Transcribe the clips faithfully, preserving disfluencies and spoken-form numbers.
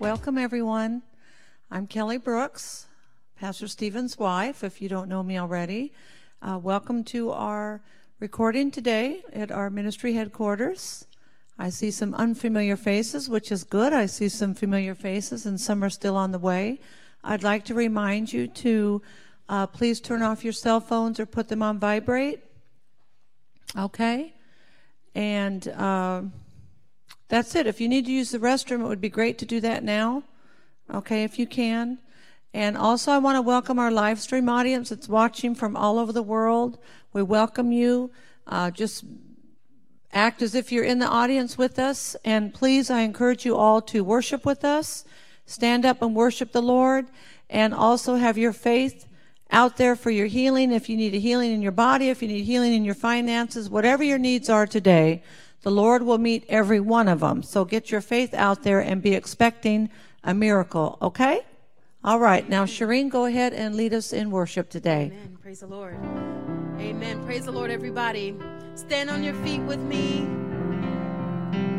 Welcome, everyone. I'm Kelly Brooks, Pastor Stephen's wife, if you don't know me already. Uh, welcome to our recording today at our ministry headquarters. I see some unfamiliar faces, which is good. I see some familiar faces, and some are still on the way. I'd like to remind you to uh, please turn off your cell phones or put them on vibrate. Okay? And uh, that's it. If you need to use the restroom, it would be great to do that now. Okay, if you can. And also, I want to welcome our live stream audience that's watching from all over the world. We welcome you. Uh, just act as if you're in the audience with us. And please, I encourage you all to worship with us. Stand up and worship the Lord. And also have your faith out there for your healing. If you need a healing in your body, if you need healing in your finances, whatever your needs are today, the Lord will meet every one of them. So get your faith out there and be expecting a miracle, okay? All right, now Shireen, go ahead and lead us in worship today. Amen, praise the Lord. Amen, praise the Lord, everybody. Stand on your feet with me.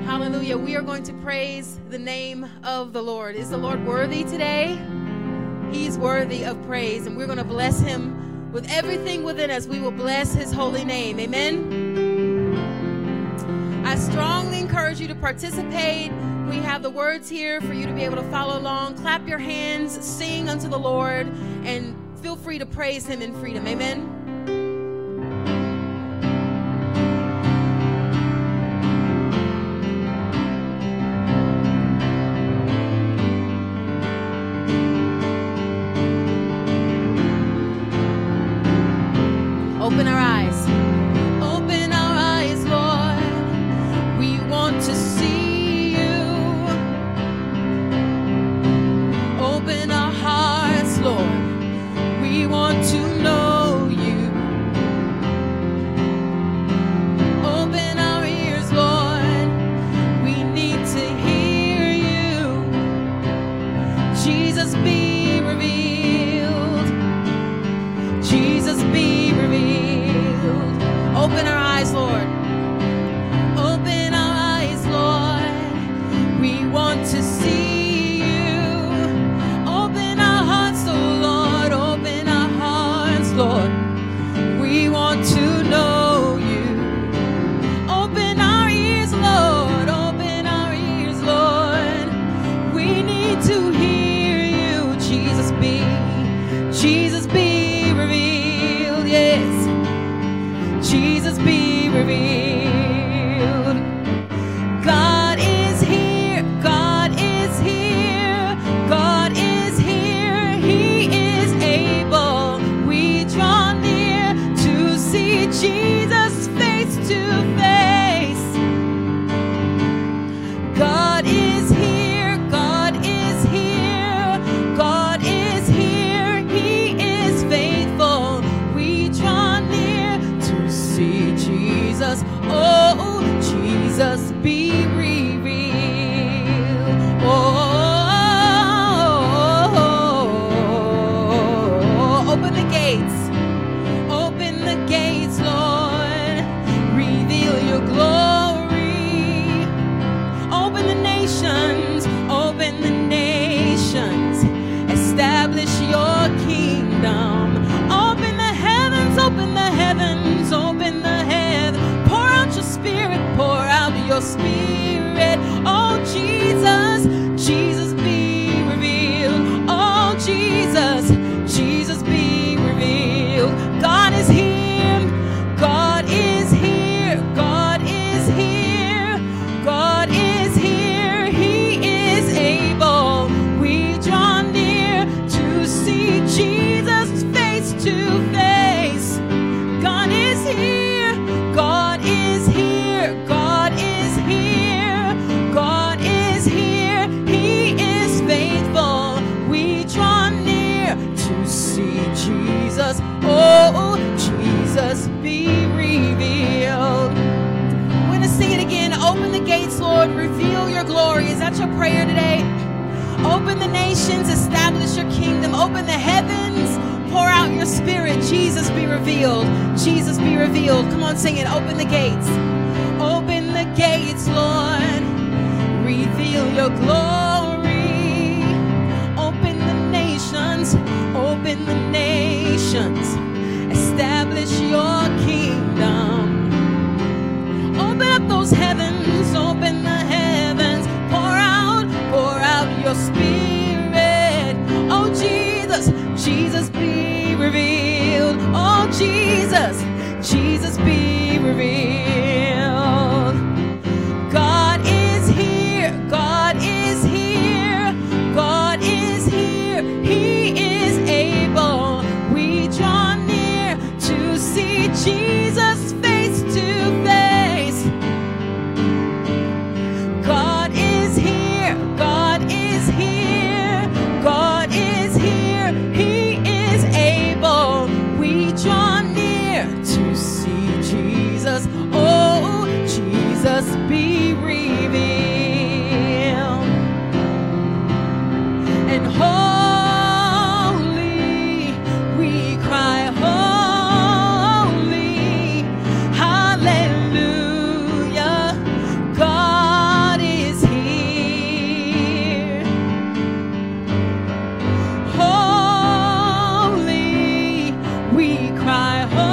Hallelujah, we are going to praise the name of the Lord. Is the Lord worthy today? He's worthy of praise, and we're going to bless him with everything within us. We will bless his holy name, amen? I strongly encourage you to participate. We have the words here for you to be able to follow along. Clap your hands, sing unto the Lord, and feel free to praise him in freedom. Amen. Open our eyes. Open our eyes, Lord. We want to see. Open our hearts, Lord. We want to know you. Open our ears, Lord. We need to hear you. Jesus, be revealed. Jesus, be revealed. Open our eyes, Lord. Open our eyes, Lord. We want to see. Lord, we want to know you. Open our ears, Lord. Open our ears, Lord. We need to hear you. Jesus be, Jesus be revealed. Yes, Jesus be revealed. God is here. God is here. God is here. He is able. Jesus, face to face. God is here, God is here, God is here, he is faithful. We draw near to see Jesus. Oh, Jesus, be revealed. Oh, open the gates. Glory, open the nations, open the nations, establish your kingdom, open the heavens, open the heavens, open the heavens, pour out your spirit, pour out your spirit, oh Jesus, Jesus be revealed, oh Jesus, Jesus be revealed, God is here, God is here, God here, God is here, he is able. We draw near to see Jesus face to face. God is here, God is here, God is here, God is here, he is faithful. We draw near to see Jesus. Oh, Jesus be revealed. Sing it again. Open the gates, Lord. Reveal your glory. Is that your prayer today? Open the nations. Establish your kingdom. Open the heavens. Pour out your spirit. Jesus be revealed. Jesus be revealed. Come on, sing it. Open the gates. Open the gates, Lord. Reveal your glory. your spirit. Oh, Jesus, Jesus be revealed. Oh, Jesus, Jesus be revealed. God is here. God is here. God is here. He is able. We draw near to see Jesus face to face. Jesus be revealed, and holy we cry, holy, hallelujah, God is here. Holy we cry, holy.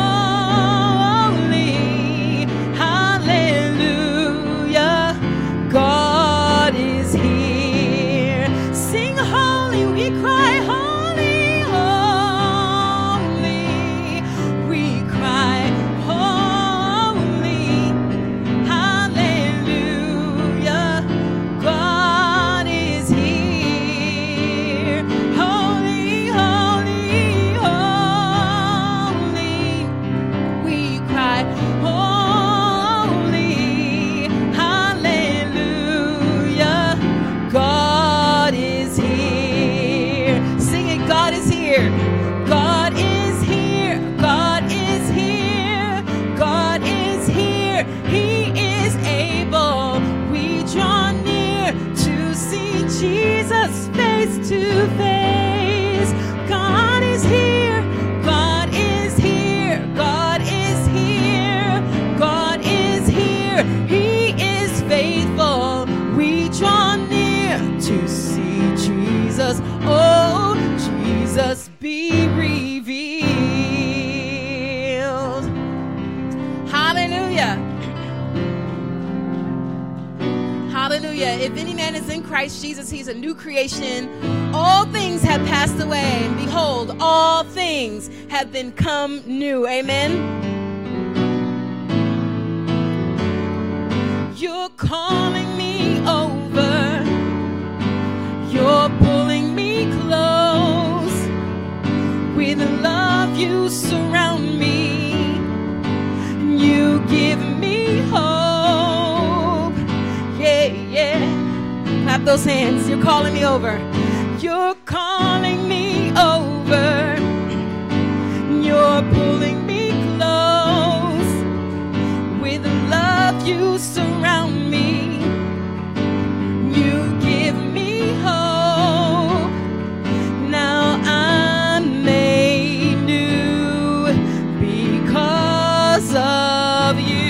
If any man is in Christ Jesus, he's a new creation. All things have passed away, and behold, all things have become new. Amen. You're calling me over. You're pulling me close. With love you surround me. You give me hope. Clap those hands. You're calling me over. You're calling me over. You're pulling me close. With love you surround me. You give me hope. Now I'm made new because of you.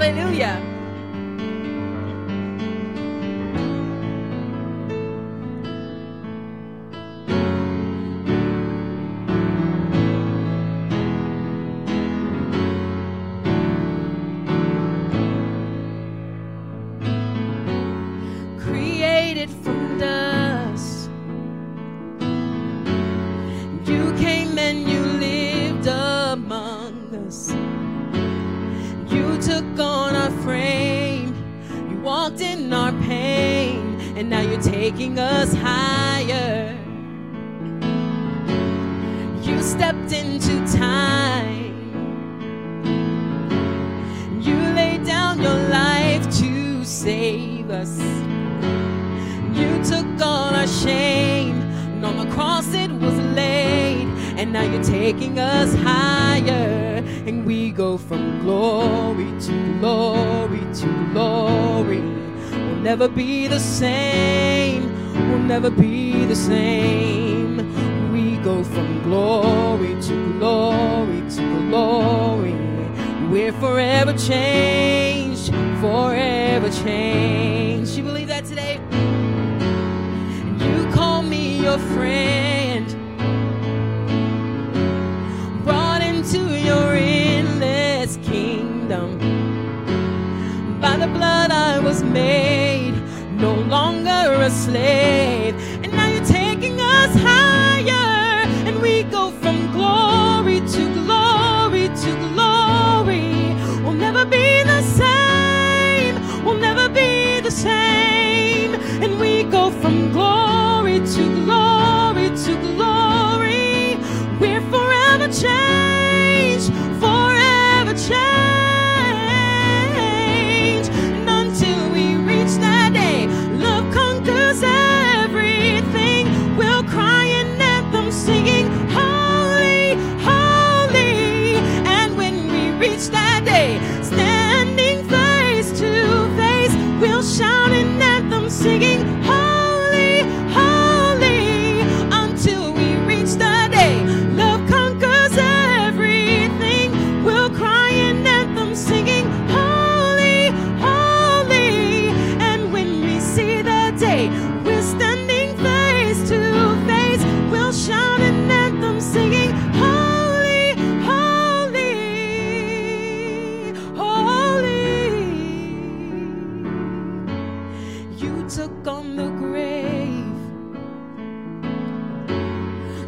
Hallelujah. Taking us higher. You stepped into time. You laid down your life to save us. You took all our shame, and on the cross it was laid. And now you're taking us higher, and we go from glory to glory to glory. We'll never be the same, we'll never be the same. We go from glory to glory to glory. We're forever changed, forever changed. You believe that today? You call me your friend, brought into your endless kingdom. By the blood I was made, no longer a slave. And now you're taking us higher, and we go from glory to glory to glory. We'll never be the same, we'll never be the same. And we go from glory to glory to glory. We're forever changed, forever changed. Singing holy, holy, until we reach the day. Love conquers everything. We'll cry an anthem singing holy, holy. And when we see the day, we're standing face to face. We'll shout an anthem singing holy, holy, holy. Took on the grave,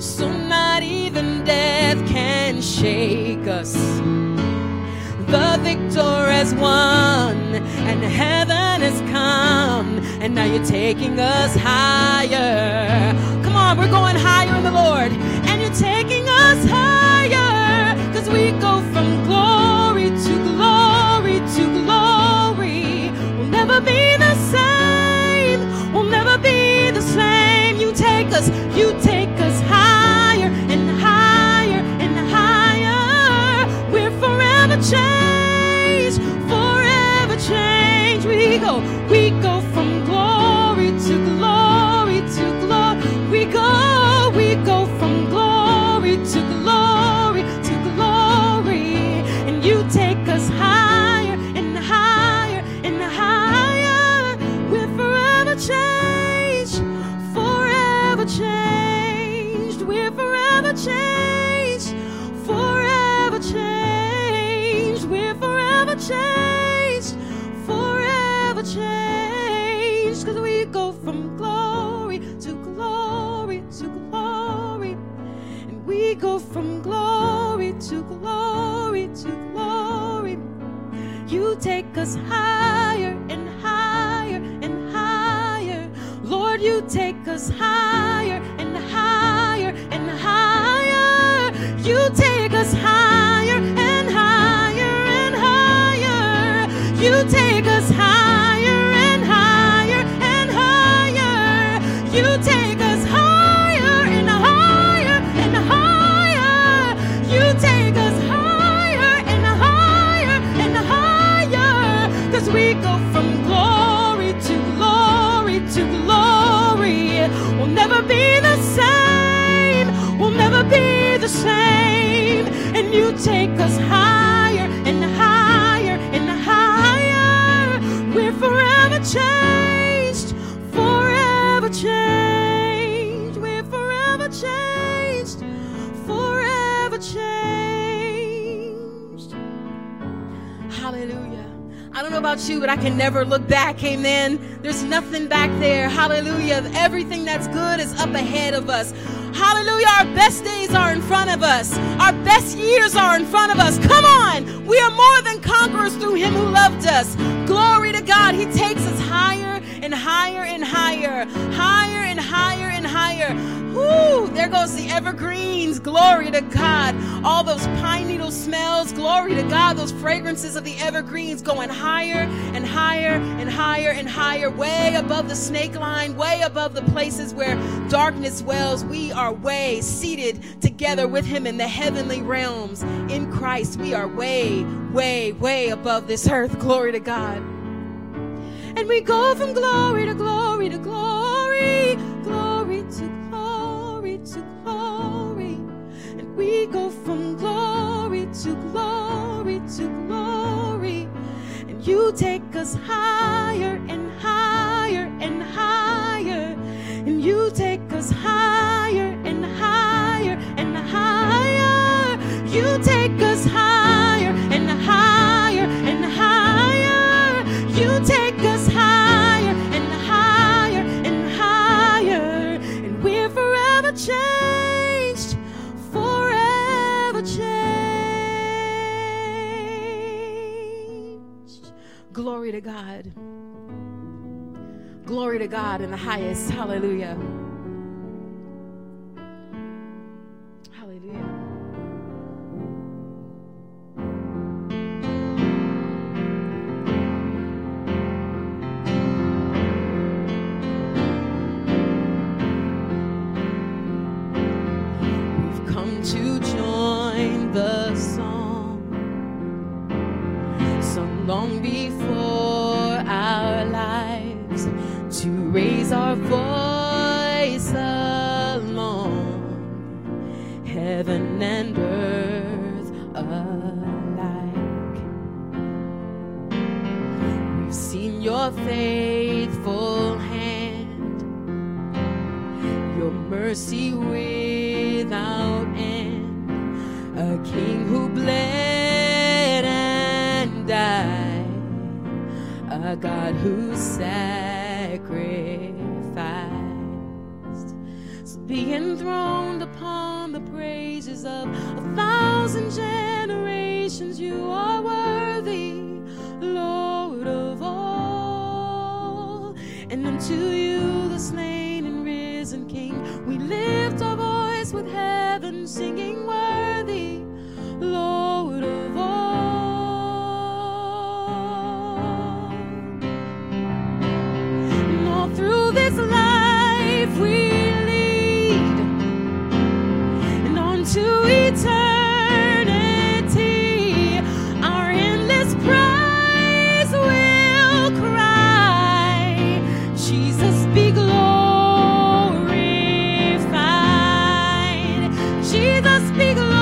so not even death can shake us. The victor has won, and heaven has come, and now you're taking us higher. Come on, we're going higher in the Lord, and you're taking us higher, because we go from glory to glory to glory. We'll never be the same. We'll never be the same. You take us, you take us higher and higher and higher. We're forever changed, forever changed. We go, we go from glory to glory to glory. We go, we go from glory to glory to glory. And you take us higher and higher and higher. We're forever changed, forever changed. We're forever changed, forever changed. We're forever changed, forever changed. Cause we go from glory to glory to glory. And we go from glory to glory to glory. You take us higher and higher and higher. Lord, you take us higher and higher and higher. You take us higher and higher and higher. You take us higher and higher and higher. You take us higher and higher and higher. You take us higher and higher and higher. Cause we go from glory to glory to glory. We'll never be the same, we'll never be the same. And you take us higher and higher and higher. Hallelujah. I don't know about you, but I can never look back. Amen. There's nothing back there. Hallelujah. Everything that's good is up ahead of us. Hallelujah. Our best days are in front of us. Our best years are in front of us. Come on. We are more than conquerors through him who loved us. Glory to God. He takes us higher and higher and higher. Higher and higher and higher. Woo. There goes the evergreens. Glory to God. All those pine needle smells. Glory to God. Those fragrances of the evergreens going higher and higher and higher and higher. Way above the snake line. Way above the places where darkness dwells. We are way seated together with him in the heavenly realms. In Christ, we are way, way, way above this earth. Glory to God. And we go from glory to glory to glory. Glory to glory. To glory, and we go from glory to glory to glory, and you take us higher and higher and higher, and you take us higher and higher and higher, you take us higher and higher and higher, you take us higher and higher and higher, and we're forever changed, forever changed. Glory to God. Glory to God in the highest. Hallelujah. Hallelujah. To join the song sung long before our lives, to raise our voice along, heaven and earth alike. We've seen your faithful hand, your mercy without end. A king who bled and died, a God who sacrificed. So be enthroned upon the praises of a thousand generations. You are worthy, Lord of all. And unto you, the slain and risen King, we lift our voice with heaven, singing worthy. Lord of all, and all through this life we lead, and on to eternity, our endless praise will cry, Jesus be glorified, Jesus be glorified.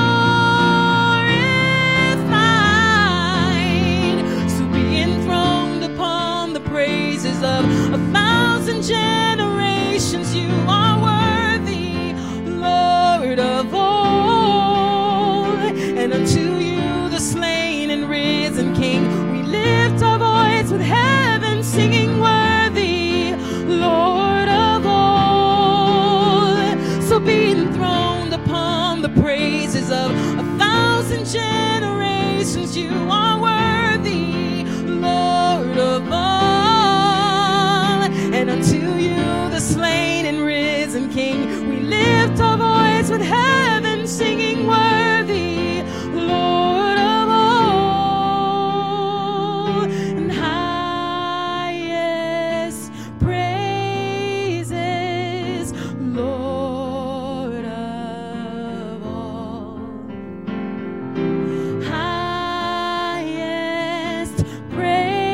Generations, you are worthy, Lord of all, and unto you the slain and risen King, we lift our voice with heaven, singing worthy, Lord of all. So be enthroned upon the praises of a thousand generations, you are worthy, Lord of all. And unto you, the slain and risen King, we lift our voice with heaven, singing worthy, Lord of all, and highest praises, Lord of all, highest praises.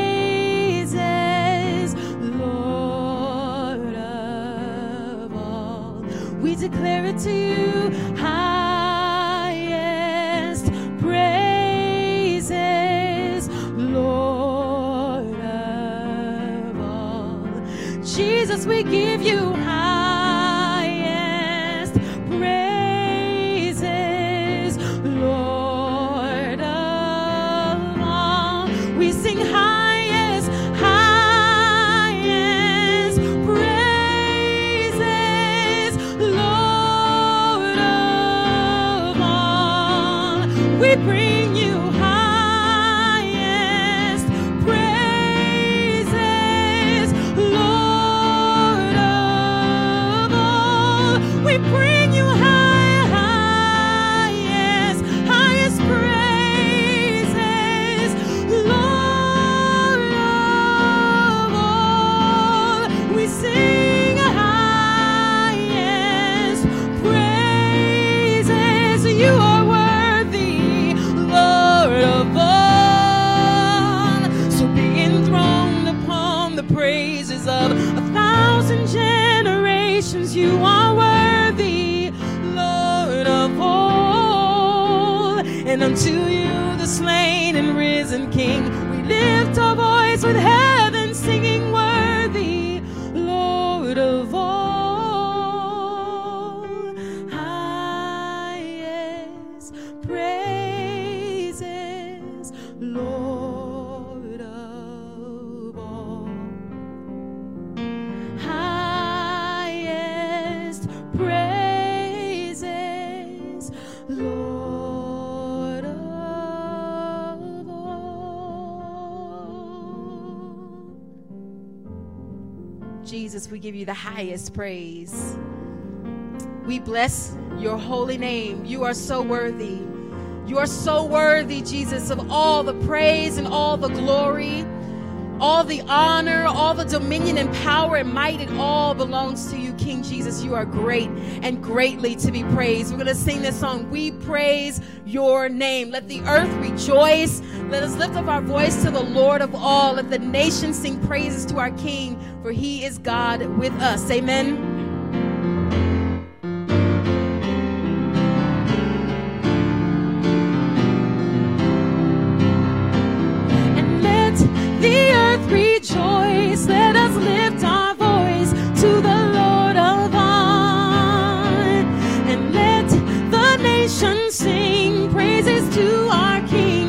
Declare it to you, highest praises, Lord of all. Jesus, we give you highest praises, Lord of all. We sing and unto you, the slain and risen King, we lift our voice with heaven, singing, worthy, Lord of all highest praises, Lord of all highest praises. Jesus, we give you the highest praise. We bless your holy name. You are so worthy. You are so worthy, Jesus, of all the praise and all the glory, all the honor, all the dominion and power and might. It all belongs to you, King Jesus. You are great and greatly to be praised. We're going to sing this song, We Praise Your Name. Let the earth rejoice. Let us lift up our voice to the Lord of all. Let the nations sing praises to our King, for he is God with us. Amen. And let the earth rejoice. Let us lift our voice to the Lord of all. And let the nations sing praises to our King.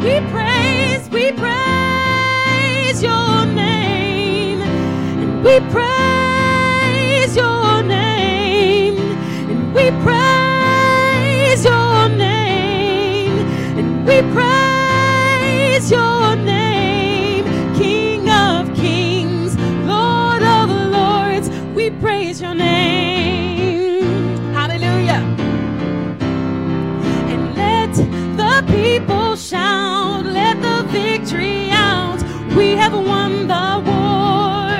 We praise, we praise your name, and we praise your name, and we praise your name, and we praise your name, King of kings, Lord of lords, we praise your name. Hallelujah. And let the people shout. Let the victory out, we have won the war.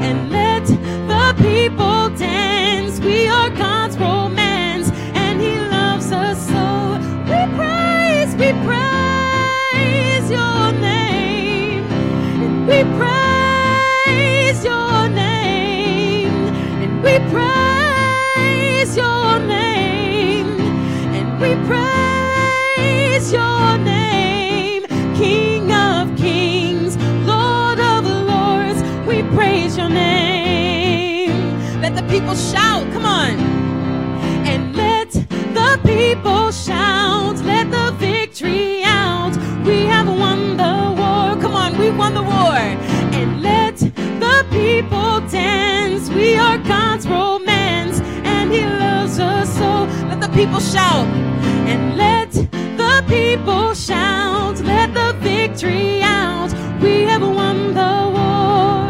And let the people dance, we are God's romance, and he loves us so. We praise, we praise your name, and we praise your name, and we praise your name, and we praise your name. King of kings, Lord of lords, we praise your name. Let the people shout, come on. And let the people shout, let the victory out. We have won the war, come on, we won the war. And let the people dance, we are God's romance, and he loves us so. Let the people shout, and let the people shout, let the victory out, we have won the war.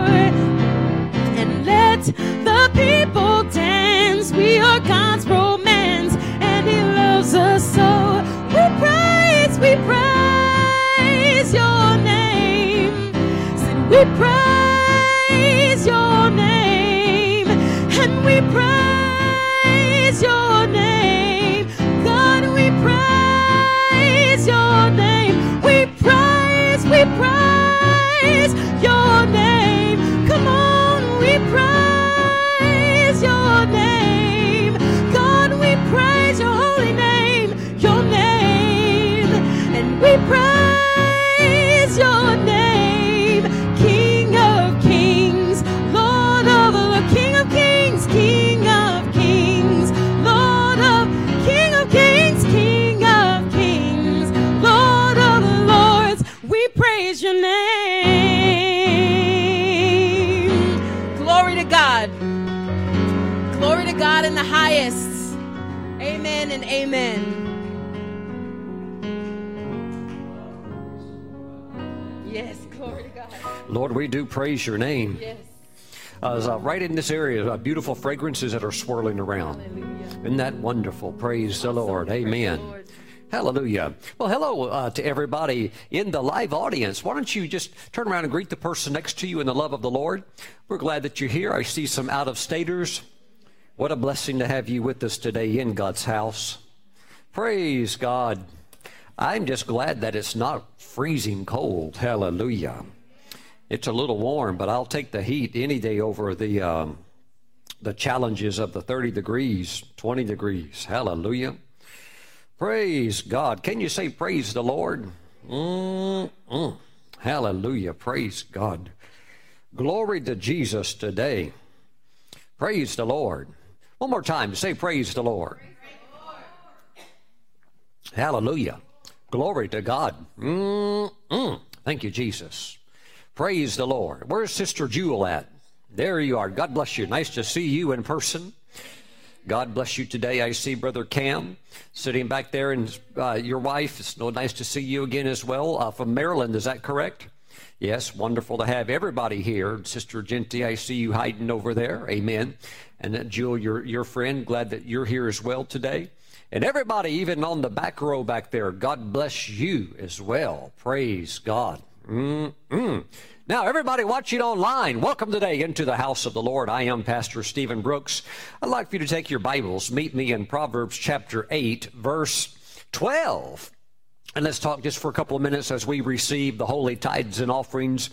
And let the people dance, we are God's romance, and he loves us so. We praise, we praise your name, and we praise your name, and we praise your name, God, we praise your name. We praise, we praise your name. Come on, we praise your name. God, we praise your holy name, your name. And we praise your name, King of kings, Lord of the King of kings, King of kings, Lord of King of kings, King. Your name. Glory to God. Glory to God in the highest. Amen and amen. Yes, glory to God. Lord, we do praise your name. Yes. As, uh, right in this area, uh, beautiful fragrances that are swirling around. Hallelujah. Isn't that wonderful? Praise awesome. The Lord. Amen. Praise the Lord. Hallelujah. Well, hello uh, to everybody in the live audience. Why don't you just turn around and greet the person next to you in the love of the Lord? We're glad that you're here. I see some out-of-staters. What a blessing to have you with us today in God's house. Praise God. I'm just glad that it's not freezing cold. Hallelujah. It's a little warm, but I'll take the heat any day over the um, the challenges of the thirty degrees, twenty degrees. Hallelujah. Praise God. Can you say praise the Lord? Mm-mm. Hallelujah. Praise God. Glory to Jesus today. Praise the Lord. One more time. Say praise the Lord. Praise the Lord. Hallelujah. Glory to God. Mm-mm. Thank you, Jesus. Praise the Lord. Where's Sister Jewel at? There you are. God bless you. Nice to see you in person. God bless you today. I see Brother Cam sitting back there, and uh, your wife. It's so nice to see you again as well. Uh, from Maryland, is that correct? Yes, wonderful to have everybody here. Sister Genty, I see you hiding over there. Amen. And that Jewel, your, your friend, glad that you're here as well today. And everybody, even on the back row back there, God bless you as well. Praise God. Mm-mm. Now, everybody watching online, welcome today into the house of the Lord. I am Pastor Stephen Brooks. I'd like for you to take your Bibles, meet me in Proverbs chapter eight, verse twelve. And let's talk just for a couple of minutes as we receive the holy tithes and offerings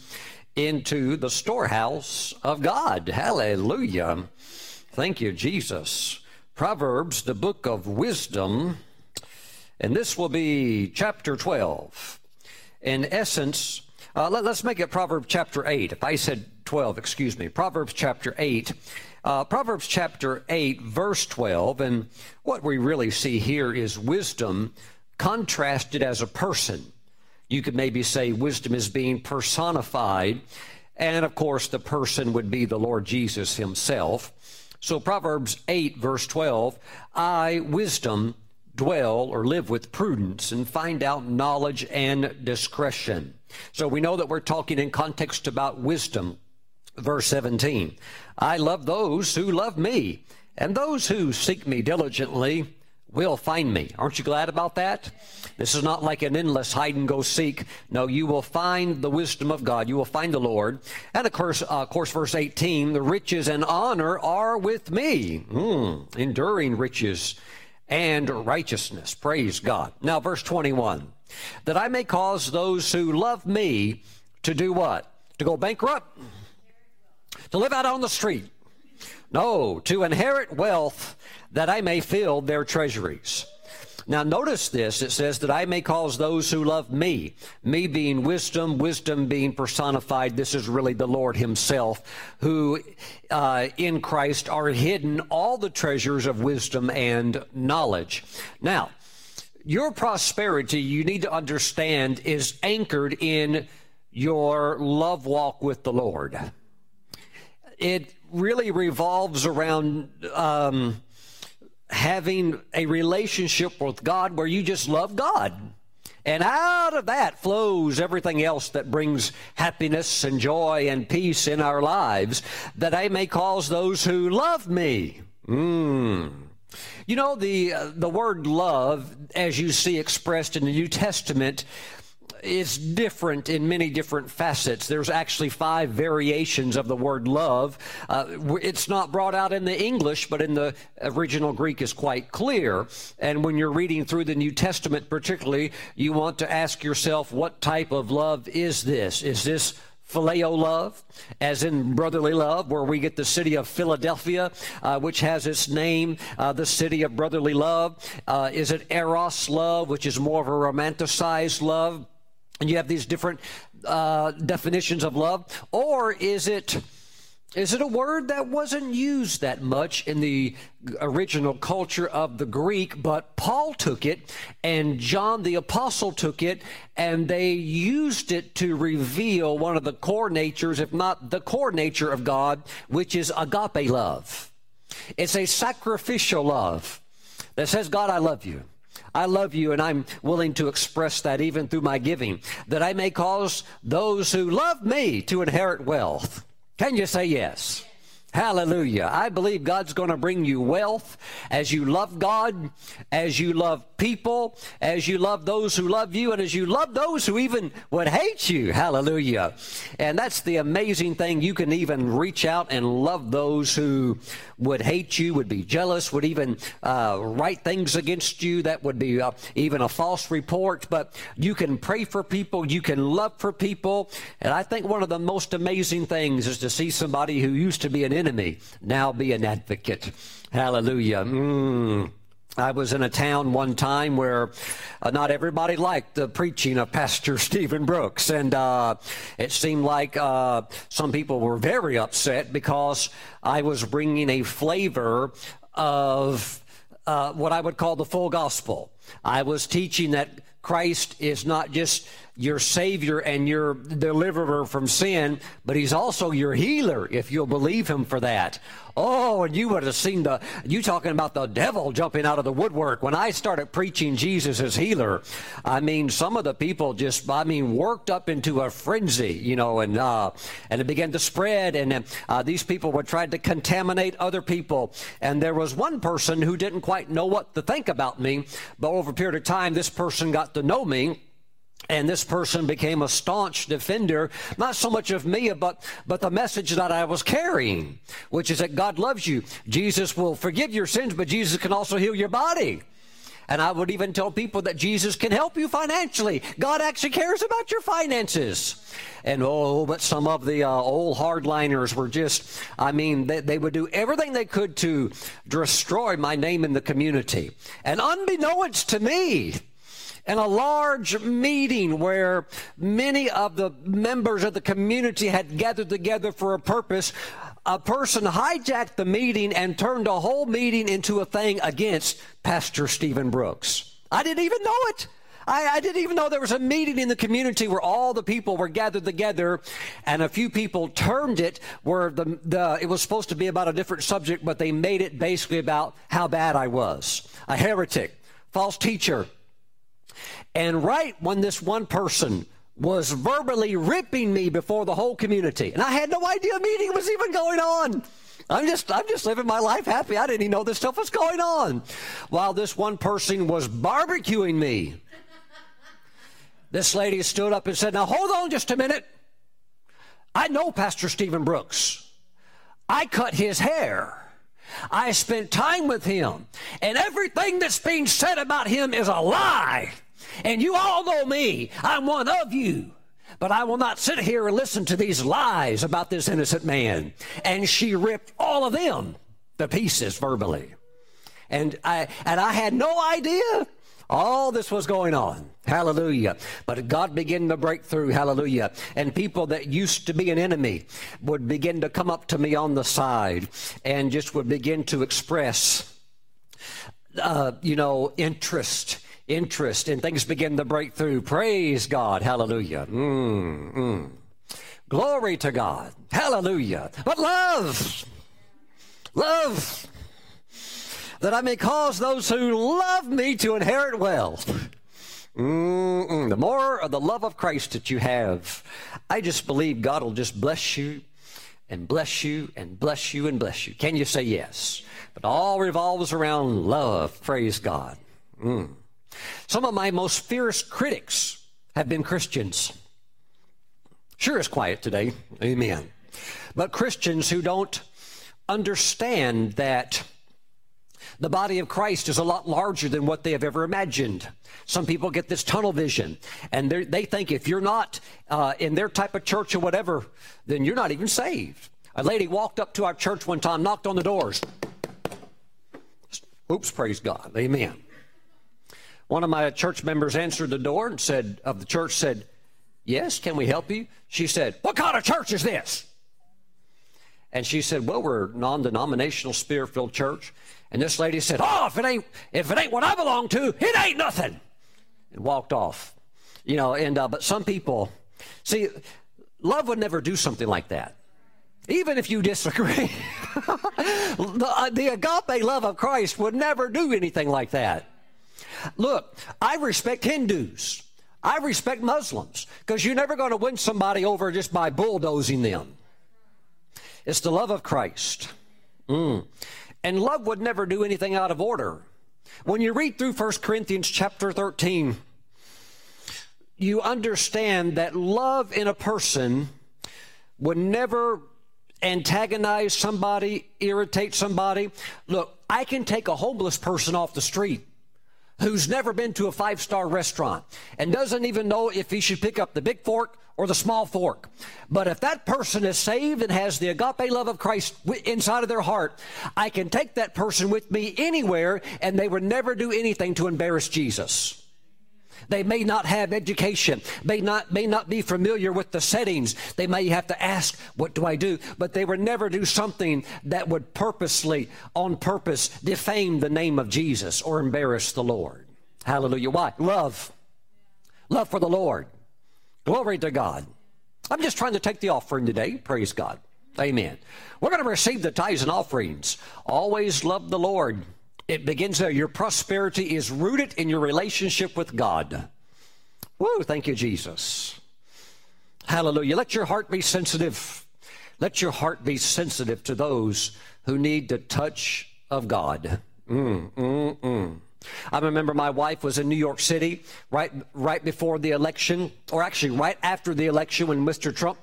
into the storehouse of God. Hallelujah. Thank you, Jesus. Proverbs, the book of wisdom, and this will be chapter twelve. In essence, Uh, let, let's make it Proverbs chapter eight. If I said twelve, excuse me. Proverbs chapter eight. Uh, Proverbs chapter eight, verse twelve. And what we really see here is wisdom contrasted as a person. You could maybe say wisdom is being personified. And, of course, the person would be the Lord Jesus himself. So Proverbs eight, verse twelve, I, wisdom, dwell or live with prudence and find out knowledge and discretion. So we know that we're talking in context about wisdom. Verse seventeen, I love those who love me, and those who seek me diligently will find me. Aren't you glad about that? This is not like an endless hide-and-go-seek. No, you will find the wisdom of God. You will find the Lord. And, of course, uh, of course verse eighteen, the riches and honor are with me. Mm, enduring riches and righteousness. Praise God. Now, verse twenty-one. That I may cause those who love me to do what? To go bankrupt? To live out on the street? No, to inherit wealth that I may fill their treasuries. Now, notice this. It says that I may cause those who love me, me being wisdom, wisdom being personified. This is really the Lord himself who uh, in Christ are hidden all the treasures of wisdom and knowledge. Now, your prosperity, you need to understand, is anchored in your love walk with the Lord. It really revolves around um, having a relationship with God where you just love God. And out of that flows everything else that brings happiness and joy and peace in our lives, that I may cause those who love me. Mm. You know, the uh, the word love, as you see expressed in the New Testament, is different in many different facets. There's actually five variations of the word love. Uh, it's not brought out in the English, but in the original Greek is quite clear. And when you're reading through the New Testament particularly, you want to ask yourself, what type of love is this? Is this phileo love, as in brotherly love, where we get the city of Philadelphia, uh, which has its name, uh, the city of brotherly love? Uh, is it eros love, which is more of a romanticized love? And you have these different uh, definitions of love. Or is it is it a word that wasn't used that much in the original culture of the Greek, but Paul took it and John the Apostle took it, and they used it to reveal one of the core natures, if not the core nature of God, which is agape love. It's a sacrificial love that says, God, I love you. I love you, and I'm willing to express that even through my giving, that I may cause those who love me to inherit wealth. Can you say yes? Hallelujah. I believe God's going to bring you wealth as you love God, as you love people, as you love those who love you, and as you love those who even would hate you. Hallelujah. And that's the amazing thing. You can even reach out and love those who would hate you, would be jealous, would even uh, write things against you. That would be uh, even a false report. But you can pray for people. You can love for people. And I think one of the most amazing things is to see somebody who used to be an enemy now be an advocate. Hallelujah. Mm. I was in a town one time where uh, not everybody liked the preaching of Pastor Stephen Brooks. And uh, it seemed like uh, some people were very upset because I was bringing a flavor of uh, what I would call the full gospel. I was teaching that Christ is not just your Savior and your deliverer from sin, but He's also your healer, if you'll believe Him for that. Oh, and you would have seen the, you talking about the devil jumping out of the woodwork. When I started preaching Jesus as healer, I mean, some of the people just, I mean, worked up into a frenzy, you know, and uh, and it began to spread, and uh, these people were trying to contaminate other people. And there was one person who didn't quite know what to think about me, but over a period of time, this person got to know me. And this person became a staunch defender, not so much of me, but, but the message that I was carrying, which is that God loves you. Jesus will forgive your sins, but Jesus can also heal your body. And I would even tell people that Jesus can help you financially. God actually cares about your finances. And oh, but some of the uh, old hardliners were just, I mean, they, they would do everything they could to destroy my name in the community. And unbeknownst to me, in a large meeting where many of the members of the community had gathered together for a purpose, a person hijacked the meeting and turned the whole meeting into a thing against Pastor Stephen Brooks. I didn't even know it. I, I didn't even know there was a meeting in the community where all the people were gathered together, and a few people turned it where the, the it was supposed to be about a different subject, but they made it basically about how bad I was, a heretic, false teacher. And right when this one person was verbally ripping me before the whole community, and I had no idea a meeting was even going on. I'm just, I'm just living my life happy. I didn't even know this stuff was going on. While this one person was barbecuing me, this lady stood up and said, "Now hold on just a minute. I know Pastor Stephen Brooks. I cut his hair. I spent time with him, and everything that's being said about him is a lie. And you all know me. I'm one of you. But I will not sit here and listen to these lies about this innocent man." And she ripped all of them to pieces verbally. And I, and I had no idea all this was going on. Hallelujah. But God began to break through. Hallelujah. And people that used to be an enemy would begin to come up to me on the side and just would begin to express, uh, you know, interest. Interest and things begin to break through. Praise God. Hallelujah. Mm, mm. Glory to God. Hallelujah. But love, love, that I may cause those who love me to inherit wealth. Mm, mm. The more of the love of Christ that you have, I just believe God will just bless you and bless you and bless you and bless you. Can you say yes? But all revolves around love. Praise God. Mm. Some of my most fierce critics have been Christians. Sure, it's quiet today. Amen. But Christians who don't understand that the body of Christ is a lot larger than what they have ever imagined. Some people get this tunnel vision, and they think if you're not uh, in their type of church or whatever, then you're not even saved. A lady walked up to our church one time, knocked on the doors. Oops, praise God. Amen. One of my church members answered the door and said, of the church said, "Yes, can we help you?" She said, "What kind of church is this?" And she said, "Well, we're a non-denominational, spirit-filled church." And this lady said, "Oh, if it ain't, if it ain't what I belong to, it ain't nothing," and walked off. You know, and uh, but some people, see, love would never do something like that. Even if you disagree, the, uh, the agape love of Christ would never do anything like that. Look, I respect Hindus. I respect Muslims, because you're never going to win somebody over just by bulldozing them. It's the love of Christ. Mm. And love would never do anything out of order. When you read through First Corinthians chapter thirteen, you understand that love in a person would never antagonize somebody, irritate somebody. Look, I can take a homeless person off the street who's never been to a five-star restaurant and doesn't even know if he should pick up the big fork or the small fork. But if that person is saved and has the agape love of Christ inside of their heart, I can take that person with me anywhere, and they would never do anything to embarrass Jesus. They may not have education, may not, may not be familiar with the settings. They may have to ask, what do I do? But they would never do something that would purposely, on purpose, defame the name of Jesus or embarrass the Lord. Hallelujah. Why? Love. Love for the Lord. Glory to God. I'm just trying to take the offering today. Praise God. Amen. We're going to receive the tithes and offerings. Always love the Lord. It begins there. Your prosperity is rooted in your relationship with God. Woo, thank you, Jesus. Hallelujah. Let your heart be sensitive. Let your heart be sensitive to those who need the touch of God. Mm, mm, mm. I remember my wife was in New York City right, right before the election, or actually right after the election when Mister Trump,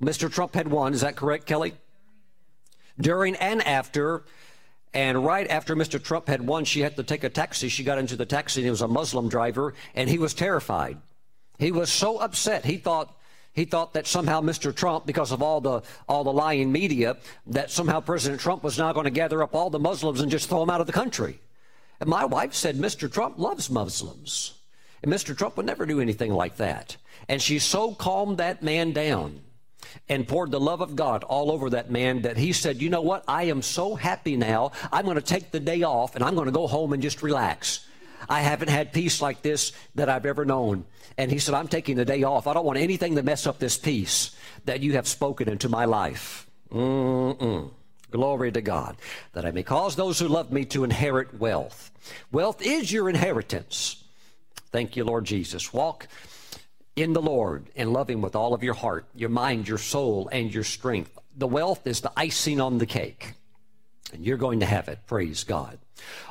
Mister Trump had won. Is that correct, Kelly? During and after. And right after Mister Trump had won, she had to take a taxi. She got into the taxi, and it was a Muslim driver, and he was terrified. He was so upset. He thought he thought that somehow Mister Trump, because of all the all the lying media, that somehow President Trump was now going to gather up all the Muslims and just throw them out of the country. And my wife said, Mister Trump loves Muslims, and Mister Trump would never do anything like that. And she so calmed that man down and poured the love of God all over that man that he said, you know what, I am so happy now, I'm going to take the day off, and I'm going to go home and just relax. I haven't had peace like this that I've ever known. And he said, I'm taking the day off. I don't want anything to mess up this peace that you have spoken into my life. Mm-mm. Glory to God, that I may cause those who love me to inherit wealth. Wealth is your inheritance. Thank you, Lord Jesus. Walk in the Lord and love Him with all of your heart, your mind, your soul, and your strength. The wealth is the icing on the cake, and you're going to have it. Praise God.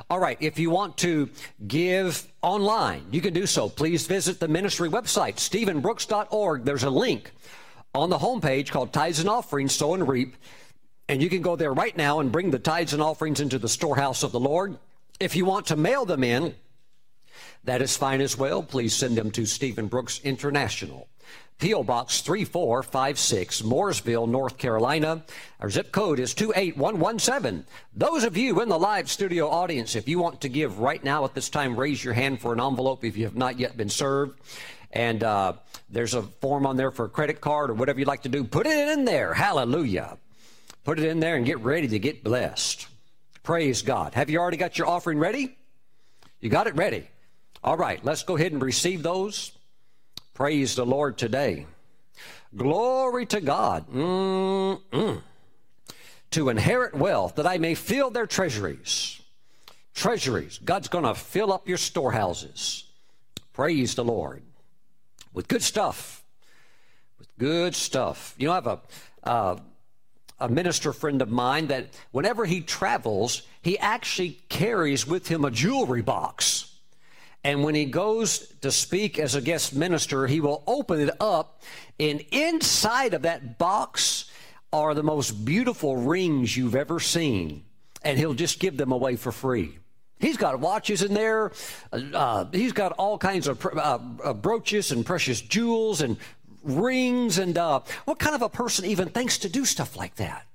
All right, if you want to give online, you can do so. Please visit the ministry website, stephen brooks dot org. There's a link on the homepage called Tithes and Offerings, Sow and Reap, and you can go there right now and bring the tithes and offerings into the storehouse of the Lord. If you want to mail them in, that is fine as well. Please send them to Stephen Brooks International, P O Box three four five six, Mooresville, North Carolina. Our zip code is two eight one one seven. Those of you in the live studio audience, if you want to give right now at this time, raise your hand for an envelope if you have not yet been served. And uh, there's a form on there for a credit card or whatever you'd like to do. Put it in there. Hallelujah. Put it in there and get ready to get blessed. Praise God. Have you already got your offering ready? You got it ready. All right, let's go ahead and receive those. Praise the Lord today. Glory to God. Mm-mm. To inherit wealth, that I may fill their treasuries. Treasuries. God's going to fill up your storehouses. Praise the Lord. With good stuff. With good stuff. You know, I have a, uh, a minister friend of mine that whenever he travels, he actually carries with him a jewelry box. And when he goes to speak as a guest minister, he will open it up, and inside of that box are the most beautiful rings you've ever seen, and he'll just give them away for free. He's got watches in there. Uh, he's got all kinds of uh, brooches and precious jewels and rings, and uh, what kind of a person even thinks to do stuff like that?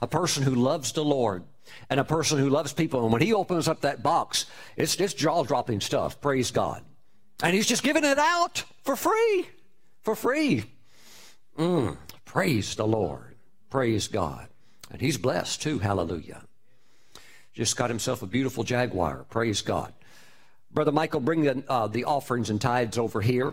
A person who loves the Lord. And a person who loves people. And when he opens up that box, it's, it's jaw-dropping stuff. Praise God. And he's just giving it out for free. For free. Mm, praise the Lord. Praise God. And he's blessed too. Hallelujah. Just got himself a beautiful Jaguar. Praise God. Brother Michael, bring the, uh, the offerings and tithes over here.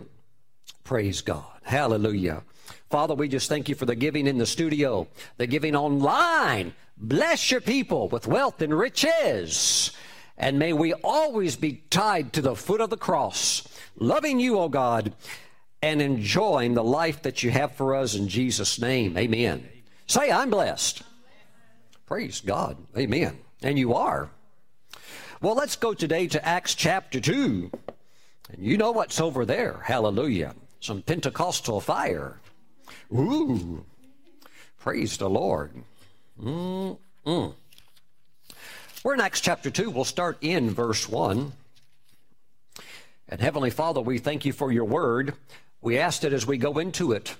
Praise God. Hallelujah. Father, we just thank you for the giving in the studio, the giving online. Bless your people with wealth and riches. And may we always be tied to the foot of the cross, loving you, O God, and enjoying the life that you have for us in Jesus' name. Amen. Say, I'm blessed. Praise God. Amen. And you are. Well, let's go today to Acts chapter two. And you know what's over there. Hallelujah. Some Pentecostal fire. Ooh. Praise the Lord. Mm-mm. We're in Acts chapter two. We'll start in verse one. And Heavenly Father, we thank you for your word. We ask that as we go into it,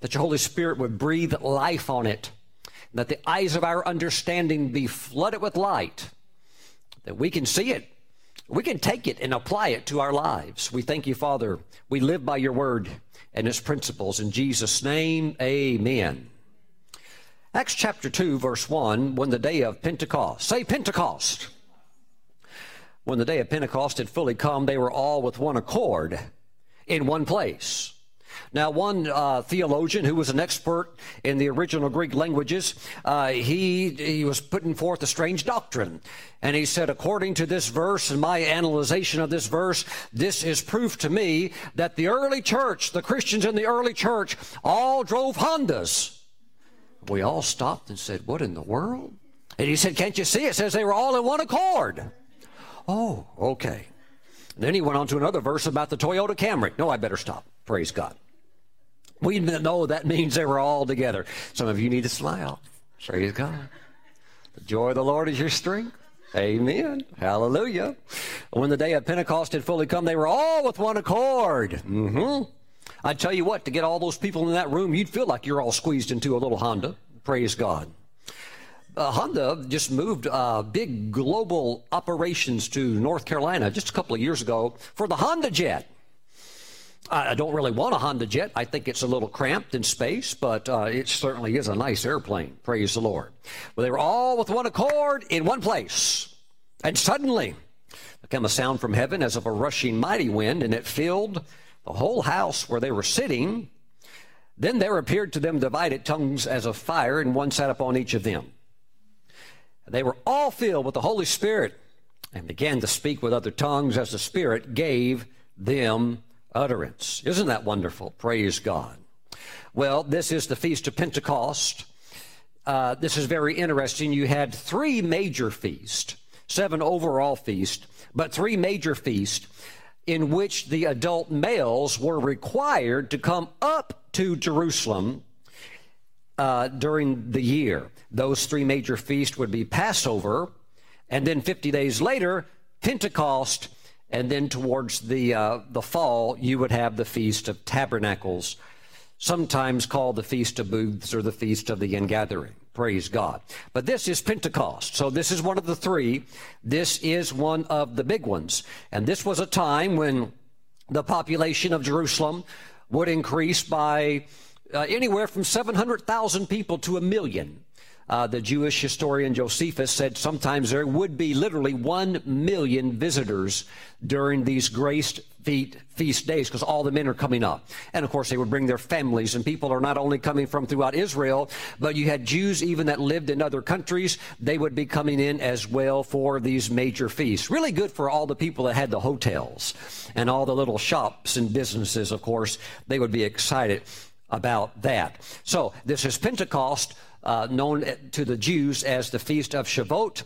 that your Holy Spirit would breathe life on it, and that the eyes of our understanding be flooded with light, that we can see it, we can take it and apply it to our lives. We thank you, Father. We live by your word and its principles. In Jesus' name, amen. Acts chapter two, verse one, when the day of Pentecost, say Pentecost. When the day of Pentecost had fully come, they were all with one accord in one place. Now, one uh, theologian who was an expert in the original Greek languages, uh, he, he was putting forth a strange doctrine. And he said, according to this verse and my analyzation of this verse, this is proof to me that the early church, the Christians in the early church, all drove Hondas. We all stopped and said, what in the world? And he said, can't you see? It says they were all in one accord. Oh, okay. And then he went on to another verse about the Toyota Camry. No, I better stop. Praise God. We know that means they were all together. Some of you need to smile. Praise God. The joy of the Lord is your strength. Amen. Hallelujah. When the day of Pentecost had fully come, they were all with one accord. Mm-hmm. I tell you what, to get all those people in that room, you'd feel like you're all squeezed into a little Honda. Praise God. Uh, Honda just moved uh, big global operations to North Carolina just a couple of years ago for the Honda Jet. I don't really want a Honda Jet. I think it's a little cramped in space, but uh, it certainly is a nice airplane. Praise the Lord. Well, they were all with one accord in one place. And suddenly there came a sound from heaven as of a rushing mighty wind, and it filled the whole house where they were sitting. Then there appeared to them divided tongues as of fire, and one sat upon each of them. They were all filled with the Holy Spirit and began to speak with other tongues as the Spirit gave them utterance. Isn't that wonderful? Praise God. Well, this is the Feast of Pentecost. Uh, this is very interesting. You had three major feasts, seven overall feasts, but three major feasts in which the adult males were required to come up to Jerusalem uh, during the year. Those three major feasts would be Passover, and then fifty days later, Pentecost. And then towards the uh, the fall, you would have the Feast of Tabernacles, sometimes called the Feast of Booths or the Feast of the Ingathering. Praise God. But this is Pentecost. So this is one of the three. This is one of the big ones. And this was a time when the population of Jerusalem would increase by uh, anywhere from seven hundred thousand people to a million. Uh, the Jewish historian Josephus said sometimes there would be literally one million visitors during these graced feet, feast days because all the men are coming up. And, of course, they would bring their families, and people are not only coming from throughout Israel, but you had Jews even that lived in other countries. They would be coming in as well for these major feasts. Really good for all the people that had the hotels and all the little shops and businesses, of course. They would be excited about that. So this is Pentecost. Uh, known to the Jews as the Feast of Shavuot,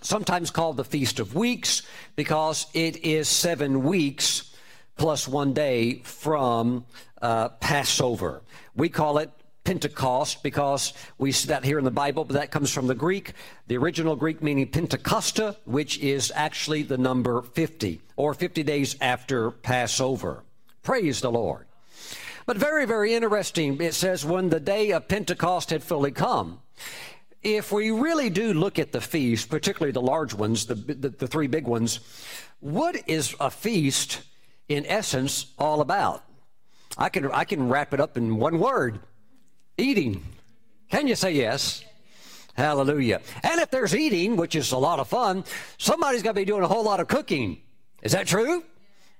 sometimes called the Feast of Weeks, because it is seven weeks plus one day from uh, Passover. We call it Pentecost because we see that here in the Bible, but that comes from the Greek, the original Greek meaning Pentecosta, which is actually the number fifty, or fifty days after Passover. Praise the Lord. But very, very interesting. It says, when the day of Pentecost had fully come. If we really do look at the feast, particularly the large ones, the, the, the three big ones, what is a feast in essence all about? I can, I can wrap it up in one word, eating. Can you say yes? Hallelujah. And if there's eating, which is a lot of fun, somebody's going to be doing a whole lot of cooking. Is that true?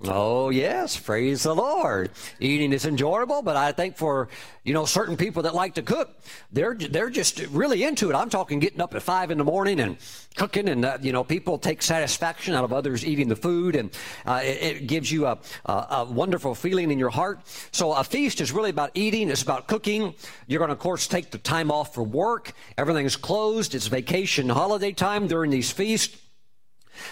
Oh, yes, praise the Lord. Eating is enjoyable, but I think for, you know, certain people that like to cook, they're they're just really into it. I'm talking getting up at five in the morning and cooking, and, uh, you know, people take satisfaction out of others eating the food, and uh, it, it gives you a, a, a wonderful feeling in your heart. So a feast is really about eating. It's about cooking. You're going to, of course, take the time off for work. Everything's closed. It's vacation, holiday time during these feasts.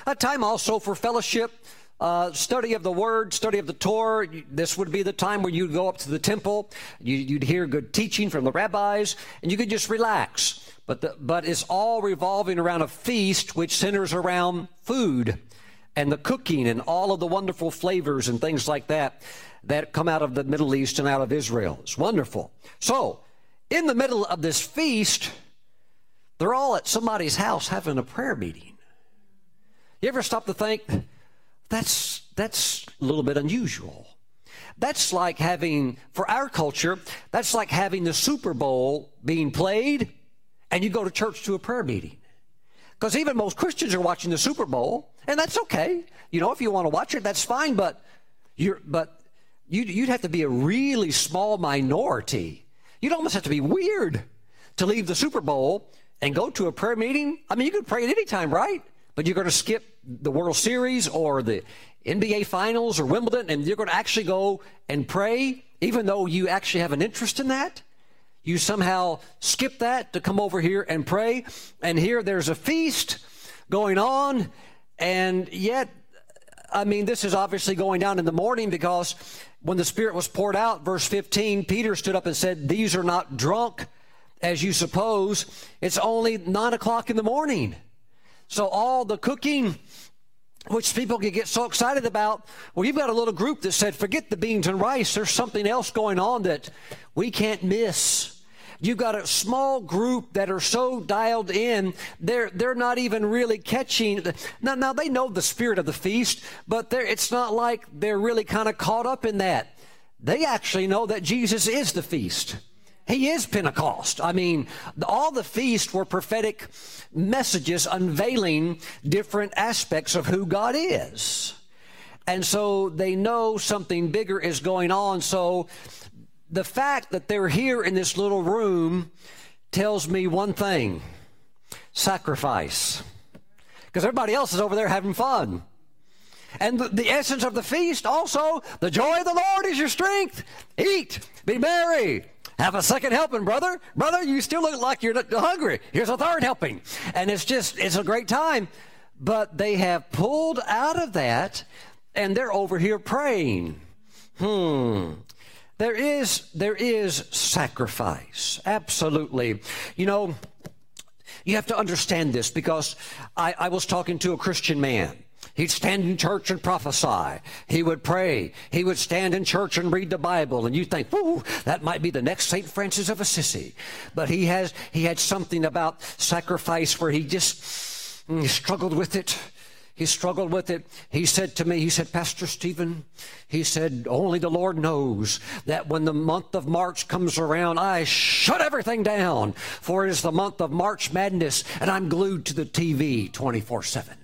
A time also for fellowship, uh, study of the Word, study of the Torah. This would be the time where you'd go up to the temple, you, you'd hear good teaching from the rabbis, and you could just relax. But, the, but it's all revolving around a feast which centers around food and the cooking and all of the wonderful flavors and things like that that come out of the Middle East and out of Israel. It's wonderful. So, in the middle of this feast, they're all at somebody's house having a prayer meeting. You ever stop to think, that's, that's a little bit unusual. That's like having, for our culture, that's like having the Super Bowl being played and you go to church to a prayer meeting. Because even most Christians are watching the Super Bowl, and that's okay. You know, if you want to watch it, that's fine, but, you're, but you'd, you'd have to be a really small minority. You'd almost have to be weird to leave the Super Bowl and go to a prayer meeting. I mean, you could pray at any time, right? But you're going to skip the World Series or the N B A Finals or Wimbledon, and you're going to actually go and pray, even though you actually have an interest in that. You somehow skip that to come over here and pray. And here there's a feast going on. And yet, I mean, this is obviously going down in the morning, because when the Spirit was poured out, verse fifteen, Peter stood up and said, "These are not drunk, as you suppose. It's only nine o'clock in the morning." So all the cooking, which people could get so excited about, well, you've got a little group that said, forget the beans and rice. There's something else going on that we can't miss. You've got a small group that are so dialed in, they're, they're not even really catching. The, now, now, they know the spirit of the feast, but it's not like they're really kind of caught up in that. They actually know that Jesus is the feast. He is Pentecost. I mean, all the feasts were prophetic messages unveiling different aspects of who God is. And so they know something bigger is going on. So the fact that they're here in this little room tells me one thing: sacrifice. Because everybody else is over there having fun. And the, the essence of the feast also, the joy of the Lord is your strength. Eat, be merry. Have a second helping, brother. Brother, you still look like you're hungry. Here's a third helping. And it's just, it's a great time. But they have pulled out of that, and they're over here praying. Hmm. There is, there is sacrifice, absolutely. You know, you have to understand this, because I, I was talking to a Christian man. He'd stand in church and prophesy. He would pray. He would stand in church and read the Bible. And you'd think, whoo, that might be the next Saint Francis of Assisi. But he has, he had something about sacrifice where he just he struggled with it. He struggled with it. He said to me, he said, "Pastor Stephen," he said, "only the Lord knows that when the month of March comes around, I shut everything down, for it is the month of March Madness, and I'm glued to the T V twenty-four seven.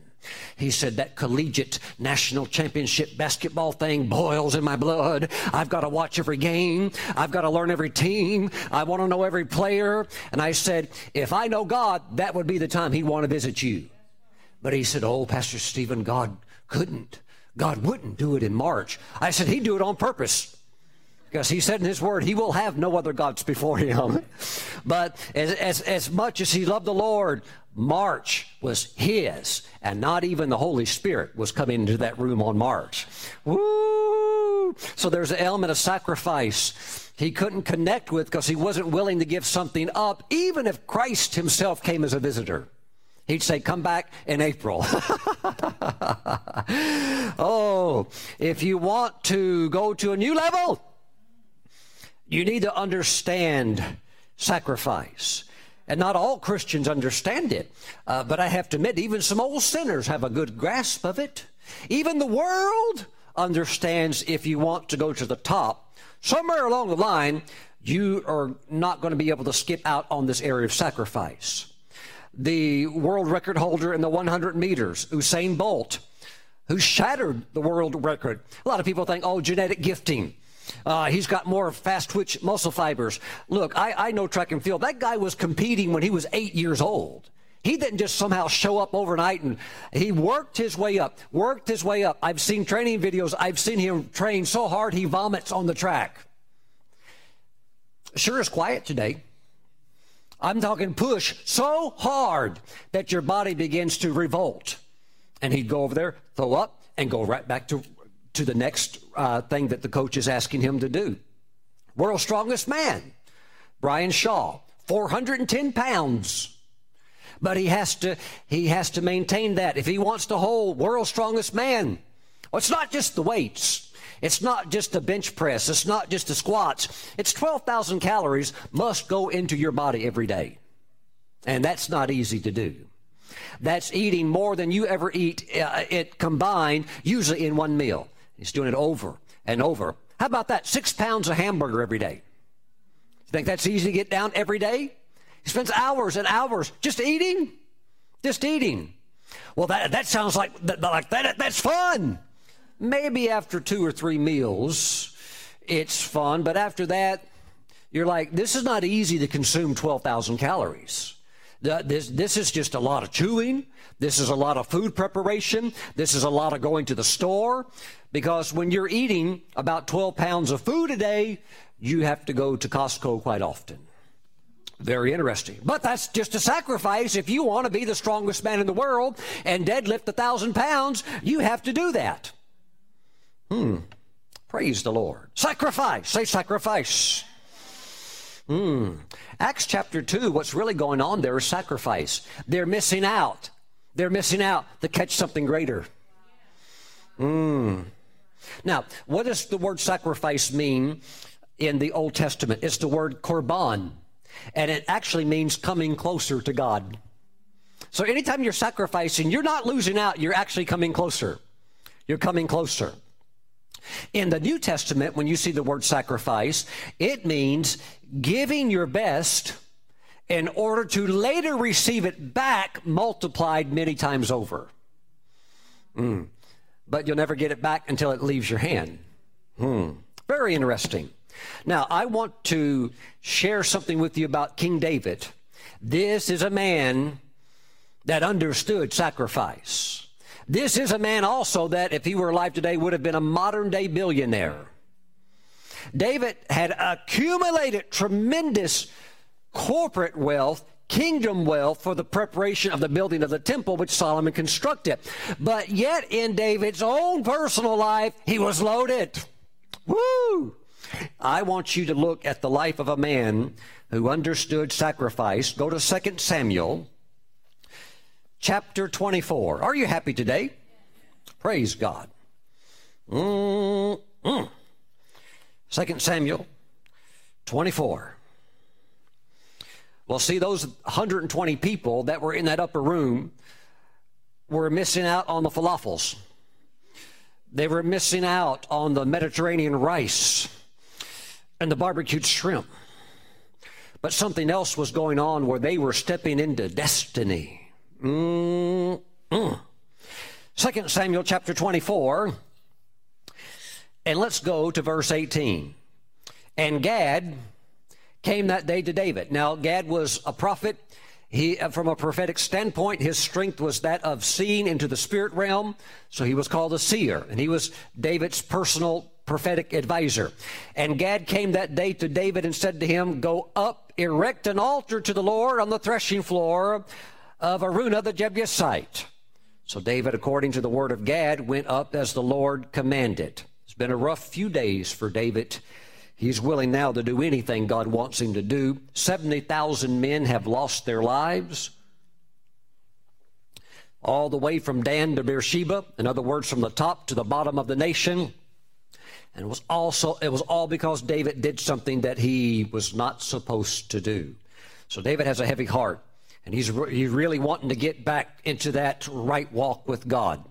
He said, "That collegiate national championship basketball thing boils in my blood. I've got to watch every game. I've got to learn every team. I want to know every player." And I said, "If I know God, that would be the time he'd want to visit you." But he said, "Oh, Pastor Stephen, God couldn't. God wouldn't do it in March." I said, "He'd do it on purpose. Because he said in his word, he will have no other gods before him." But as, as, as much as he loved the Lord, March was his, and not even the Holy Spirit was coming into that room on March. Woo! So there's an element of sacrifice he couldn't connect with, because he wasn't willing to give something up, even if Christ himself came as a visitor. He'd say, "Come back in April." Oh, if you want to go to a new level, you need to understand sacrifice. And not all Christians understand it, uh, but I have to admit, even some old sinners have a good grasp of it. Even the world understands, if you want to go to the top, somewhere along the line, you are not going to be able to skip out on this area of sacrifice. The world record holder in the one hundred meters, Usain Bolt, who shattered the world record. A lot of people think, oh, genetic gifting. Uh, he's got more fast-twitch muscle fibers. Look, I, I know track and field. That guy was competing when he was eight years old. He didn't just somehow show up overnight, and he worked his way up, worked his way up. I've seen training videos. I've seen him train so hard he vomits on the track. Sure is quiet today. I'm talking push so hard that your body begins to revolt. and he'd go over there, throw up, and go right back to to the next uh, thing that the coach is asking him to do. World's strongest man, Brian Shaw, four hundred ten pounds. But he has to he has to maintain that if he wants to hold world's strongest man. Well, it's not just the weights. It's not just the bench press. It's not just the squats. It's twelve thousand calories must go into your body every day. And that's not easy to do. That's eating more than you ever eat uh, it combined, usually in one meal. He's doing it over and over. How about that? Six pounds of hamburger every day. You think that's easy to get down every day? He spends hours and hours just eating, just eating. Well, that that sounds like that, like that that's fun. Maybe after two or three meals, it's fun, but after that, you're like, this is not easy to consume twelve thousand calories. The, this, this is just a lot of chewing. This is a lot of food preparation. This is a lot of going to the store, because when you're eating about twelve pounds of food a day, you have to go to Costco quite often. Very interesting. But that's just a sacrifice. If you want to be the strongest man in the world and deadlift a thousand pounds, you have to do that. Hmm. Praise the Lord. Sacrifice. Say sacrifice. Hmm. Acts chapter two, what's really going on there is sacrifice. They're missing out. They're missing out to catch something greater. Hmm. Now, what does the word sacrifice mean in the Old Testament? It's the word korban. And it actually means coming closer to God. So anytime you're sacrificing, you're not losing out. You're actually coming closer. You're coming closer. In the New Testament, when you see the word sacrifice, it means giving your best in order to later receive it back multiplied many times over. Mm. But you'll never get it back until it leaves your hand. Mm. Very interesting. Now, I want to share something with you about King David. This is a man that understood sacrifice. This is a man also that, if he were alive today, would have been a modern-day billionaire. David had accumulated tremendous corporate wealth, kingdom wealth, for the preparation of the building of the temple which Solomon constructed. But yet, in David's own personal life, he was loaded. Woo! I want you to look at the life of a man who understood sacrifice. Go to Second Samuel chapter twenty-four. Are you happy today? Praise God. Mm-mm. Second Samuel twenty-four. Well, see, those one hundred twenty people that were in that upper room were missing out on the falafels. They were missing out on the Mediterranean rice and the barbecued shrimp. But something else was going on where they were stepping into destiny. Mm-mm. Second Samuel chapter twenty-four, and let's go to verse eighteen. And Gad came that day to David. Now, Gad was a prophet. He, from a prophetic standpoint, his strength was that of seeing into the spirit realm, so he was called a seer, and he was David's personal prophetic advisor. And Gad came that day to David and said to him, "Go up, erect an altar to the Lord on the threshing floor of Araunah the Jebusite." So David, according to the word of Gad, went up as the Lord commanded. It's been a rough few days for David. He's willing now to do anything God wants him to do. seventy thousand men have lost their lives, all the way from Dan to Beersheba. In other words, from the top to the bottom of the nation. And it was also, it was all because David did something that he was not supposed to do. So David has a heavy heart, and he's, re- he's really wanting to get back into that right walk with God.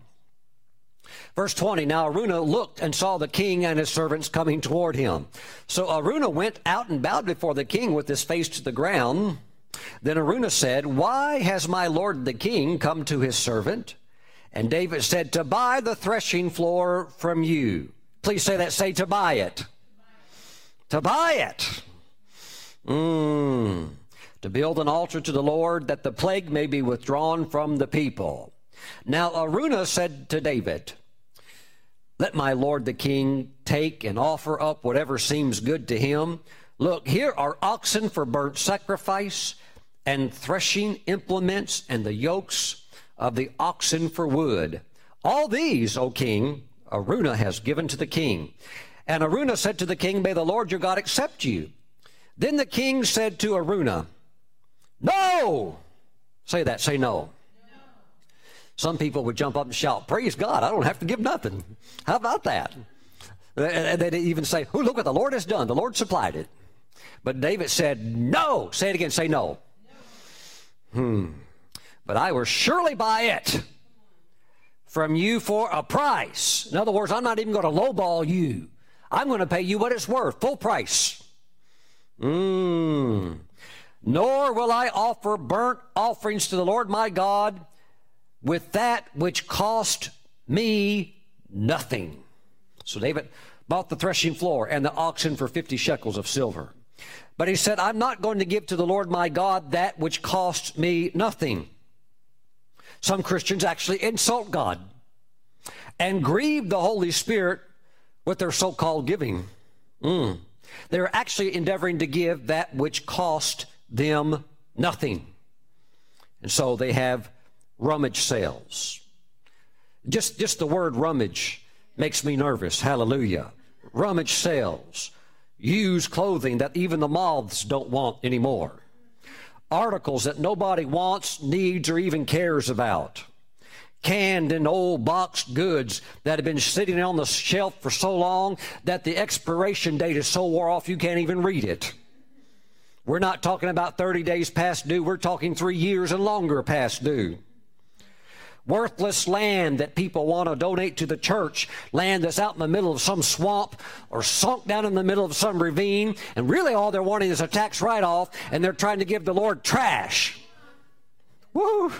Verse twenty, now Araunah looked and saw the king and his servants coming toward him. So Araunah went out and bowed before the king with his face to the ground. Then Araunah said, "Why has my lord the king come to his servant?" And David said, "To buy the threshing floor from you." Please say that. Say, to buy it. To buy it. Mm. To build an altar to the Lord, that the plague may be withdrawn from the people. Now Araunah said to David, "Let my lord the king take and offer up whatever seems good to him. Look, here are oxen for burnt sacrifice and threshing implements and the yokes of the oxen for wood. All these, O king, Araunah has given to the king. And Araunah said to the king, May the Lord your God accept you. Then the king said to Araunah, No! Say that, say no. no. Some people would jump up and shout, Praise God, I don't have to give nothing. How about that? And they'd even say, Oh, look what the Lord has done. The Lord supplied it. But David said, No! Say it again, say no. no. Hmm. But I will surely buy it from you for a price. In other words, I'm not even going to lowball you. I'm going to pay you what it's worth, full price. Mm. Nor will I offer burnt offerings to the Lord my God with that which cost me nothing. So David bought the threshing floor and the oxen for fifty shekels of silver. But he said, I'm not going to give to the Lord my God that which cost me nothing. Some Christians actually insult God and grieve the Holy Spirit with their so-called giving. Mm. They're actually endeavoring to give that which cost them nothing. And so they have rummage sales. Just, just the word rummage makes me nervous. Hallelujah. Rummage sales. Used clothing that even the moths don't want anymore. Articles that nobody wants, needs, or even cares about. Canned and old boxed goods that have been sitting on the shelf for so long that the expiration date is so wore off you can't even read it. We're not talking about thirty days past due. We're talking three years and longer past due. Worthless land that people want to donate to the church, land that's out in the middle of some swamp or sunk down in the middle of some ravine, and really all they're wanting is a tax write-off, and they're trying to give the Lord trash. Woo!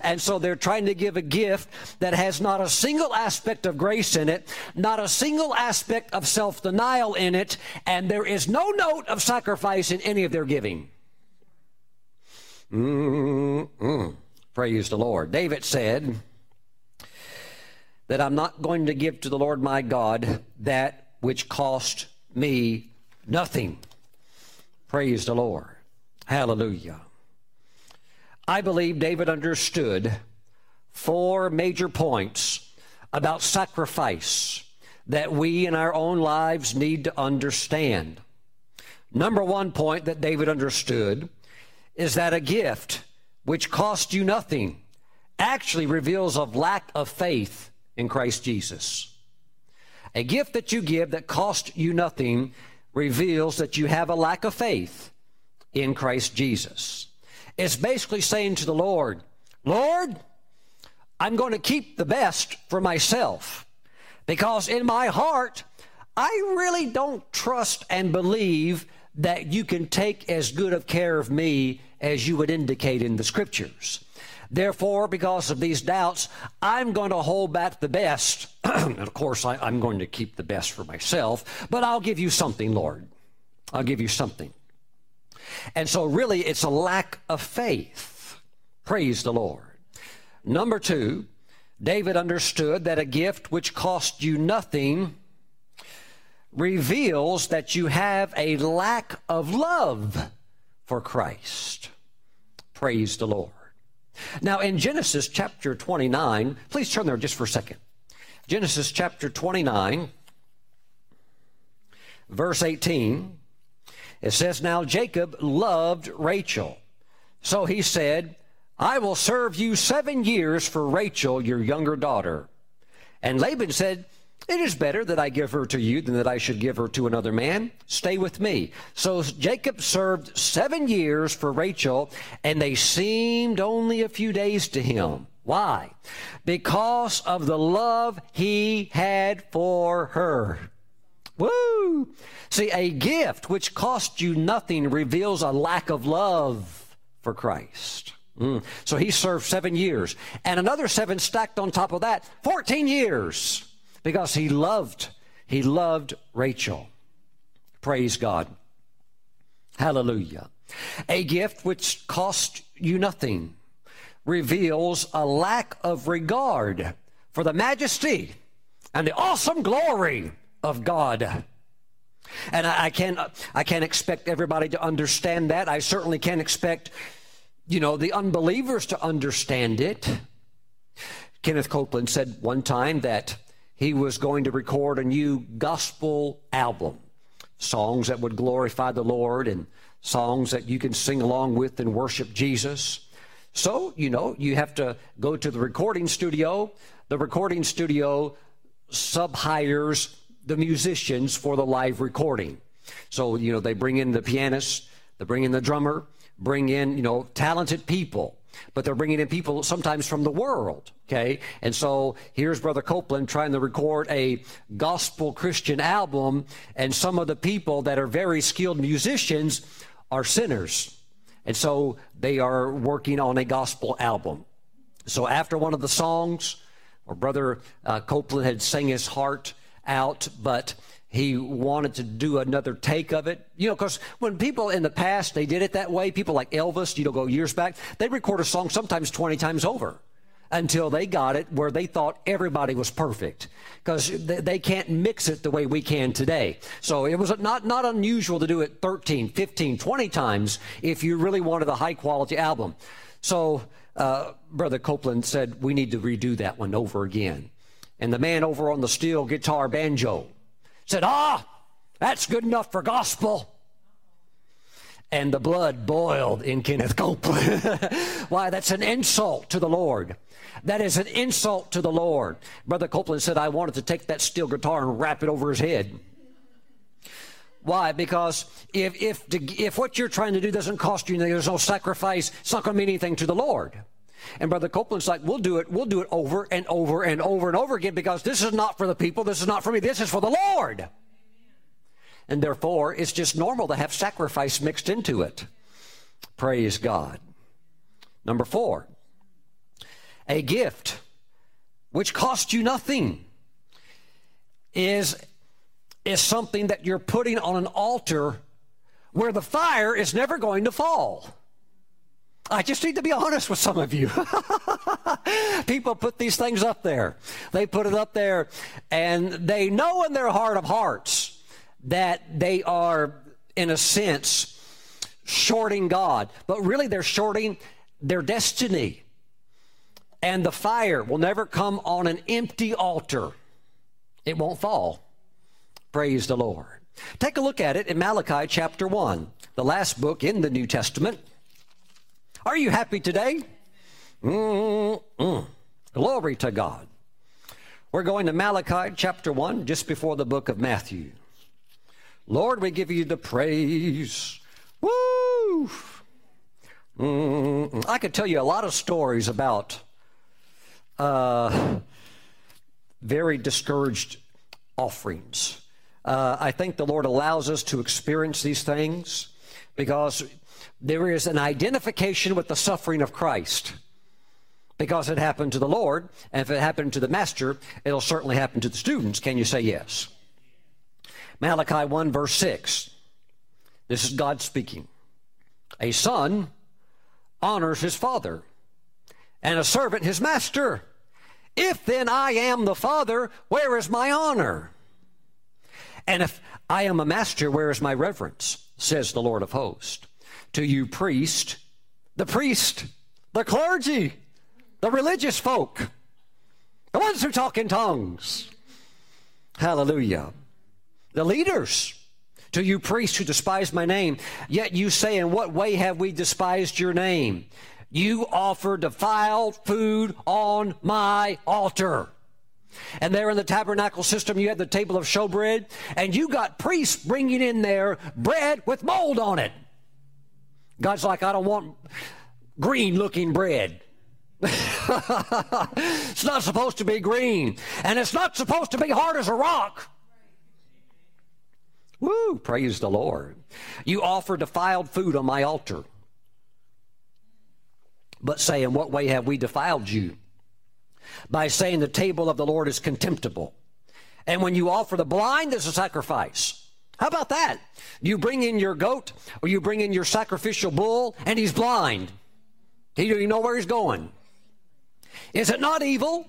And so they're trying to give a gift that has not a single aspect of grace in it, not a single aspect of self-denial in it, and there is no note of sacrifice in any of their giving. Mm-mm. Praise the Lord. David said that I'm not going to give to the Lord my God that which cost me nothing. Praise the Lord. Hallelujah. I believe David understood four major points about sacrifice that we in our own lives need to understand. Number one point that David understood is that a gift which cost you nothing actually reveals of lack of faith in Christ Jesus. A gift that you give that cost you nothing reveals that you have a lack of faith in Christ Jesus. It's basically saying to the Lord, Lord, I'm going to keep the best for myself because in my heart, I really don't trust and believe that you can take as good of care of me as you would indicate in the scriptures. Therefore, because of these doubts, I'm going to hold back the best. And of course, I, I'm going to keep the best for myself, but I'll give you something, Lord. I'll give you something. And so really, it's a lack of faith. Praise the Lord. Number two, David understood that a gift which cost you nothing reveals that you have a lack of love for Christ. Praise the Lord. Now in Genesis chapter twenty-nine, please turn there just for a second. Genesis chapter twenty-nine, verse eighteen, it says, Now Jacob loved Rachel, so he said, I will serve you seven years for Rachel, your younger daughter. And Laban said, It is better that I give her to you than that I should give her to another man. Stay with me. So Jacob served seven years for Rachel, and they seemed only a few days to him. Why? Because of the love he had for her. Woo! See, a gift which cost you nothing reveals a lack of love for Christ. Mm. So he served seven years, and another seven stacked on top of that, fourteen years. Because he loved, he loved Rachel. Praise God. Hallelujah. A gift which cost you nothing reveals a lack of regard for the majesty and the awesome glory of God. And I, I can't, I can't expect everybody to understand that. I certainly can't expect you know, the unbelievers to understand it. Kenneth Copeland said one time that he was going to record a new gospel album, songs that would glorify the Lord and songs that you can sing along with and worship Jesus. So, you know, you have to go to the recording studio. The recording studio sub-hires the musicians for the live recording. So, you know, they bring in the pianist, they bring in the drummer, bring in, you know, talented people. But they're bringing in people sometimes from the world, okay? And so here's Brother Copeland trying to record a gospel Christian album, and some of the people that are very skilled musicians are sinners. And so they are working on a gospel album. So after one of the songs, or Brother uh, Copeland had sang his heart out, but he wanted to do another take of it. You know, because when people in the past, they did it that way, people like Elvis, you know, go years back, they'd record a song sometimes twenty times over until they got it where they thought everybody was perfect, because th they can't mix it the way we can today. So it was not, not unusual to do it thirteen, fifteen, twenty times if you really wanted a high-quality album. So uh, Brother Copeland said, we need to redo that one over again. And the man over on the steel guitar banjo said, ah, that's good enough for gospel. And the blood boiled in Kenneth Copeland. Why, that's an insult to the Lord. That is an insult to the Lord. Brother Copeland said, I wanted to take that steel guitar and wrap it over his head. Why? Because if, if, if what you're trying to do doesn't cost you anything, there's no sacrifice, it's not going to mean anything to the Lord. And Brother Copeland's like, we'll do it, we'll do it over and over and over and over again, because this is not for the people, this is not for me, this is for the Lord. And therefore, it's just normal to have sacrifice mixed into it. Praise God. Number four, a gift which costs you nothing is, is something that you're putting on an altar where the fire is never going to fall. I just need to be honest with some of you. People put these things up there. They put it up there, and they know in their heart of hearts that they are, in a sense, shorting God. But really, they're shorting their destiny. And the fire will never come on an empty altar. It won't fall. Praise the Lord. Take a look at it in Malachi chapter one, the last book in the New Testament. Are you happy today? Mm-mm. Glory to God. We're going to Malachi chapter one, just before the book of Matthew. Lord, we give you the praise. Woo! Mm-mm. I could tell you a lot of stories about uh, very discouraged offerings. Uh, I think the Lord allows us to experience these things because there is an identification with the suffering of Christ, because it happened to the Lord, and if it happened to the master, it'll certainly happen to the students. Can you say yes? Malachi one, verse six. This is God speaking. A son honors his father, and a servant his master. If then I am the father, where is my honor? And if I am a master, where is my reverence? Says the Lord of hosts. To you priest, the priest, the clergy, the religious folk, the ones who talk in tongues. Hallelujah. The leaders, to you priests who despise my name, yet you say, in what way have we despised your name? You offer defiled food on my altar. And there in the tabernacle system, you had the table of showbread, and you got priests bringing in their bread with mold on it. God's like, I don't want green-looking bread. It's not supposed to be green, and it's not supposed to be hard as a rock. Woo, praise the Lord. You offer defiled food on my altar, but say, in what way have we defiled you? By saying the table of the Lord is contemptible. And when you offer the blind as a sacrifice, how about that? You bring in your goat, or you bring in your sacrificial bull, and he's blind. He doesn't know where he's going. Is it not evil?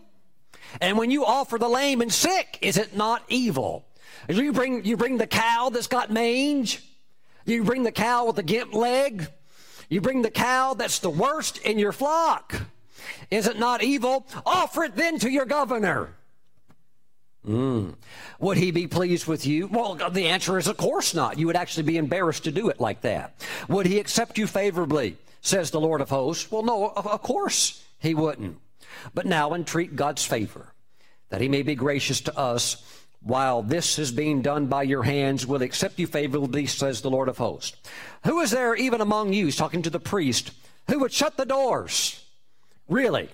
And when you offer the lame and sick, is it not evil? You bring, you bring the cow that's got mange. You bring the cow with the gimp leg. You bring the cow that's the worst in your flock. Is it not evil? Offer it then to your governor. Mm. Would he be pleased with you? Well, the answer is, of course not. You would actually be embarrassed to do it like that. Would he accept you favorably, says the Lord of hosts? Well, no, of course he wouldn't. But now entreat God's favor, that he may be gracious to us. While this is being done by your hands, will accept you favorably, says the Lord of hosts. Who is there even among you, he's talking to the priest, who would shut the doors? Really?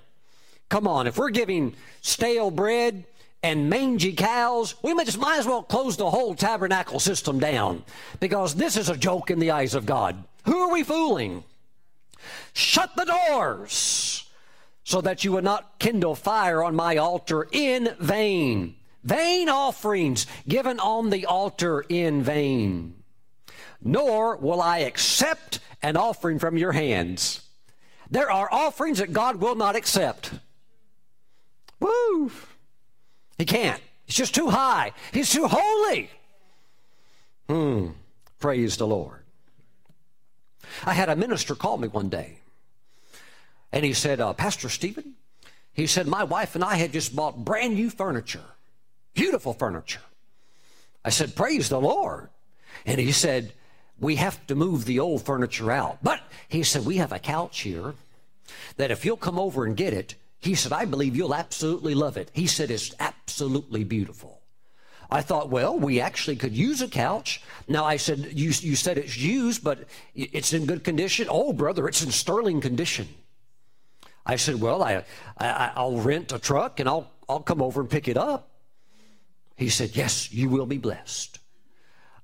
Come on, if we're giving stale bread and mangy cows, we may just might as well close the whole tabernacle system down, because this is a joke in the eyes of God. Who are we fooling? Shut the doors, so that you would not kindle fire on my altar in vain. Vain offerings given on the altar in vain. Nor will I accept an offering from your hands. There are offerings that God will not accept. Woo! He can't. It's just too high. He's too holy. Hmm. Praise the Lord. I had a minister call me one day, and he said, uh, Pastor Stephen, he said, my wife and I had just bought brand new furniture. Beautiful furniture. I said, praise the Lord. And he said, we have to move the old furniture out. But he said, we have a couch here that if you'll come over and get it, he said, I believe you'll absolutely love it. He said, it's absolutely beautiful. I thought, well, we actually could use a couch. Now, I said, you, you said it's used, but it's in good condition. Oh, brother, it's in sterling condition. I said, well, I, I, I'll rent a truck and I'll, I'll come over and pick it up. He said, yes, you will be blessed.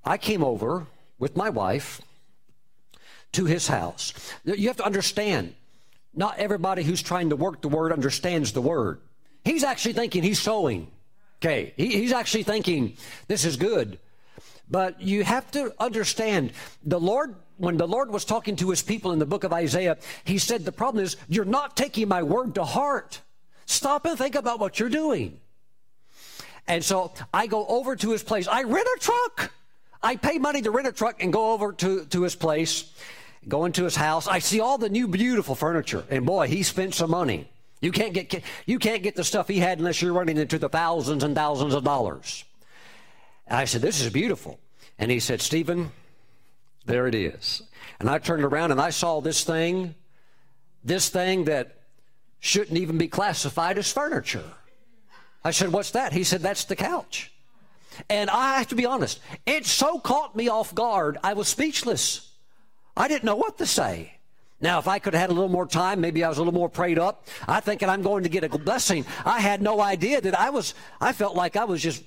I came over with my wife to his house. You have to understand, not everybody who's trying to work the Word understands the Word. He's actually thinking he's sowing. Okay, he, he's actually thinking this is good. But you have to understand, the Lord, when the Lord was talking to his people in the book of Isaiah, he said, the problem is you're not taking my Word to heart. Stop and think about what you're doing. And so I go over to his place. I rent a truck. I pay money to rent a truck and go over to, to his place, go into his house. I see all the new beautiful furniture, and boy, he spent some money. You can't get, you can't get the stuff he had unless you're running into the thousands and thousands of dollars. And I said, this is beautiful. And he said, Stephen, there it is. And I turned around and I saw this thing, this thing that shouldn't even be classified as furniture. I said, what's that? He said, that's the couch. And I have to be honest, it so caught me off guard, I was speechless. I didn't know what to say. Now, if I could have had a little more time, maybe I was a little more prayed up. I think that I'm going to get a blessing. I had no idea that I was, I felt like I was just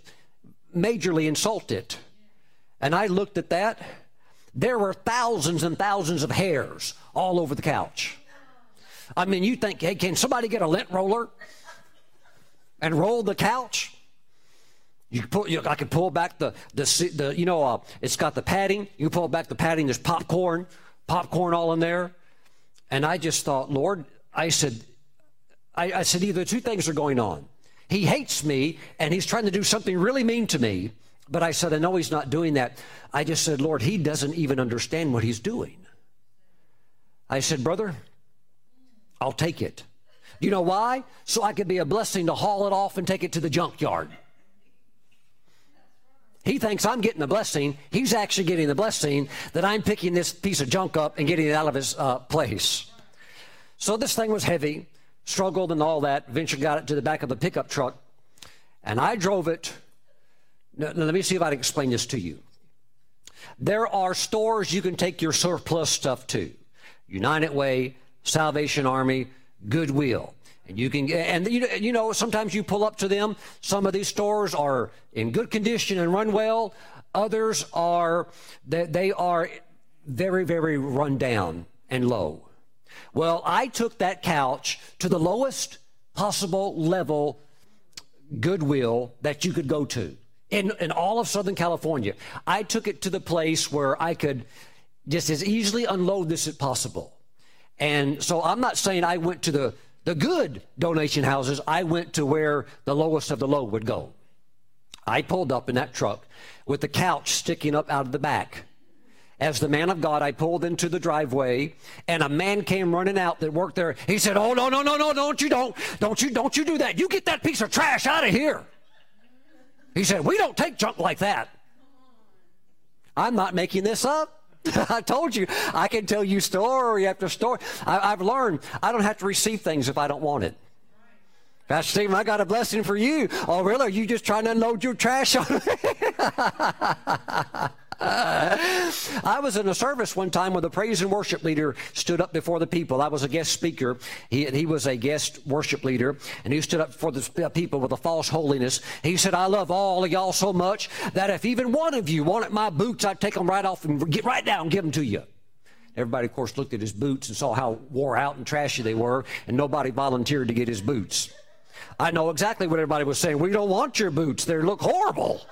majorly insulted. And I looked at that. There were thousands and thousands of hairs all over the couch. I mean, you think, hey, can somebody get a lint roller and roll the couch? You pull, you, I can pull back the, the, the you know, uh, it's got the padding. You pull back the padding. There's popcorn, popcorn all in there. And I just thought, Lord, I said, I, I said, either two things are going on. He hates me, and he's trying to do something really mean to me. But I said, I know he's not doing that. I just said, Lord, he doesn't even understand what he's doing. I said, brother, I'll take it. You know why? So I could be a blessing to haul it off and take it to the junkyard. He thinks I'm getting a blessing. He's actually getting the blessing that I'm picking this piece of junk up and getting it out of his uh, place. So this thing was heavy, struggled and all that. Eventually got it to the back of the pickup truck, and I drove it. Now, now let me see if I can explain this to you. There are stores you can take your surplus stuff to. United Way, Salvation Army, Goodwill. And you can, and you, you know, sometimes you pull up to them. Some of these stores are in good condition and run well. Others are, they, they are very, very run down and low. Well, I took that couch to the lowest possible level Goodwill that you could go to in, in all of Southern California. I took it to the place where I could just as easily unload this as possible. And so I'm not saying I went to the, the good donation houses. I went to where the lowest of the low would go. I pulled up in that truck with the couch sticking up out of the back. As the man of God, I pulled into the driveway, and a man came running out that worked there. He said, oh, no, no, no, no, don't you, don't, don't you, don't you do that. You get that piece of trash out of here. He said, we don't take junk like that. I'm not making this up. I told you, I can tell you story after story. I, I've learned I don't have to receive things if I don't want it. Pastor Stephen, I got a blessing for you. Oh, really? Are you just trying to unload your trash on me? I was in a service one time where the praise and worship leader stood up before the people. I was a guest speaker. He, he was a guest worship leader, and he stood up before the people with a false holiness. He said, I love all of y'all so much that if even one of you wanted my boots, I'd take them right off and get right down and give them to you. Everybody, of course, looked at his boots and saw how wore out and trashy they were, and nobody volunteered to get his boots. I know exactly what everybody was saying. We don't want your boots. They look horrible.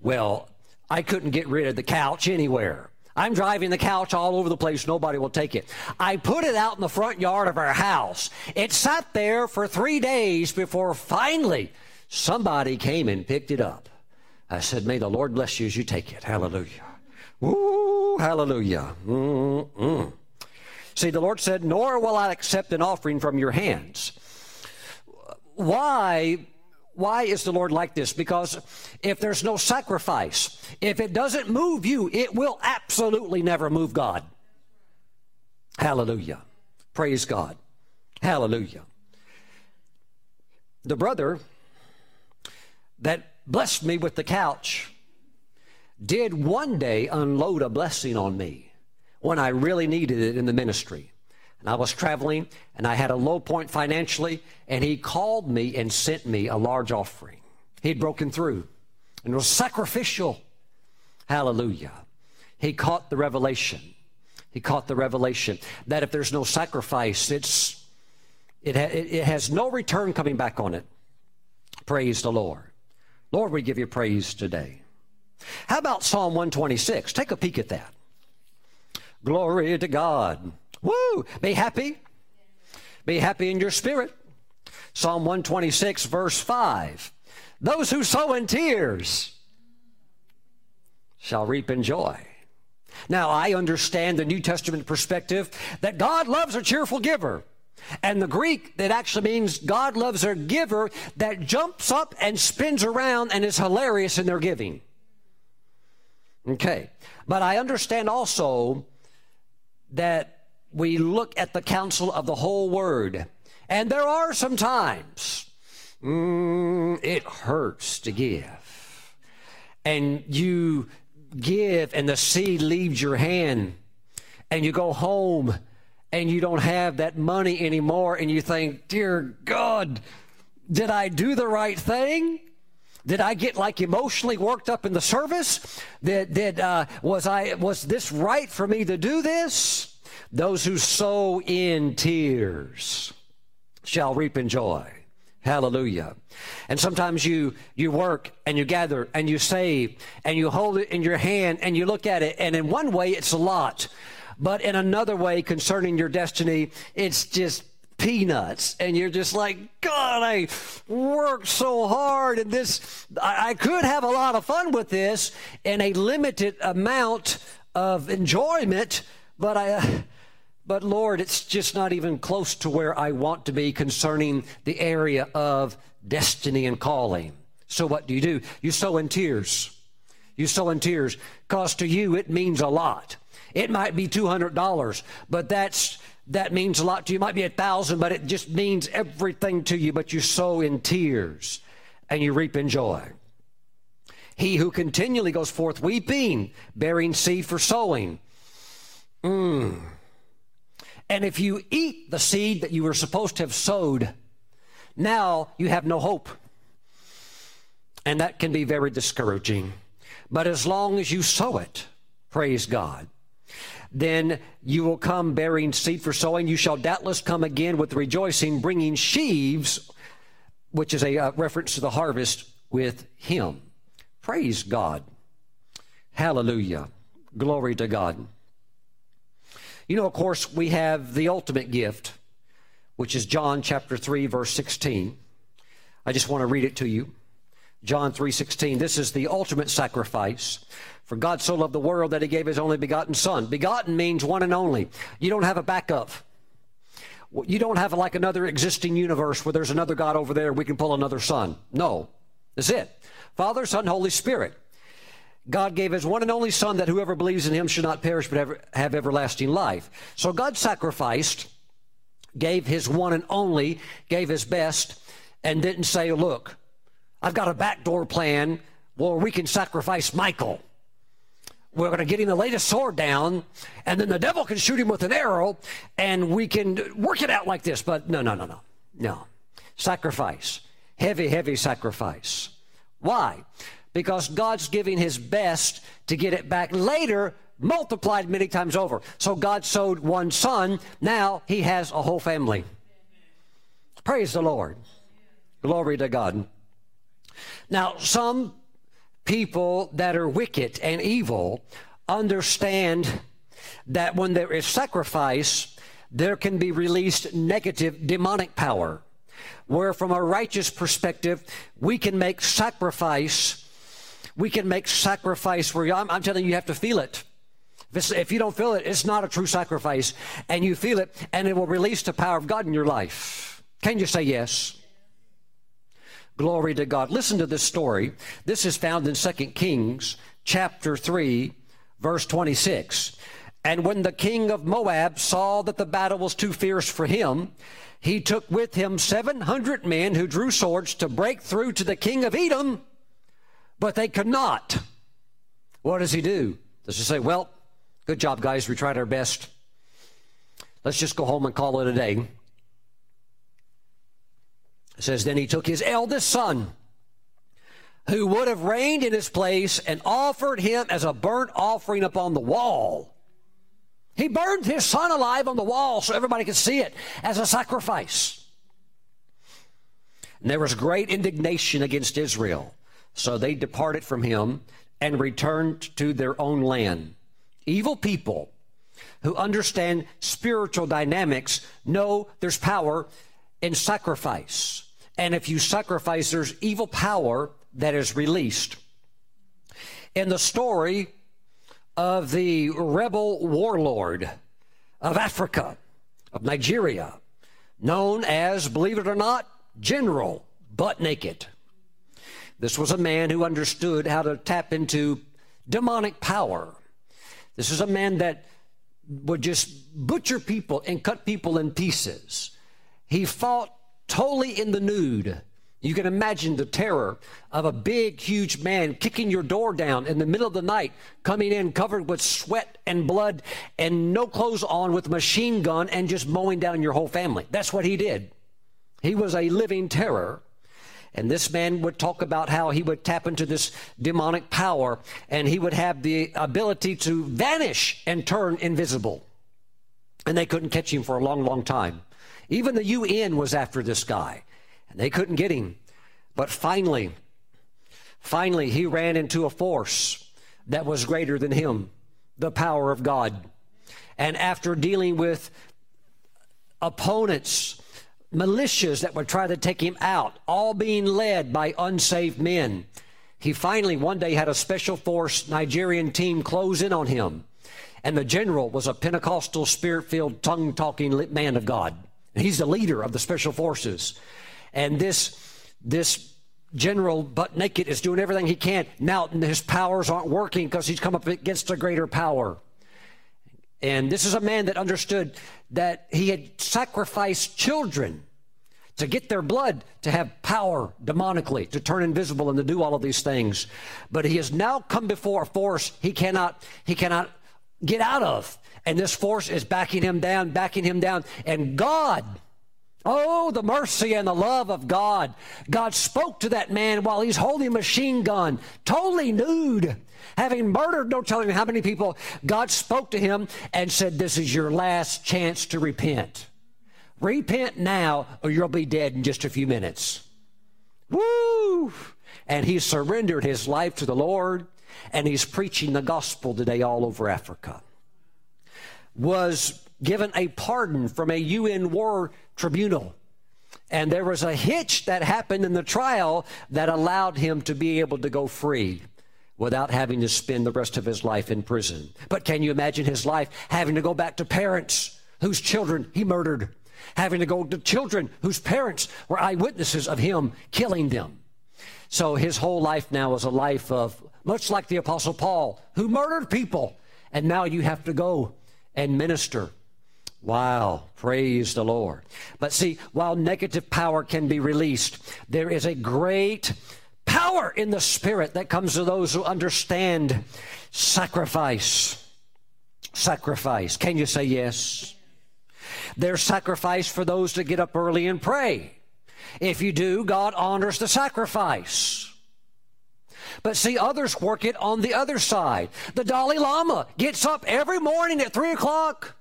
Well, I couldn't get rid of the couch anywhere. I'm driving the couch all over the place. Nobody will take it. I put it out in the front yard of our house. It sat there for three days before finally somebody came and picked it up. I said, may the Lord bless you as you take it. Hallelujah. Woo, hallelujah. Mm-mm. See, the Lord said, nor will I accept an offering from your hands. Why? Why is the Lord like this? Because if there's no sacrifice, if it doesn't move you, it will absolutely never move God. Hallelujah. Praise God. Hallelujah. The brother that blessed me with the couch did one day unload a blessing on me when I really needed it in the ministry. And I was traveling, and I had a low point financially, and he called me and sent me a large offering. He'd broken through, and it was sacrificial. Hallelujah. He caught the revelation. He caught the revelation that if there's no sacrifice, it's, it, ha it has no return coming back on it. Praise the Lord. Lord, we give you praise today. How about Psalm one twenty-six? Take a peek at that. Glory to God. Woo! Be happy. Be happy in your spirit. Psalm one twenty-six, verse five. Those who sow in tears shall reap in joy. Now, I understand the New Testament perspective that God loves a cheerful giver. And the Greek, that actually means God loves a giver that jumps up and spins around and is hilarious in their giving. Okay. But I understand also that we look at the counsel of the whole word. And there are some times mm, it hurts to give. And you give and the seed leaves your hand. And you go home and you don't have that money anymore. And you think, dear God, did I do the right thing? Did I get like emotionally worked up in the service? Did, did, uh, was, I, was this right for me to do this? Those who sow in tears shall reap in joy. Hallelujah. And sometimes you, you work and you gather and you save and you hold it in your hand and you look at it. And in one way, it's a lot. But in another way, concerning your destiny, it's just peanuts. And you're just like, God, I worked so hard. And this, I, I could have a lot of fun with this and a limited amount of enjoyment. But, I, but Lord, it's just not even close to where I want to be concerning the area of destiny and calling. So what do you do? You sow in tears. You sow in tears, because to you it means a lot. It might be two hundred dollars, but that's, that means a lot to you. It might be a thousand dollars, but it just means everything to you. But you sow in tears, and you reap in joy. He who continually goes forth weeping, bearing seed for sowing. Mm. And if you eat the seed that you were supposed to have sowed, now you have no hope. And that can be very discouraging. But as long as you sow it, praise God, then you will come bearing seed for sowing. You shall doubtless come again with rejoicing, bringing sheaves, which is a uh, reference to the harvest, with him. Praise God. Hallelujah. Glory to God. You know, of course, we have the ultimate gift, which is John chapter three, verse sixteen. I just want to read it to you. John three sixteen. This is the ultimate sacrifice. For God so loved the world that he gave his only begotten son. Begotten means one and only. You don't have a backup. You don't have like another existing universe where there's another God over there. We can pull another son. No, that's it. Father, Son, Holy Spirit. God gave his one and only son that whoever believes in him should not perish but have everlasting life. So God sacrificed, gave his one and only, gave his best, and didn't say, look, I've got a backdoor plan where we can sacrifice Michael. We're going to get him the latest sword down, and then the devil can shoot him with an arrow, and we can work it out like this. But no, no, no, no, no. Sacrifice. Heavy, heavy sacrifice. Why? Because God's giving his best to get it back later, multiplied many times over. So God sowed one son. Now he has a whole family. Praise the Lord. Glory to God. Now, some people that are wicked and evil understand that when there is sacrifice, there can be released negative demonic power, where from a righteous perspective, we can make sacrifice. We can make sacrifice where I'm, I'm telling you, you have to feel it. If, it's, if you don't feel it, it's not a true sacrifice, and you feel it, and it will release the power of God in your life. Can you say yes? Glory to God. Listen to this story. This is found in Second Kings chapter three, verse twenty-six. And when the king of Moab saw that the battle was too fierce for him, he took with him seven hundred men who drew swords to break through to the king of Edom, but they could not. What does he do? Does he say, well, good job, guys. We tried our best. Let's just go home and call it a day. It says, then he took his eldest son, who would have reigned in his place, and offered him as a burnt offering upon the wall. He burned his son alive on the wall so everybody could see it as a sacrifice. And there was great indignation against Israel. So they departed from him and returned to their own land. Evil people who understand spiritual dynamics know there's power in sacrifice. And if you sacrifice, there's evil power that is released. In the story of the rebel warlord of Africa, of Nigeria, known as, believe it or not, General Butt Naked. This was a man who understood how to tap into demonic power. This is a man that would just butcher people and cut people in pieces. He fought totally in the nude. You can imagine the terror of a big, huge man kicking your door down in the middle of the night, coming in covered with sweat and blood and no clothes on with a machine gun and just mowing down your whole family. That's what he did. He was a living terror. And this man would talk about how he would tap into this demonic power, and he would have the ability to vanish and turn invisible. And they couldn't catch him for a long, long time. Even the U N was after this guy, and they couldn't get him. But finally, finally, he ran into a force that was greater than him, the power of God. And after dealing with opponents, militias that would try to take him out, all being led by unsaved men, he finally one day had a special force Nigerian team close in on him. And the general was a Pentecostal, spirit-filled, tongue-talking man of God. He's the leader of the special forces. And this, this General Butt Naked is doing everything he can. Now his powers aren't working because he's come up against a greater power. And this is a man that understood that he had sacrificed children to get their blood to have power demonically, to turn invisible and to do all of these things. But he has now come before a force he cannot, he cannot get out of. And this force is backing him down, backing him down. And God, oh, the mercy and the love of God. God spoke to that man while he's holding a machine gun, totally nude, having murdered, no telling how many people. God spoke to him and said, this is your last chance to repent. Repent now or you'll be dead in just a few minutes. Woo! And he surrendered his life to the Lord, and he's preaching the gospel today all over Africa. Was given a pardon from a U N war tribunal. And there was a hitch that happened in the trial that allowed him to be able to go free. without having to spend the rest of his life in prison. But can you imagine his life having to go back to parents whose children he murdered, having to go to children whose parents were eyewitnesses of him killing them? So his whole life now is a life of, much like the Apostle Paul, who murdered people, and now you have to go and minister. Wow, praise the Lord. But see, while negative power can be released, there is a great power in the Spirit that comes to those who understand sacrifice. Sacrifice. Can you say yes? There's sacrifice for those that get up early and pray. If you do, God honors the sacrifice. But see, others work it on the other side. The Dalai Lama gets up every morning at three o'clock,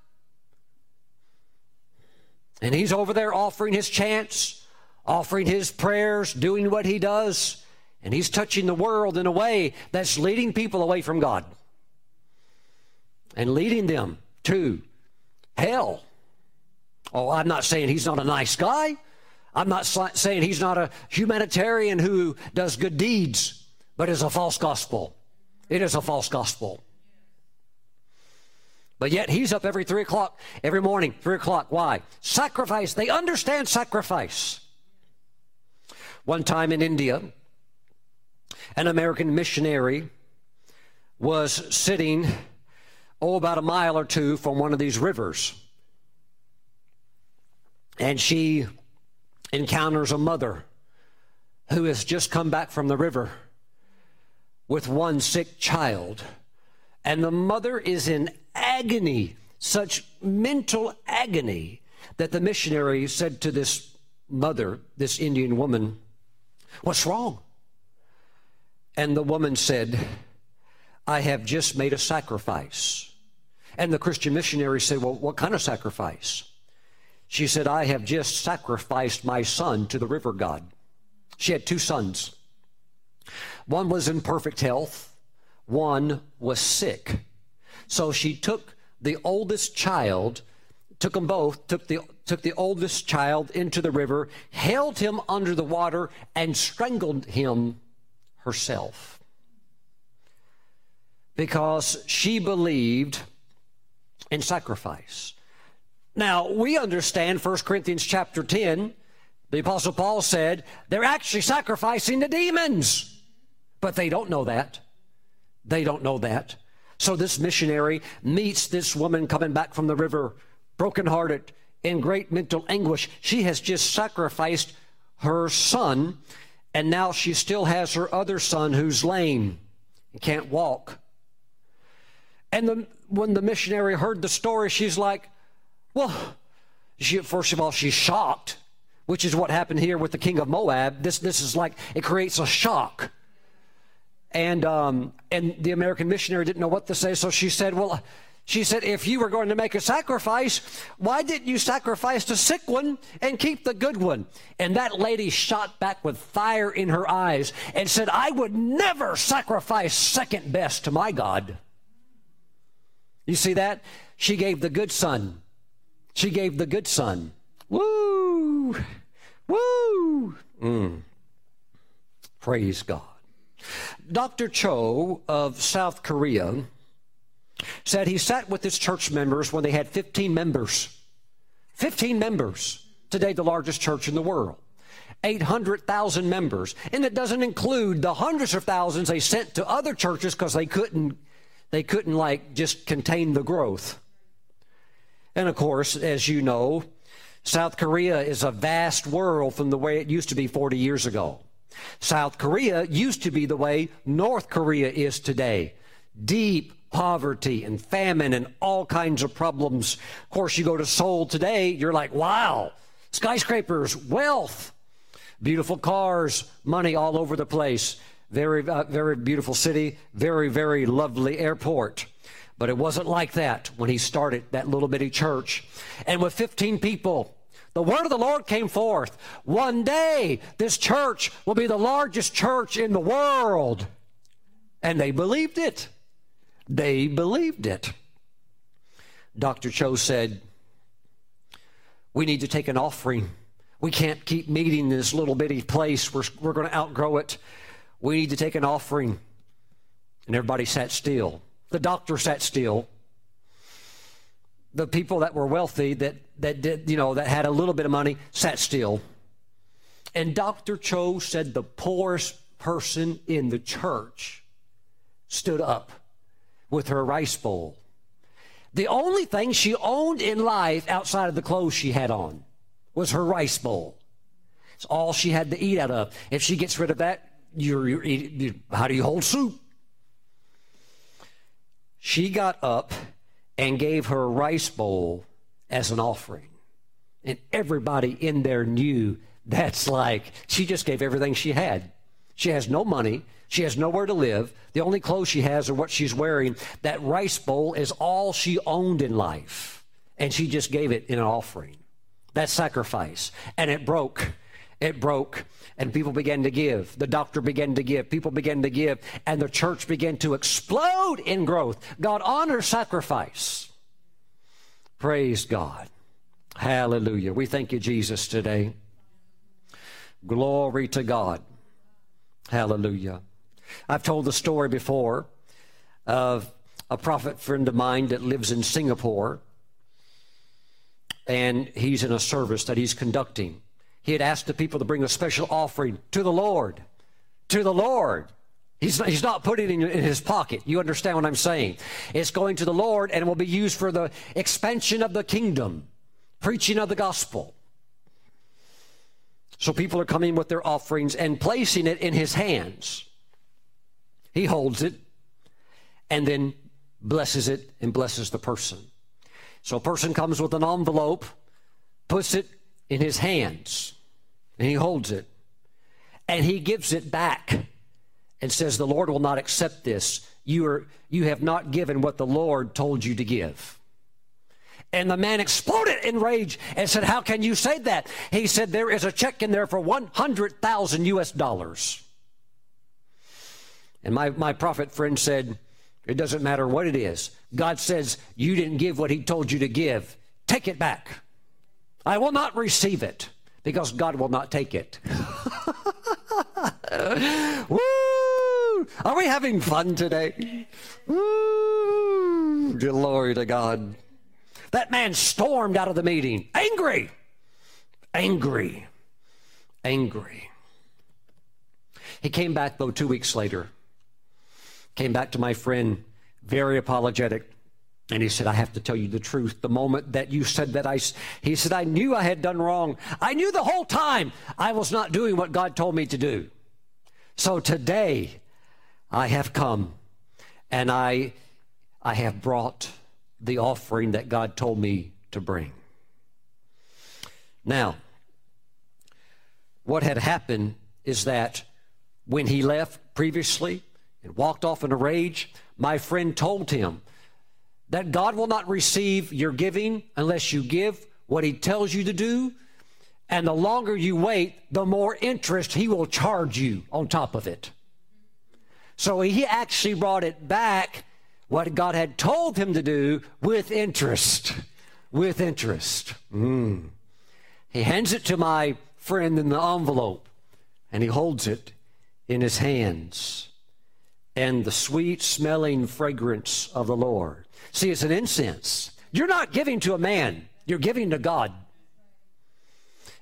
and he's over there offering his chants, offering his prayers, doing what he does, and he's touching the world in a way that's leading people away from God and leading them to hell. Oh, I'm not saying he's not a nice guy. I'm not saying he's not a humanitarian who does good deeds, but it's a false gospel. It is a false gospel. But yet he's up every three o'clock, every morning, three o'clock. Why? Sacrifice. They understand sacrifice. One time in India, an American missionary was sitting, oh, about a mile or two from one of these rivers. And she encounters a mother who has just come back from the river with one sick child. And the mother is in agony, such mental agony, that the missionary said to this mother, this Indian woman, "What's wrong?" And the woman said, "I have just made a sacrifice." And the Christian missionary said, "Well, what kind of sacrifice?" She said, "I have just sacrificed my son to the river god." She had two sons. One was in perfect health. One was sick. So she took the oldest child, took them both, took the, took the oldest child into the river, held him under the water, and strangled him herself. Because she believed in sacrifice. Now, we understand First Corinthians chapter ten. The Apostle Paul said they're actually sacrificing the demons. But they don't know that. They don't know that. So this missionary meets this woman coming back from the river, brokenhearted, in great mental anguish. She has just sacrificed her son, and now she still has her other son who's lame and can't walk. And the, when the missionary heard the story, she's like, well, she, first of all, she's shocked, which is what happened here with the king of Moab. This, this is like, it creates a shock. And, um, and the American missionary didn't know what to say, so she said, well, she said, if you were going to make a sacrifice, why didn't you sacrifice the sick one and keep the good one? And that lady shot back with fire in her eyes and said, I would never sacrifice second best to my God. You see that? She gave the good son. She gave the good son. Woo! Woo! Mm. Praise God. Doctor Cho of South Korea said he sat with his church members when they had fifteen members. fifteen members. Today, the largest church in the world. eight hundred thousand members. And it doesn't include the hundreds of thousands they sent to other churches because they couldn't, they couldn't, like, just contain the growth. And, of course, as you know, South Korea is a vast world from the way it used to be forty years ago. South Korea used to be the way North Korea is today. Deep poverty and famine and all kinds of problems. Of course, you go to Seoul today, you're like, wow, skyscrapers, wealth, beautiful cars, money all over the place. Very, uh, very beautiful city, very, very lovely airport. But it wasn't like that when he started that little bitty church. And with fifteen people, the word of the Lord came forth. One day, this church will be the largest church in the world. And they believed it. They believed it. Doctor Cho said, we need to take an offering. We can't keep meeting in this little bitty place. We're, we're going to outgrow it. We need to take an offering. and everybody sat still. The doctor sat still. The people that were wealthy, that that did, you know, that had a little bit of money, sat still. And Doctor Cho said the poorest person in the church stood up with her rice bowl. The only thing she owned in life outside of the clothes she had on was her rice bowl. It's all she had to eat out of. If she gets rid of that, you're, you're eating, you, how do you hold soup? She got up and gave her rice bowl as an offering. And everybody in there knew that's like, she just gave everything she had. She has no money. She has nowhere to live. The only clothes she has are what she's wearing. That rice bowl is all she owned in life. And she just gave it in an offering. That sacrifice. And it broke. It broke. And people began to give. The doctor began to give. People began to give. And the church began to explode in growth. God honors sacrifice. Praise God. Hallelujah. We thank you, Jesus, today. Glory to God. Hallelujah. I've told the story before of a prophet friend of mine that lives in Singapore. And he's in a service that he's conducting. He had asked the people to bring a special offering to the Lord. To the Lord. He's not, he's not putting it in, in his pocket. You understand what I'm saying. It's going to the Lord and will be used for the expansion of the kingdom. Preaching of the gospel. So people are coming with their offerings and placing it in his hands. He holds it and then blesses it and blesses the person. So a person comes with an envelope, puts it in his hands, and he holds it, and he gives it back and says, the Lord will not accept this. You are, you have not given what the Lord told you to give. And the man exploded in rage and said, how can you say that? He said, there is a check in there for one hundred thousand U S dollars. And my, my prophet friend said, it doesn't matter what it is. God says, you didn't give what he told you to give. Take it back. I will not receive it because God will not take it. Woo! Are we having fun today? Woo! Glory to God. That man stormed out of the meeting, angry, angry, angry. He came back, though, two weeks later. Came back to my friend, very apologetic, and he said, I have to tell you the truth. The moment that you said that, I, he said, I knew I had done wrong. I knew the whole time I was not doing what God told me to do. So today I have come, and I, I have brought the offering that God told me to bring. Now, what had happened is that when he left previously and walked off in a rage, my friend told him that God will not receive your giving unless you give what he tells you to do, and the longer you wait, the more interest he will charge you on top of it. So he actually brought it back, what God had told him to do, with interest, with interest. Mm. He hands it to my friend in the envelope, and he holds it in his hands, and the sweet-smelling fragrance of the Lord. See, it's an incense. You're not giving to a man. You're giving to God.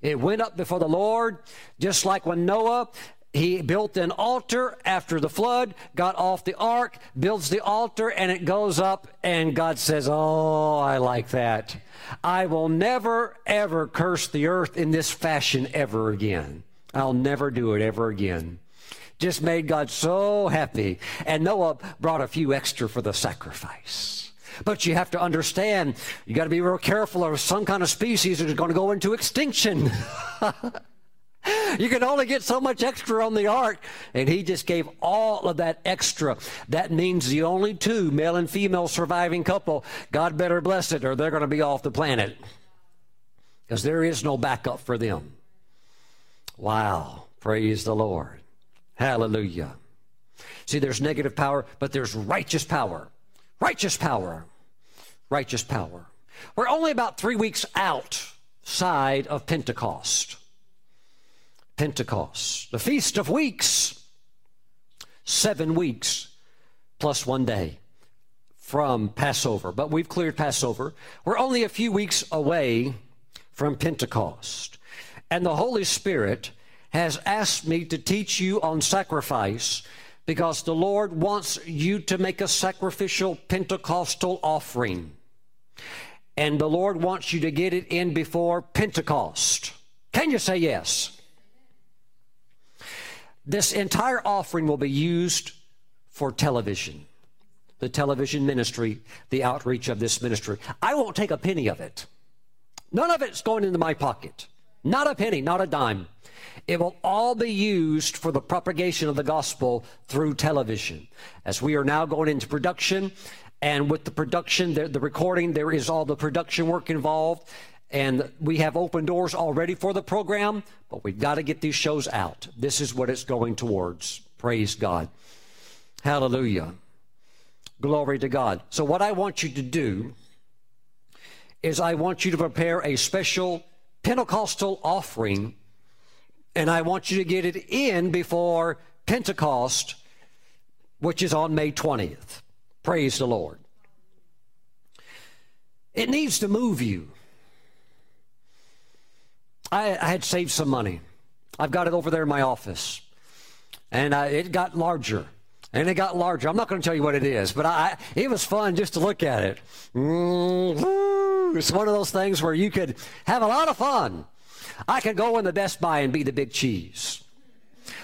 It went up before the Lord, just like when Noah, he built an altar after the flood, got off the ark, builds the altar, and it goes up, and God says, oh, I like that. I will never, ever curse the earth in this fashion ever again. I'll never do it ever again. Just made God so happy. And Noah brought a few extra for the sacrifice. But you have to understand, you got to be real careful of some kind of species that is going to go into extinction. You can only get so much extra on the ark, and he just gave all of that extra. That means the only two, male and female surviving couple, God better bless it or they're going to be off the planet, because there is no backup for them. Wow, praise the Lord. Hallelujah. See, there's negative power, but there's righteous power. Righteous power. Righteous power. We're only about three weeks outside of Pentecost. Pentecost, the Feast of Weeks, seven weeks plus one day from Passover. But we've cleared Passover. We're only a few weeks away from Pentecost. And the Holy Spirit has asked me to teach you on sacrifice because the Lord wants you to make a sacrificial Pentecostal offering. And the Lord wants you to get it in before Pentecost. Can you say yes? This entire offering will be used for television, the television ministry, the outreach of this ministry. I won't take a penny of it. None of it's going into my pocket. Not a penny, not a dime. It will all be used for the propagation of the gospel through television. As we are now going into production, and with the production, the, the recording, there is all the production work involved. And we have open doors already for the program, but we've got to get these shows out. This is what it's going towards. Praise God. Hallelujah. Glory to God. So what I want you to do is I want you to prepare a special Pentecostal offering, and I want you to get it in before Pentecost, which is on May twentieth. Praise the Lord. It needs to move you. I, I had saved some money. I've got it over there in my office, and I, it got larger, and it got larger. I'm not going to tell you what it is, but I, it was fun just to look at it. Mm-hmm. It's one of those things where you could have a lot of fun. I could go in the Best Buy and be the big cheese.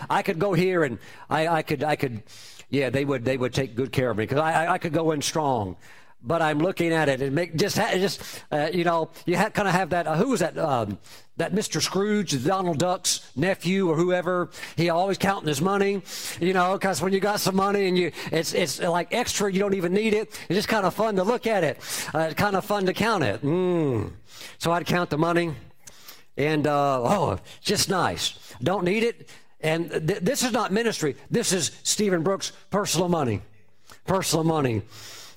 I could go here and I, I could, I could, yeah, they would, they would take good care of me because I, I could go in strong. But I'm looking at it and make just, ha- just uh, you know, you ha- kind of have that. Uh, who was that? Um, that Mister Scrooge, Donald Duck's nephew or whoever. He always counting his money, you know, because when you got some money and you, it's it's like extra. You don't even need it. It's just kind of fun to look at it. Uh, it's kind of fun to count it. Mm. So I'd count the money, and uh, oh, just nice. Don't need it. And th- this is not ministry. This is Stephen Brooks' personal money, personal money.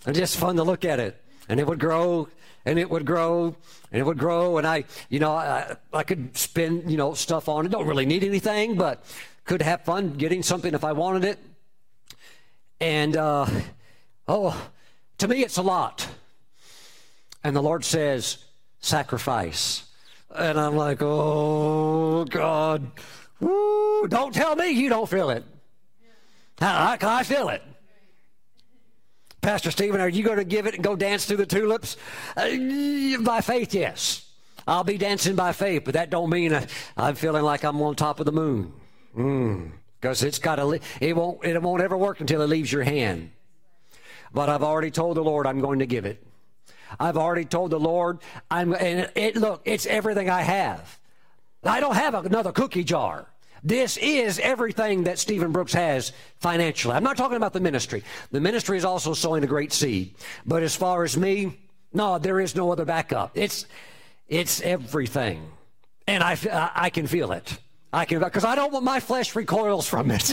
And just fun to look at it, and it would grow, and it would grow, and it would grow, and I, you know, I, I could spend, you know, stuff on it. Don't really need anything, but could have fun getting something if I wanted it. And uh, oh, to me, it's a lot. And the Lord says, sacrifice, and I'm like, oh God, woo, don't tell me you don't feel it. I, I feel it. Pastor Stephen, are you going to give it and go dance through the tulips? Uh, by faith, yes. I'll be dancing by faith, but that don't mean I, I'm feeling like I'm on top of the moon. Mm. Because it's got to. It won't. It won't ever work until it leaves your hand. But I've already told the Lord I'm going to give it. I've already told the Lord I'm. And it look, it's everything I have. I don't have another cookie jar. This is everything that Stephen Brooks has financially. I'm not talking about the ministry. The ministry is also sowing a great seed. But as far as me, no, there is no other backup. It's it's everything. And I, I can feel it. I can, because I don't want my flesh recoils from it.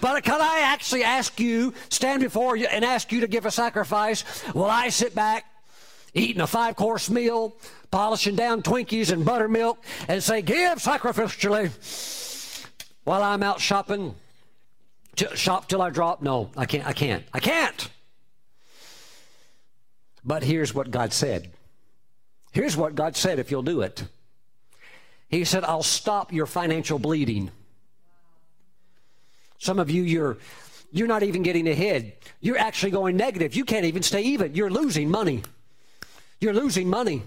But can I actually ask you, stand before you and ask you to give a sacrifice? Will I sit back, eating a five-course meal, polishing down Twinkies and buttermilk, and say, give sacrificially while I'm out shopping? Shop till I drop? No, I can't. I can't. I can't. But here's what God said. Here's what God said if you'll do it. He said, I'll stop your financial bleeding. Some of you, you're, you're not even getting ahead. You're actually going negative. You can't even stay even. You're losing money. You're losing money.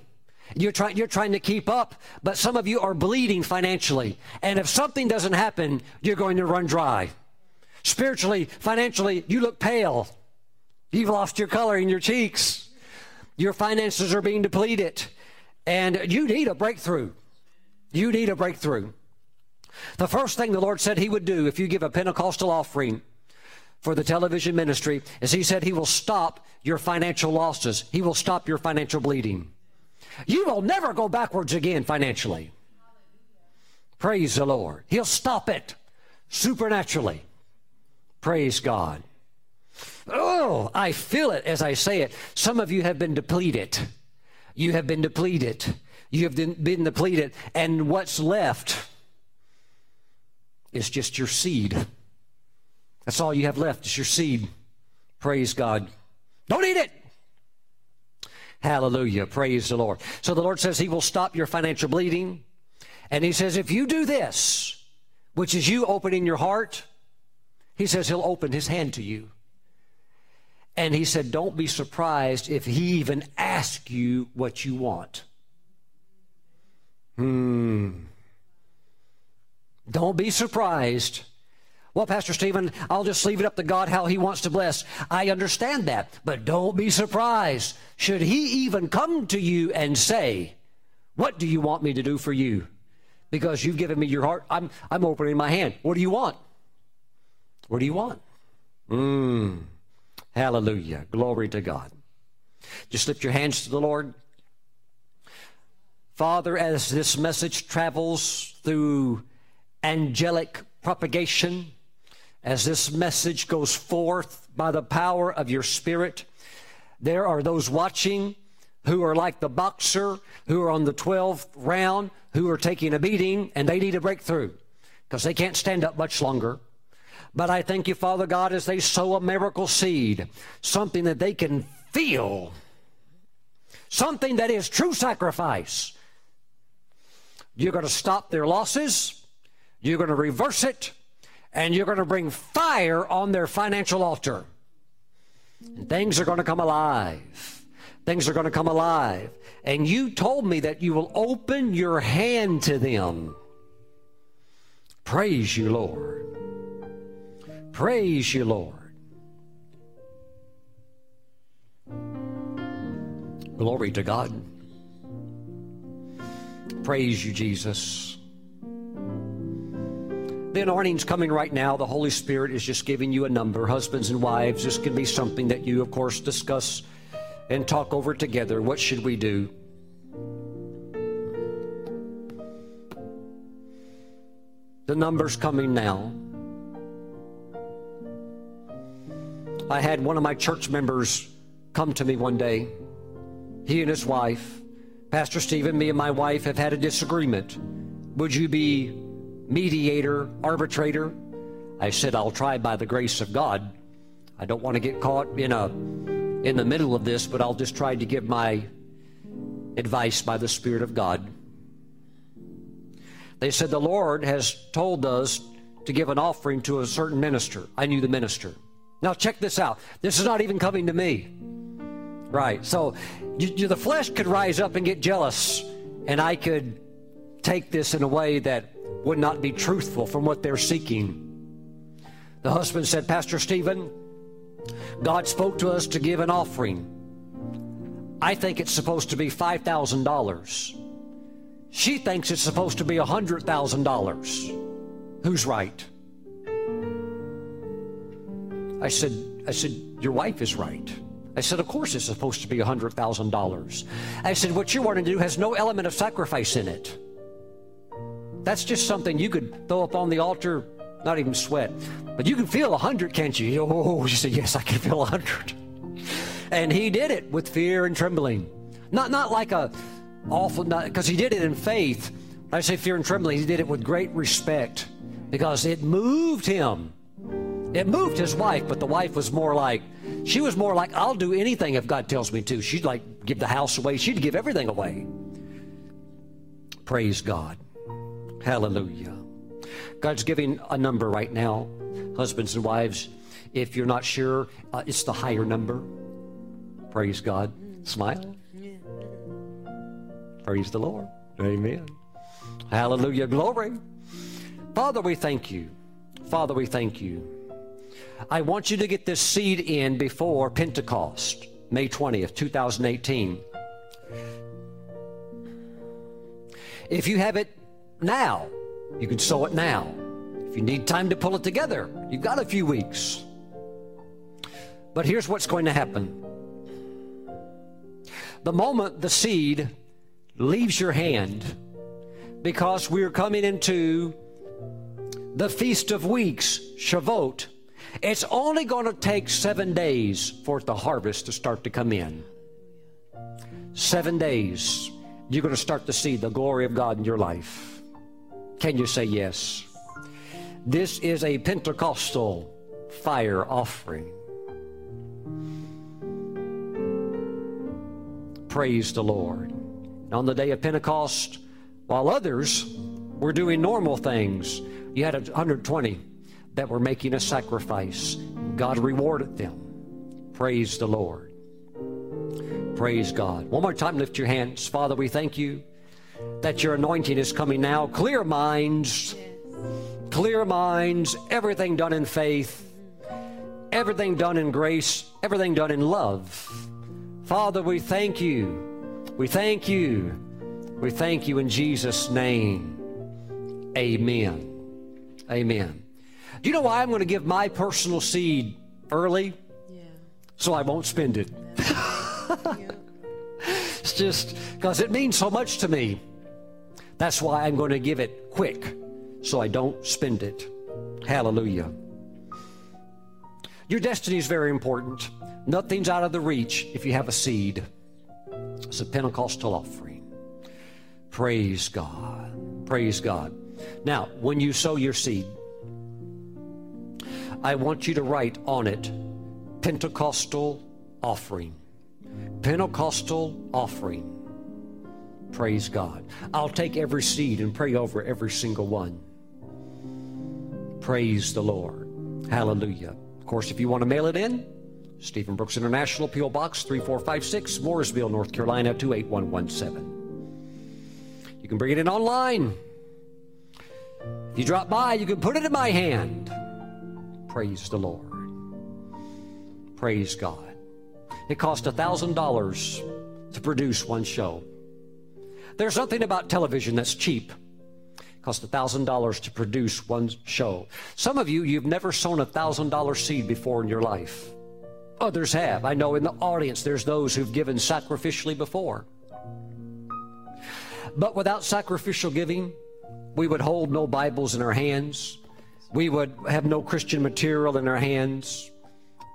You're trying, you're trying to keep up, but some of you are bleeding financially. And if something doesn't happen, you're going to run dry. Spiritually, financially, you look pale. You've lost your color in your cheeks. Your finances are being depleted. And you need a breakthrough. You need a breakthrough. The first thing the Lord said He would do if you give a Pentecostal offering for the television ministry is He said He will stop your financial losses. He will stop your financial bleeding. You will never go backwards again financially. Praise the Lord. He'll stop it supernaturally. Praise God. Oh, I feel it as I say it. Some of you have been depleted. You have been depleted. You have been depleted. And what's left is just your seed. That's all you have left is your seed. Praise God. Don't eat it. Hallelujah. Praise the Lord. So the Lord says He will stop your financial bleeding. And He says, if you do this, which is you opening your heart, He says He'll open His hand to you. And He said, don't be surprised if He even asks you what you want. Hmm. Don't be surprised. Well, Pastor Stephen, I'll just leave it up to God how He wants to bless. I understand that, but don't be surprised. Should He even come to you and say, what do you want me to do for you? Because you've given me your heart, I'm, I'm opening my hand. What do you want? What do you want? Mm. Hallelujah. Glory to God. Just lift your hands to the Lord. Father, as this message travels through angelic propagation, as this message goes forth by the power of your Spirit, there are those watching who are like the boxer, who are on the twelfth round, who are taking a beating, and they need a breakthrough because they can't stand up much longer. But I thank you, Father God, as they sow a miracle seed, something that they can feel, something that is true sacrifice. You're going to stop their losses. You're going to reverse it, and you're going to bring fire on their financial altar. And things are going to come alive. Things are going to come alive. And you told me that you will open your hand to them. Praise you, Lord. Praise you, Lord. Glory to God. Praise you, Jesus. The anointing's coming right now. The Holy Spirit is just giving you a number. Husbands and wives, this can be something that you, of course, discuss and talk over together. What should we do? The number's coming now. I had one of my church members come to me one day. He and his wife, Pastor Stephen, me and my wife have had a disagreement. Would you be mediator, arbitrator? I said, I'll try by the grace of God. I don't want to get caught in a in the middle of this, but I'll just try to give my advice by the Spirit of God. They said, the Lord has told us to give an offering to a certain minister. I knew the minister. Now check this out. This is not even coming to me. Right, so you, you, the flesh could rise up and get jealous, and I could take this in a way that would not be truthful from what they're seeking. The husband said, Pastor Stephen, God spoke to us to give an offering. I think it's supposed to be five thousand dollars. She thinks it's supposed to be one hundred thousand dollars. Who's right? I said, I said, your wife is right. I said, of course it's supposed to be one hundred thousand dollars. I said, what you're wanting to do has no element of sacrifice in it. That's just something you could throw up on the altar, not even sweat. But you can feel one hundred, can't you? Oh, you say, yes, I can feel one hundred. And he did it with fear and trembling. Not, not like a awful, because he did it in faith. When I say fear and trembling, he did it with great respect because it moved him. It moved his wife, but the wife was more like, she was more like, I'll do anything if God tells me to. She'd like give the house away. She'd give everything away. Praise God. Hallelujah. God's giving a number right now. Husbands and wives, if you're not sure, uh, it's the higher number. Praise God. Smile. Praise the Lord. Amen. Hallelujah. Glory. Father, we thank you. Father, we thank you. I want you to get this seed in before Pentecost, May twentieth, two thousand eighteen. If you have it now, you can sow it now. If you need time to pull it together, you've got a few weeks. But here's what's going to happen. The moment the seed leaves your hand, because we're coming into the Feast of Weeks, Shavuot, it's only going to take seven days for the harvest to start to come in. Seven days. You're going to start to see the glory of God in your life. Can you say yes? This is a Pentecostal fire offering. praised the Lord. And on the day of Pentecost, while others were doing normal things, you had one hundred twenty that were making a sacrifice. God rewarded them. Praise the Lord. Praise God. One more time, lift your hands. Father, we thank you that your anointing is coming now. Clear minds. Clear minds. Everything done in faith. Everything done in grace. Everything done in love. Father, we thank you. We thank you. We thank you in Jesus' name. Amen. Amen. Do you know why I'm going to give my personal seed early? Yeah. So I won't spend it. It's just because it means so much to me. That's why I'm going to give it quick, so I don't spend it. Hallelujah. Your destiny is very important. Nothing's out of the reach if you have a seed. It's a Pentecostal offering. Praise God. Praise God. Now, when you sow your seed, I want you to write on it, Pentecostal offering. Pentecostal offering. Praise God. I'll take every seed and pray over every single one. Praise the Lord. Hallelujah. Of course, if you want to mail it in, Stephen Brooks International, P O. Box three four five six, Mooresville, North Carolina, two eight one one seven. You can bring it in online. If you drop by, you can put it in my hand. Praise the Lord. Praise God. It costs one thousand dollars to produce one show. There's nothing about television that's cheap. It costs one thousand dollars to produce one show. Some of you, you've never sown a one thousand dollar seed before in your life. Others have. I know in the audience there's those who've given sacrificially before. But without sacrificial giving, we would hold no Bibles in our hands. We would have no Christian material in our hands.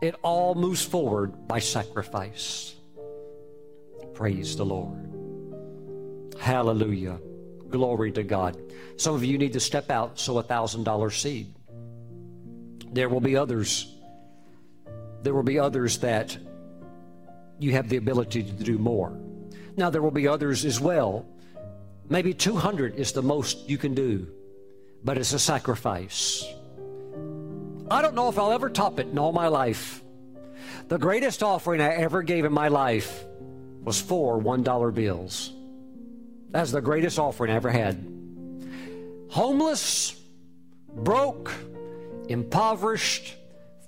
It all moves forward by sacrifice. Praise the Lord. Hallelujah. Glory to God. Some of you need to step out, sow a one thousand dollar seed. There will be others. There will be others that you have the ability to do more. Now, there will be others as well. Maybe two hundred is the most you can do, but it's a sacrifice. I don't know if I'll ever top it in all my life. The greatest offering I ever gave in my life was four one dollar bills. That's the greatest offering I ever had. Homeless, broke, impoverished,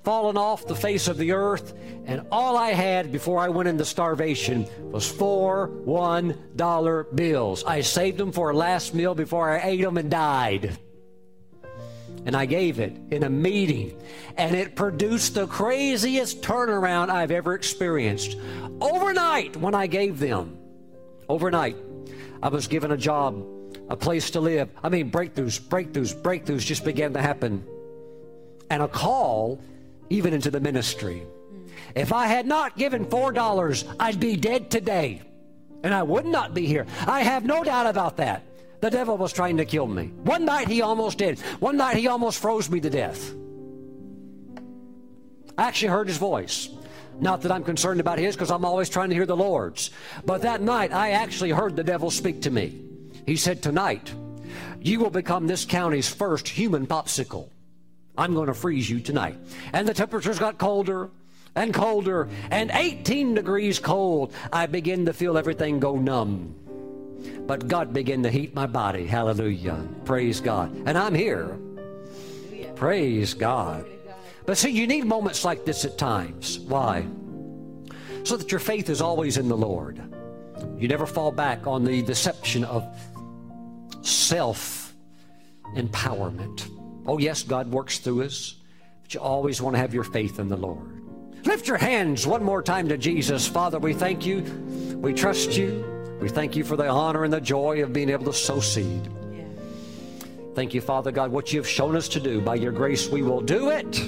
fallen off the face of the earth, and all I had before I went into starvation was four one dollar bills. I saved them for a last meal before I ate them and died. And I gave it in a meeting, and it produced the craziest turnaround I've ever experienced. Overnight, when I gave them, overnight, I was given a job, a place to live. I mean, breakthroughs, breakthroughs, breakthroughs just began to happen. And a call even into the ministry. If I had not given four dollars, I'd be dead today, and I would not be here. I have no doubt about that. The devil was trying to kill me. One night he almost did. One night he almost froze me to death. I actually heard his voice. Not that I'm concerned about his, because I'm always trying to hear the Lord's. But that night I actually heard the devil speak to me. He said, tonight, you will become this county's first human popsicle. I'm going to freeze you tonight. And the temperatures got colder and colder, and eighteen degrees cold. I began to feel everything go numb. But God began to heat my body. Hallelujah. Praise God. And I'm here. Praise God. But see, you need moments like this at times. Why? So that your faith is always in the Lord. You never fall back on the deception of self-empowerment. Oh, yes, God works through us, but you always want to have your faith in the Lord. Lift your hands one more time to Jesus. Father, we thank you. We trust you. We thank you for the honor and the joy of being able to sow seed. Yeah. Thank you, Father God, what you have shown us to do. By your grace, we will do it.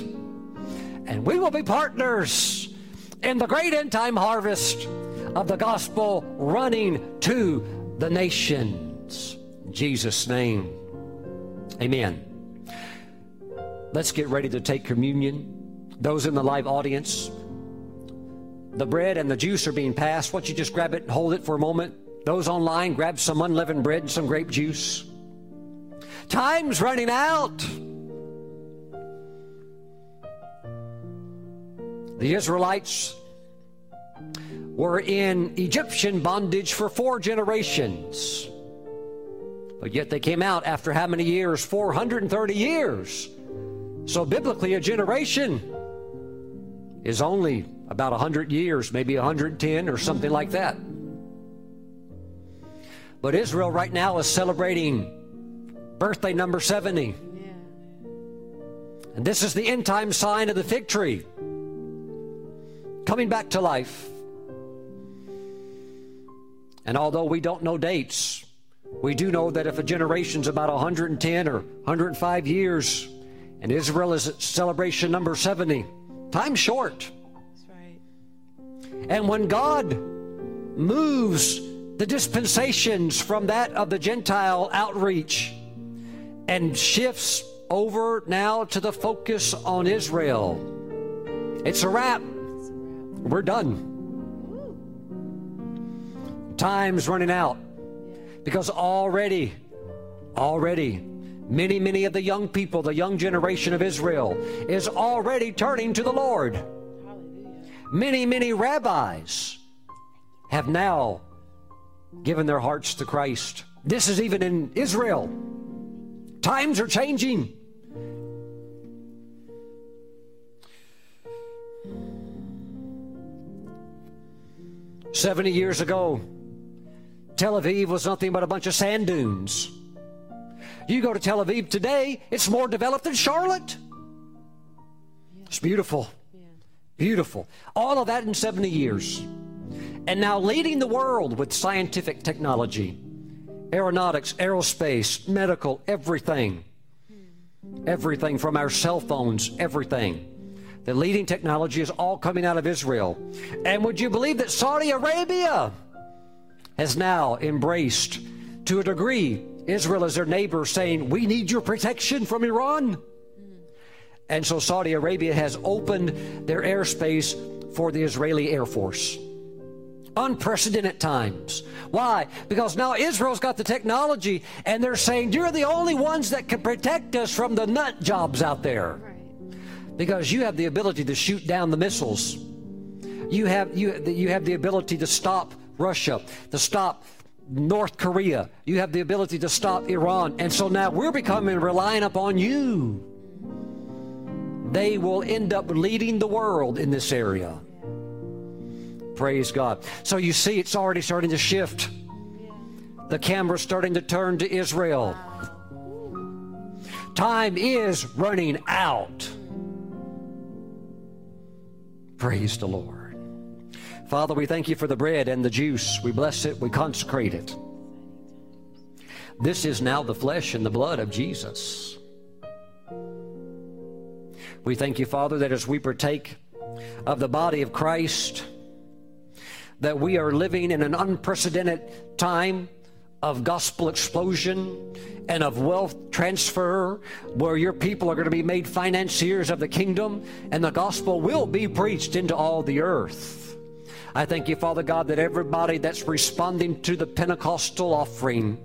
And we will be partners in the great end time harvest of the gospel running to the nations. In Jesus' name, amen. Let's get ready to take communion. Those in the live audience, the bread and the juice are being passed. Why don't you just grab it and hold it for a moment? Those online, grab some unleavened bread and some grape juice. Time's running out. The Israelites were in Egyptian bondage for four generations. But yet they came out after how many years? four hundred thirty years. So biblically, a generation is only about one hundred years, maybe one hundred ten or something like that. But Israel right now is celebrating birthday number seventy. And this is the end time sign of the fig tree, coming back to life. And although we don't know dates, we do know that if a generation's about one hundred ten or one hundred five years, and Israel is at celebration number seventy, time's short. That's right. And when God moves the dispensations from that of the Gentile outreach and shifts over now to the focus on Israel, it's a wrap. We're done. Time's running out, because already, already, many, many of the young people, the young generation of Israel, is already turning to the Lord. Many, many rabbis have now given their hearts to Christ. This is even in Israel. Times are changing. Seventy years ago, Tel Aviv was nothing but a bunch of sand dunes. You go to Tel Aviv today, it's more developed than Charlotte. Yeah. It's beautiful. Yeah. Beautiful. All of that in seventy years. And now leading the world with scientific technology, aeronautics, aerospace, medical, everything. Everything from our cell phones, everything. The leading technology is all coming out of Israel. And would you believe that Saudi Arabia has now embraced, to a degree, Israel as their neighbor, saying, we need your protection from Iran. And so Saudi Arabia has opened their airspace for the Israeli Air Force. Unprecedented times. Why? Because now Israel's got the technology, and they're saying, you're the only ones that can protect us from the nut jobs out there. Because you have the ability to shoot down the missiles. You have, you, you have the ability to stop Russia, to stop North Korea. You have the ability to stop Iran. And so now we're becoming reliant upon you. They will end up leading the world in this area. Praise God. So you see, it's already starting to shift. The camera's starting to turn to Israel. Time is running out. Praise the Lord. Father, we thank you for the bread and the juice. We bless it. We consecrate it. This is now the flesh and the blood of Jesus. We thank you, Father, that as we partake of the body of Christ, that we are living in an unprecedented time of gospel explosion and of wealth transfer, where your people are going to be made financiers of the kingdom, and the gospel will be preached into all the earth. I thank you, Father God, that everybody that's responding to the Pentecostal offering,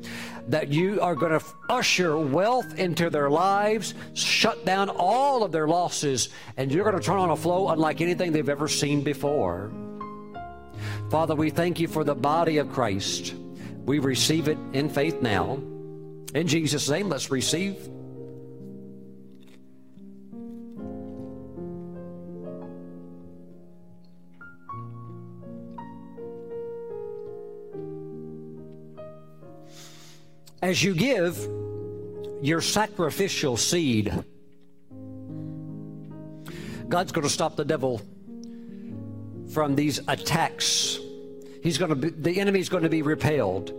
that you are going to usher wealth into their lives, shut down all of their losses, and you're going to turn on a flow unlike anything they've ever seen before. Father, we thank you for the body of Christ. We receive it in faith now. In Jesus' name, let's receive. As you give your sacrificial seed, God's going to stop the devil from these attacks. He's going to be, the enemy's going to be repelled.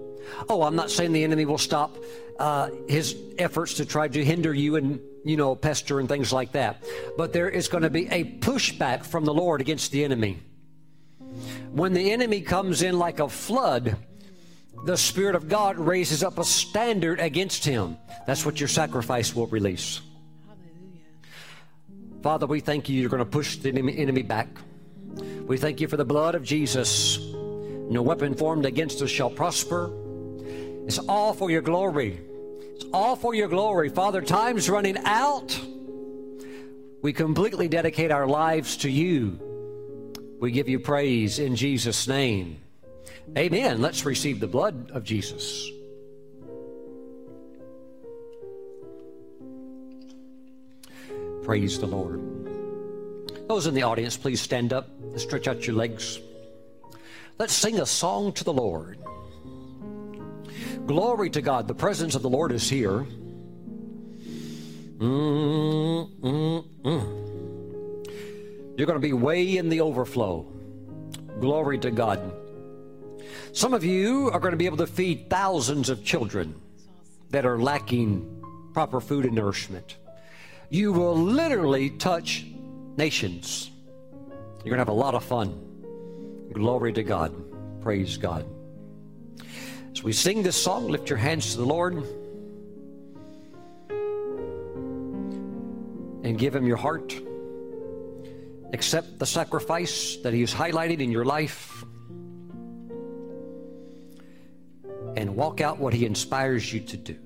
Oh, I'm not saying the enemy will stop uh, his efforts to try to hinder you and, you know, pester and things like that. But there is going to be a pushback from the Lord against the enemy. When the enemy comes in like a flood, the Spirit of God raises up a standard against him. That's what your sacrifice will release. Hallelujah. Father, we thank you. You're going to push the enemy back. We thank you for the blood of Jesus. No weapon formed against us shall prosper. It's all for your glory. It's all for your glory. Father, time's running out. We completely dedicate our lives to you. We give you praise in Jesus' name. Amen. Let's receive the blood of Jesus. Praise the Lord. Those in the audience, please stand up and stretch out your legs. Let's sing a song to the Lord. Glory to God. The presence of the Lord is here. Mm, mm, mm. You're going to be way in the overflow. Glory to God. Some of you are going to be able to feed thousands of children that are lacking proper food and nourishment. You will literally touch nations. You're going to have a lot of fun. Glory to God. Praise God. As we sing this song, lift your hands to the Lord and give Him your heart. Accept the sacrifice that He has highlighted in your life and walk out what He inspires you to do.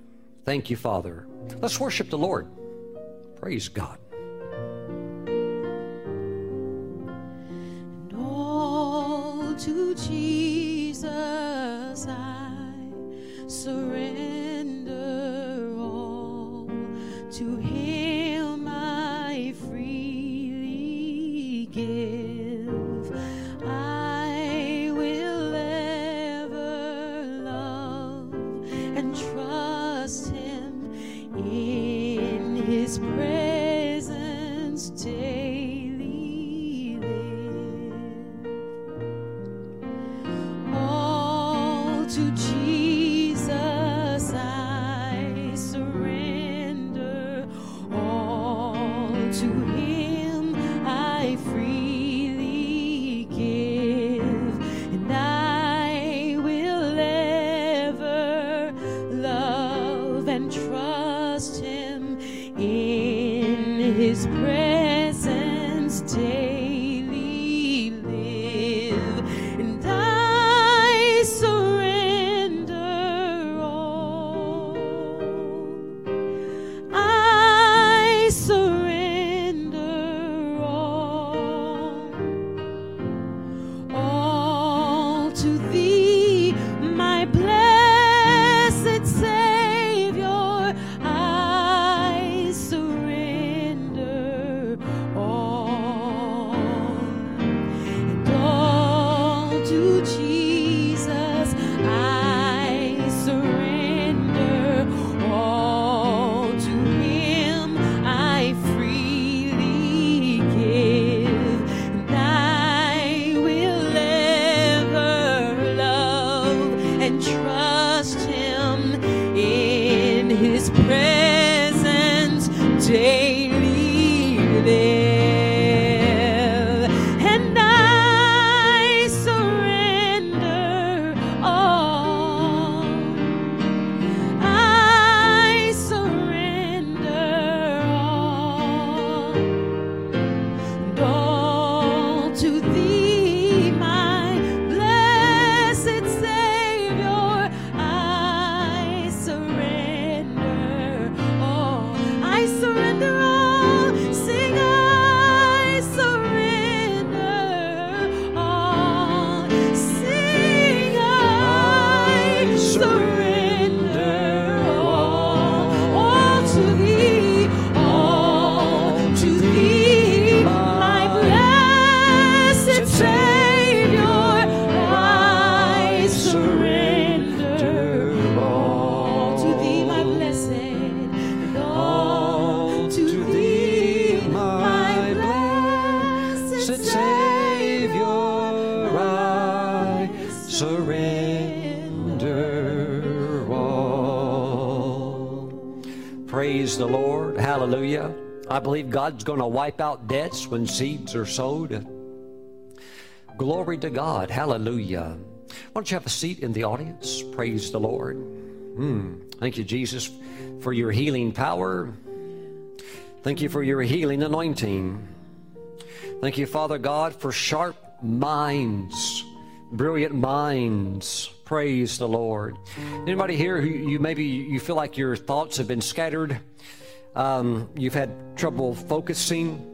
Thank you, Father. Let's worship the Lord. Praise God. And all to Jesus I surrender, all to Him I freely give. I will ever love and trust Him, in His presence daily live. All to Jesus I believe God's going to wipe out debts when seeds are sowed. Glory to God. Hallelujah. Why don't you have a seat in the audience? Praise the Lord. Mm. Thank you, Jesus, for your healing power. Thank you for your healing anointing. Thank you, Father God, for sharp minds, brilliant minds. Praise the Lord. Anybody here who you maybe you feel like your thoughts have been scattered? Um, you've had trouble focusing.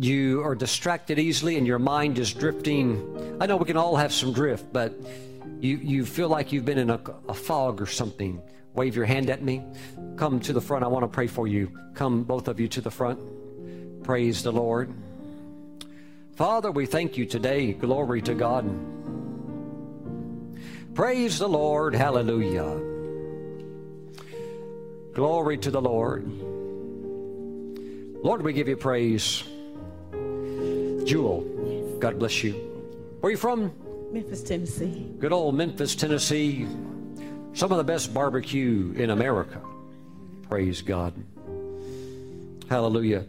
You are distracted easily and your mind is drifting. I know we can all have some drift, but you, you feel like you've been in a, a fog or something. Wave your hand at me. Come to the front. I want to pray for you. Come, both of you, to the front. Praise the Lord. Father, we thank you today. Glory to God. Praise the Lord. Hallelujah. Glory to the Lord. Lord, we give you praise. Jewel, God bless you. Where are you from? Memphis, Tennessee. Good old Memphis, Tennessee. Some of the best barbecue in America. Praise God. Hallelujah.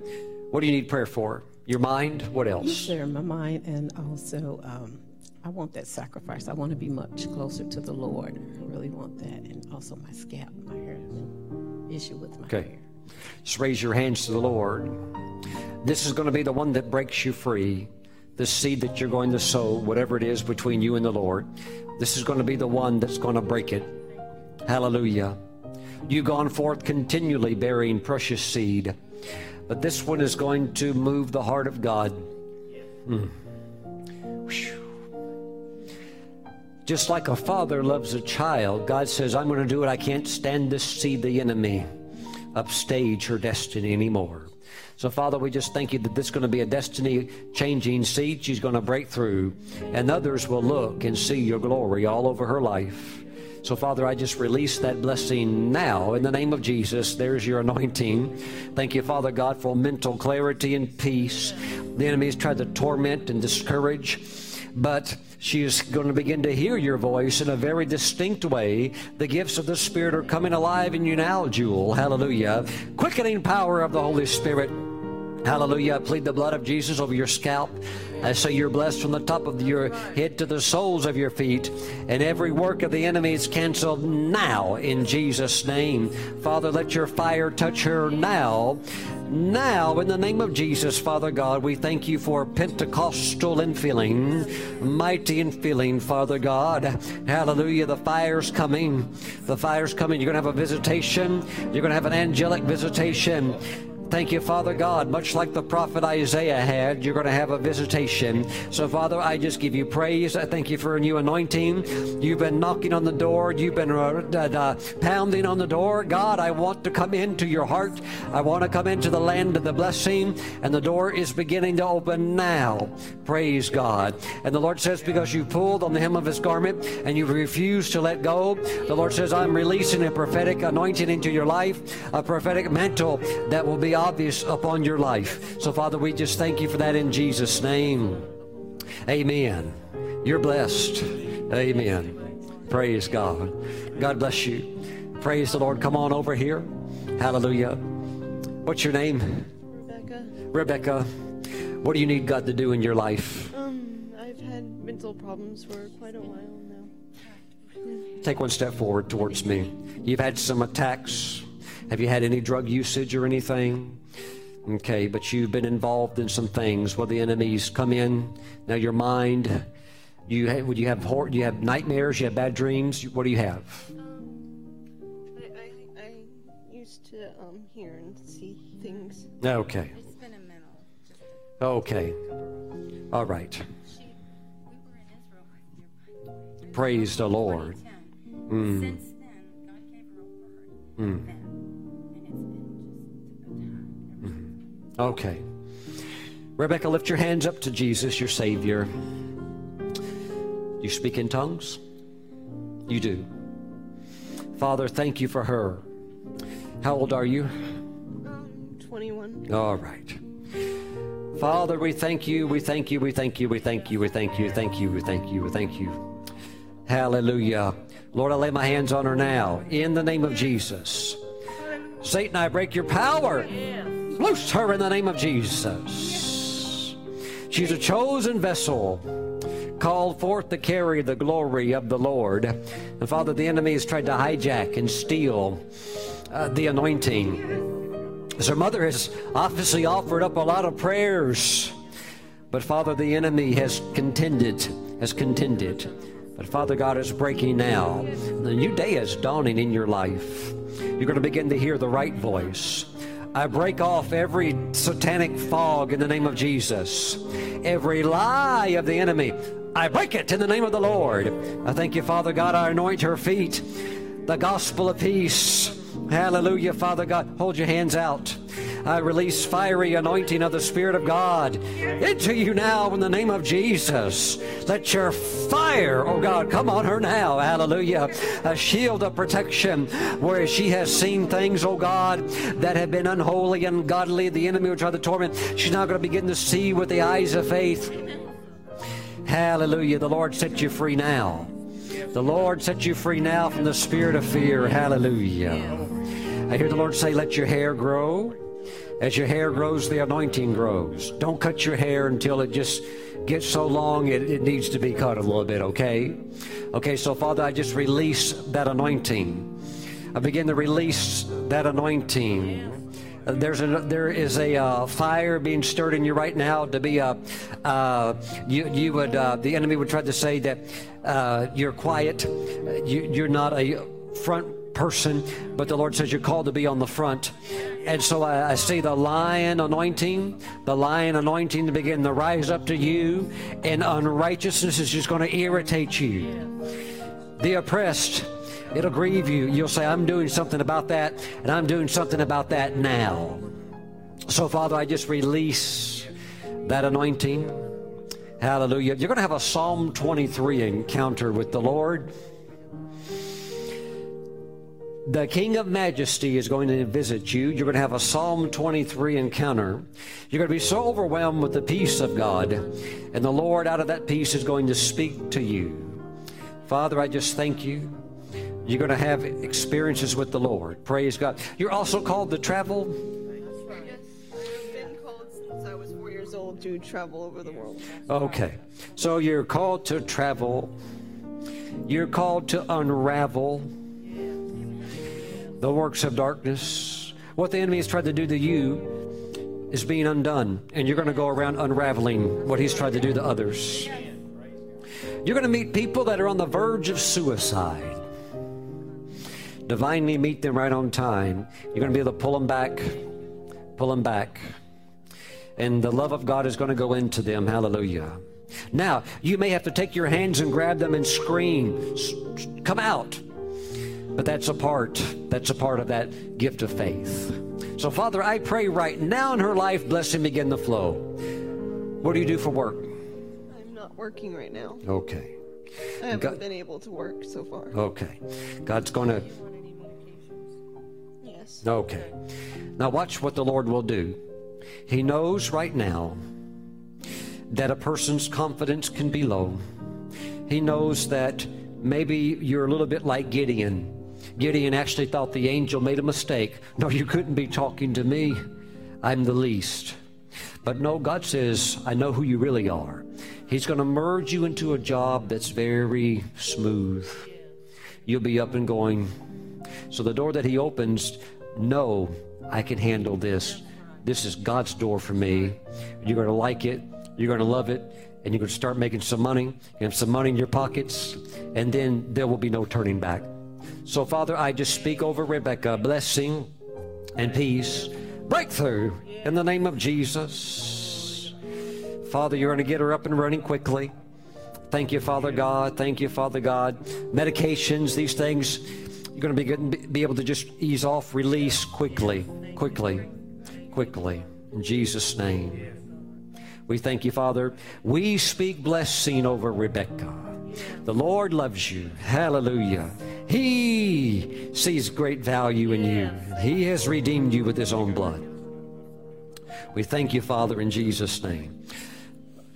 What do you need prayer for? Your mind? What else? Yes, sir, my mind, and also um, I want that sacrifice. I want to be much closer to the Lord. I really want that. And also my scalp, my hair, issue with my okay. hair. Just raise your hands to the Lord. This is going to be the one that breaks you free. The seed that you're going to sow, whatever it is between you and the Lord, this is going to be the one that's going to break it. Hallelujah. You've gone forth continually bearing precious seed, but this one is going to move the heart of God. Mm. Just like a father loves a child, God says, I'm going to do it. I can't stand this seed, the enemy, upstage her destiny anymore. So, Father, we just thank you that this is going to be a destiny-changing seed. She's going to break through, and others will look and see your glory all over her life. So, Father, I just release that blessing now in the name of Jesus. There's your anointing. Thank you, Father God, for mental clarity and peace. The enemy's tried to torment and discourage, but she is going to begin to hear your voice in a very distinct way. The gifts of the Spirit are coming alive in you now, Jewel. Hallelujah. Quickening power of the Holy Spirit. Hallelujah. I plead the blood of Jesus over your scalp. I say you're blessed from the top of your head to the soles of your feet. And every work of the enemy is canceled now in Jesus' name. Father, let your fire touch her now. Now, in the name of Jesus, Father God, we thank you for Pentecostal infilling, mighty infilling, Father God. Hallelujah. The fire's coming. The fire's coming. You're going to have a visitation. You're going to have an angelic visitation. Thank you, Father God. Much like the prophet Isaiah had, you're going to have a visitation. So, Father, I just give you praise. I thank you for a new anointing. You've been knocking on the door. You've been uh, uh, pounding on the door. God, I want to come into your heart. I want to come into the land of the blessing. And the door is beginning to open now. Praise God. And the Lord says, because you pulled on the hem of his garment and you refused to let go, the Lord says, I'm releasing a prophetic anointing into your life, a prophetic mantle that will be obvious upon your life. So, Father, we just thank you for that in Jesus' name. Amen. You're blessed. Amen. Praise God. God bless you. Praise the Lord. Come on over here. Hallelujah. What's your name? Rebecca. Rebecca. What do you need God to do in your life? Um, I've had mental problems for quite a while now. Take one step forward towards me. You've had some attacks. Have you had any drug usage or anything? Okay, but you've been involved in some things where the enemies come in. Now your mind, you have, would you have hor- you have nightmares? You have bad dreams? What do you have? Um, I, I, I used to um, hear and see things. Okay. It's been a mental. Okay. All right. She, we were in Israel with your Praise the Lord. Mm. Since then, God gave her a word. Mm. Okay. Rebecca, lift your hands up to Jesus, your Savior. You speak in tongues? You do. Father, thank you for her. How old are you? Um, twenty-one. All right. Father, we thank you, we thank you, we thank you, we thank you, we thank you, thank you, we thank you, we thank you. Hallelujah. Lord, I lay my hands on her now. In the name of Jesus. Satan, I break your power. Yeah. Loose her in the name of Jesus. She's a chosen vessel, called forth to carry the glory of the Lord. And Father, the enemy has tried to hijack and steal uh, the anointing. As her mother has obviously offered up a lot of prayers But Father, the enemy has contended, has contended. But Father God, it's breaking now. The new day is dawning in your life. You're going to begin to hear the right voice. I break off every satanic fog in the name of Jesus. Every lie of the enemy, I break it in the name of the Lord. I thank you, Father God. I anoint her feet. The gospel of peace. Hallelujah, Father God. Hold your hands out. I release fiery anointing of the Spirit of God into you now in the name of Jesus. Let your fire, oh God, come on her now. Hallelujah. A shield of protection where she has seen things, oh God, that have been unholy, ungodly. The enemy will try to torment. She's now going to begin to see with the eyes of faith. Hallelujah. The Lord set you free now. The Lord set you free now from the spirit of fear. Hallelujah. I hear the Lord say, let your hair grow. As your hair grows, the anointing grows. Don't cut your hair until it just gets so long it, it needs to be cut a little bit, okay? Okay, so Father, I just release that anointing. I begin to release that anointing. Uh, there's a, there is a uh, fire being stirred in you right now to be a, uh, you, you would, uh, the enemy would try to say that uh, you're quiet, you, you're not a front person, but the Lord says you're called to be on the front. And so I, I see the lion anointing, the lion anointing to begin to rise up to you, and unrighteousness is just going to irritate you. The oppressed, it'll grieve you. You'll say, I'm doing something about that, and I'm doing something about that now. So, Father, I just release that anointing. Hallelujah. You're going to have a Psalm twenty-three encounter with the Lord. The King of Majesty is going to visit you. You're going to have a Psalm twenty-three encounter. You're going to be so overwhelmed with the peace of God, and the Lord out of that peace is going to speak to you. Father, I just thank you. You're going to have experiences with the Lord. Praise God. You're also called to travel. That's right. Yes. I've been called since I was four years old to travel over the world. Okay. So you're called to travel. You're called to unravel the works of darkness. What the enemy has tried to do to you is being undone, and you're going to go around unraveling what he's tried to do to others. You're going to meet people that are on the verge of suicide. Divinely meet them right on time. You're going to be able to pull them back, pull them back, and the love of God is going to go into them. Hallelujah. Now, you may have to take your hands and grab them and scream, come out. But that's a part, that's a part of that gift of faith. So, Father, I pray right now in her life, blessing begin to flow. What do you do for work? I'm not working right now. Okay. I haven't God, been able to work so far. Okay. God's going to... Yes. Okay. Now watch what the Lord will do. He knows right now that a person's confidence can be low. He knows that maybe you're a little bit like Gideon. Gideon actually thought the angel made a mistake. No, you couldn't be talking to me. I'm the least. But no, God says, I know who you really are. He's going to merge you into a job that's very smooth. You'll be up and going. So the door that he opens, no, I can handle this. This is God's door for me. You're going to like it. You're going to love it. And you're going to start making some money. You have some money in your pockets. And then there will be no turning back. So, Father, I just speak over Rebecca, blessing and peace, breakthrough in the name of Jesus. Father, you're going to get her up and running quickly. Thank you, Father God. Thank you, Father God. Medications, these things, you're going to be, good, be able to just ease off, release quickly, quickly, quickly. In Jesus' name. We thank you, Father. We speak blessing over Rebecca. The Lord loves you. Hallelujah. He sees great value in you. He has redeemed you with his own blood. We thank you, Father, in Jesus' name.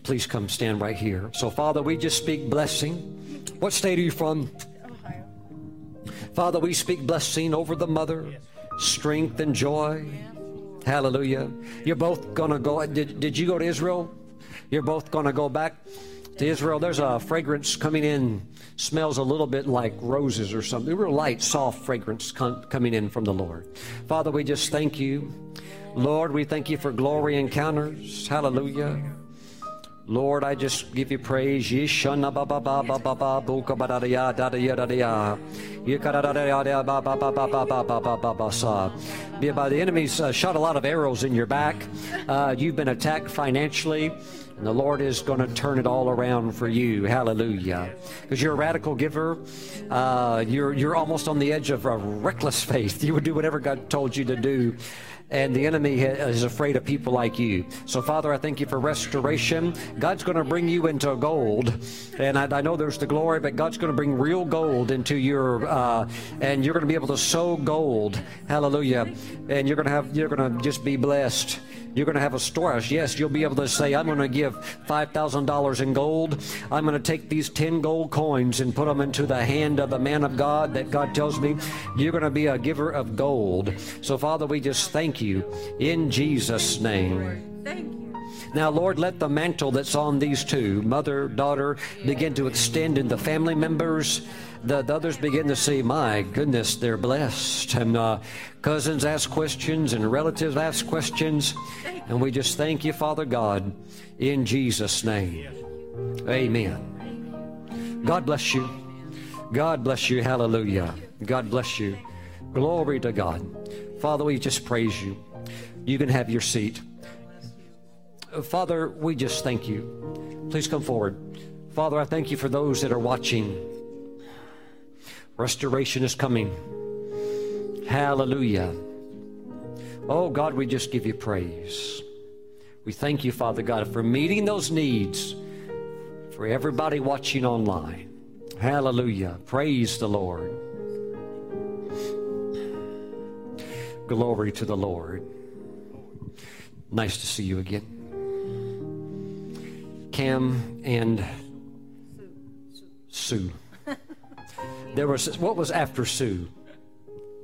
Please come stand right here. So, Father, we just speak blessing. What state are you from? Ohio. Father, we speak blessing over the mother, strength and joy. Hallelujah. You're both going to go. Did, did you go to Israel? You're both going to go back to Israel. There's a fragrance coming in, smells a little bit like roses or something. Real light, soft fragrance com- coming in from the Lord. Father, we just thank you. Lord, we thank you for glory encounters. Hallelujah. Lord, I just give you praise. The enemy's uh, shot a lot of arrows in your back. Uh, you've been attacked financially. And the Lord is going to turn it all around for you. Hallelujah. Because you're a radical giver. Uh, you're, you're almost on the edge of a reckless faith. You would do whatever God told you to do. And the enemy is afraid of people like you. So, Father, I thank you for restoration. God's going to bring you into gold. And I, I know there's the glory, but God's going to bring real gold into your, uh, and you're going to be able to sow gold. Hallelujah. And you're going to have, you're going to just be blessed. You're going to have a storehouse. Yes, you'll be able to say, I'm going to give five thousand dollars in gold. I'm going to take these ten gold coins and put them into the hand of the man of God that God tells me. You're going to be a giver of gold. So, Father, we just thank you in Jesus' name. Thank you. Now, Lord, let the mantle that's on these two, mother, daughter, begin to extend in the family members. The, the others begin to see, my goodness, they're blessed. And uh, cousins ask questions and relatives ask questions. And we just thank you, Father God, in Jesus' name. Amen. God bless you. God bless you. Hallelujah. God bless you. Glory to God. Father, we just praise you. You can have your seat. Father, we just thank you. Please come forward. Father, I thank you for those that are watching. Restoration is coming. Hallelujah. Oh, God, we just give you praise. We thank you, Father God, for meeting those needs for everybody watching online. Hallelujah. Praise the Lord. Glory to the Lord. Nice to see you again. Cam and Sue. There was, what was after Sue?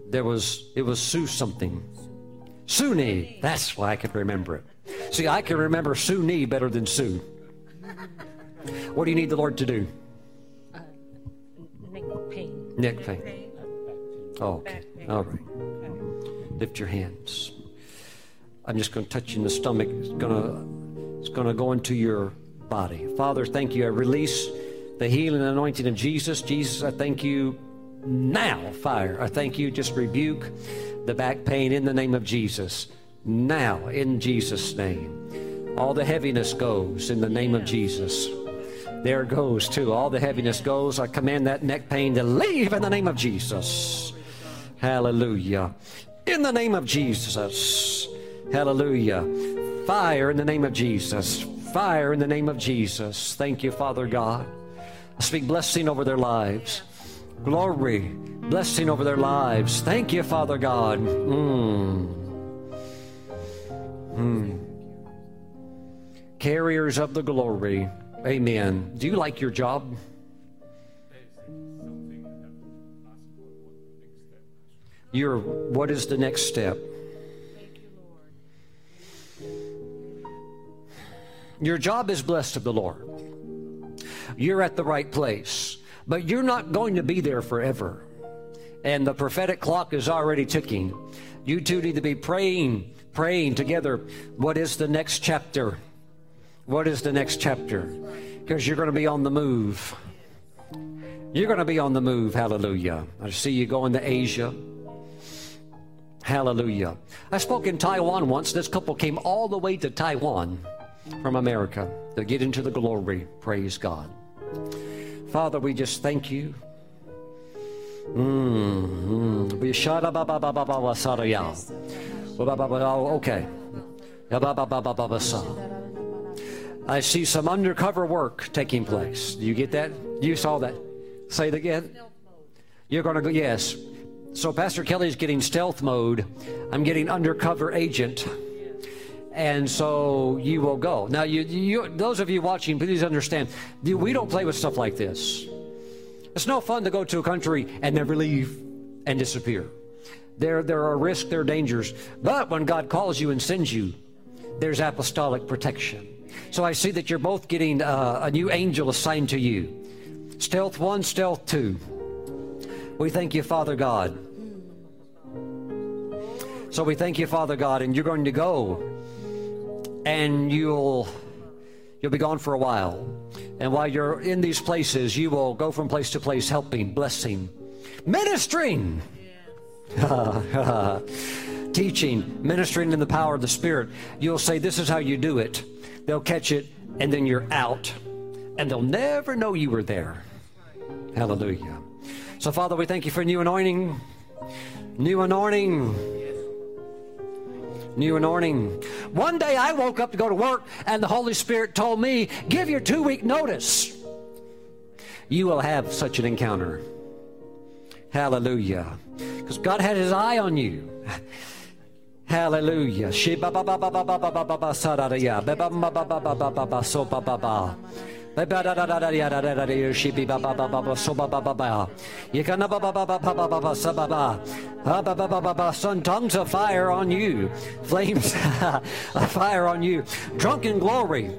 There was, it was Sue something. Suni. That's why I could remember it. See, I can remember Suni better than Sue. What do you need the Lord to do? Uh, neck pain. Neck pain. pain. Oh, okay. Pain. All right. Okay. Lift your hands. I'm just going to touch you in the stomach. It's going to, it's going to go into your body. Father, thank you. I release the healing and anointing of Jesus. Jesus, I thank you now, fire. I thank you. Just rebuke the back pain in the name of Jesus. Now, in Jesus' name. All the heaviness goes in the name of Jesus. There it goes, too. All the heaviness goes. I command that neck pain to leave in the name of Jesus. Hallelujah. In the name of Jesus. Hallelujah. Fire in the name of Jesus. Fire in the name of Jesus. Thank you, Father God. Speak blessing over their lives. Glory. Blessing over their lives. Thank you, Father God. Mm. Mm. Carriers of the glory. Amen. Do you like your job? Your, what is the next step? Your job is blessed of the Lord. You're at the right place, but you're not going to be there forever. And the prophetic clock is already ticking. You two need to be praying, praying together. What is the next chapter? What is the next chapter? Because you're going to be on the move. You're going to be on the move. Hallelujah. I see you going to Asia. Hallelujah. I spoke in Taiwan once. This couple came all the way to Taiwan from America to get into the glory. Praise God. Father, we just thank you. Mm-hmm. Okay. I see some undercover work taking place. Do you get that? You saw that. Say it again. You're going to go, yes. So Pastor Kelly's getting stealth mode. I'm getting undercover agent. And so you will go. Now, you, you, those of you watching, please understand, we don't play with stuff like this. It's no fun to go to a country and never leave and disappear. There, there are risks, there are dangers. But when God calls you and sends you, there's apostolic protection. So I see that you're both getting uh, a new angel assigned to you. Stealth one, stealth two. We thank you, Father God. So we thank you, Father God, and you're going to go. And you'll You'll be gone for a while. And while you're in these places, you will go from place to place helping, blessing, ministering. Teaching, ministering in the power of the Spirit. You'll say, this is how you do it. They'll catch it, and then you're out. And they'll never know you were there. Hallelujah. So, Father, we thank you for new anointing. New anointing. New anointing. One day I woke up to go to work, and the Holy Spirit told me, give your two-week notice. You will have such an encounter. Hallelujah. Because God had his eye on you. Hallelujah. Son, tongues of fire on you. Flames of fire on you. Drunken glory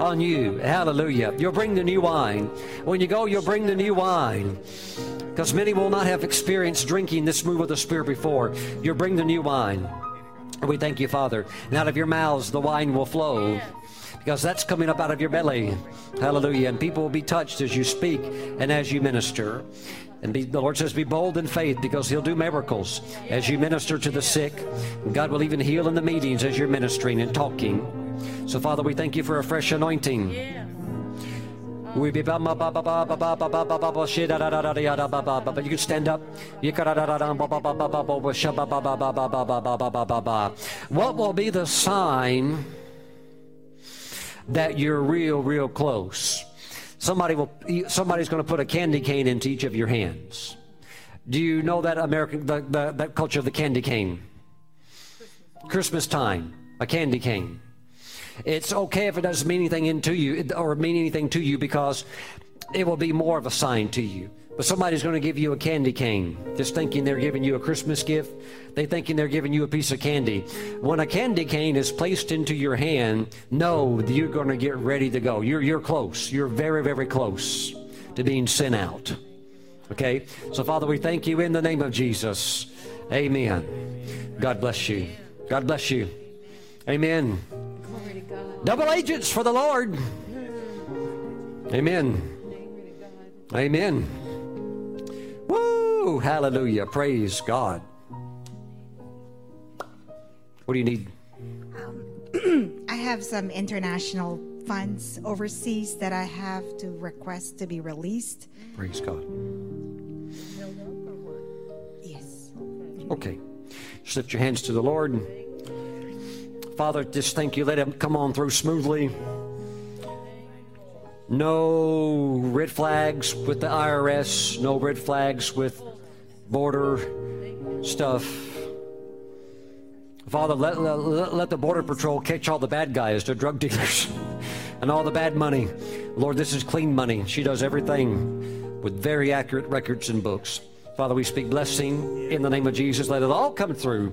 on you. Hallelujah. You'll bring the new wine. When you go, you'll bring the new wine. Because many will not have experienced drinking this move of the Spirit before. You'll bring the new wine. And we thank you, Father. And out of your mouths the wine will flow. Because that's coming up out of your belly. Hallelujah. And people will be touched as you speak and as you minister. And be, the Lord says, be bold in faith, because he'll do miracles as you minister to the sick. And God will even heal in the meetings as you're ministering and talking. So, Father, we thank you for a fresh anointing. Yeah. You can stand up. What will be the sign that you're real, real close? Somebody will. Somebody's going to put a candy cane into each of your hands. Do you know that American, the, the, that culture of the candy cane? Christmas time, a candy cane. It's okay if it doesn't mean anything into you or mean anything to you, because it will be more of a sign to you. But somebody's going to give you a candy cane, just thinking they're giving you a Christmas gift. They thinking they're giving you a piece of candy. When a candy cane is placed into your hand, know you're going to get ready to go. You're, you're close. You're very, very close to being sent out. Okay? So, Father, we thank you in the name of Jesus. Amen. God bless you. God bless you. Amen. Double agents for the Lord. Amen. Amen. Woo! Hallelujah. Praise God. What do you need? Um, I have some international funds overseas that I have to request to be released. Praise God. Yes. Okay. Just lift your hands to the Lord. Father, just thank you. Let him come on through smoothly. No red flags with the I R S. No red flags with border stuff. Father, let, let, let the Border Patrol catch all the bad guys. They're drug dealers and all the bad money. Lord, this is clean money. She does everything with very accurate records and books. Father, we speak blessing in the name of Jesus. Let it all come through,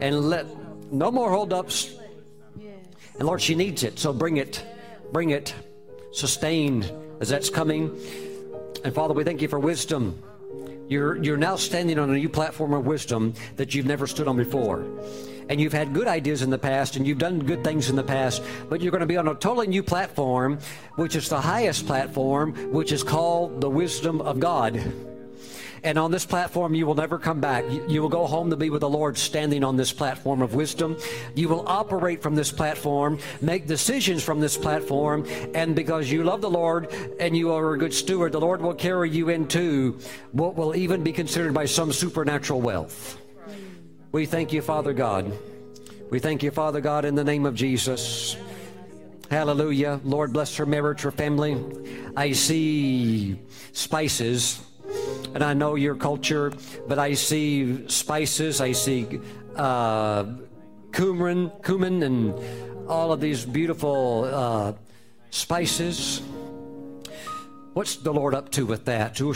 and let no more holdups. And Lord, she needs it, so bring it, bring it, sustained as that's coming. And Father, we thank you for wisdom. You're you're now standing on a new platform of wisdom that you've never stood on before. And you've had good ideas in the past, and you've done good things in the past, but you're going to be on a totally new platform, which is the highest platform, which is called the wisdom of God. And on this platform, you will never come back. You will go home to be with the Lord standing on this platform of wisdom. You will operate from this platform, make decisions from this platform, and because you love the Lord and you are a good steward, the Lord will carry you into what will even be considered by some supernatural wealth. We thank you, Father God. We thank you, Father God, in the name of Jesus. Hallelujah. Lord, bless her marriage, her family. I see spices. And I know your culture, but I see spices, I see uh, cumin, cumin, and all of these beautiful uh, spices. What's the Lord up to with that? Oh,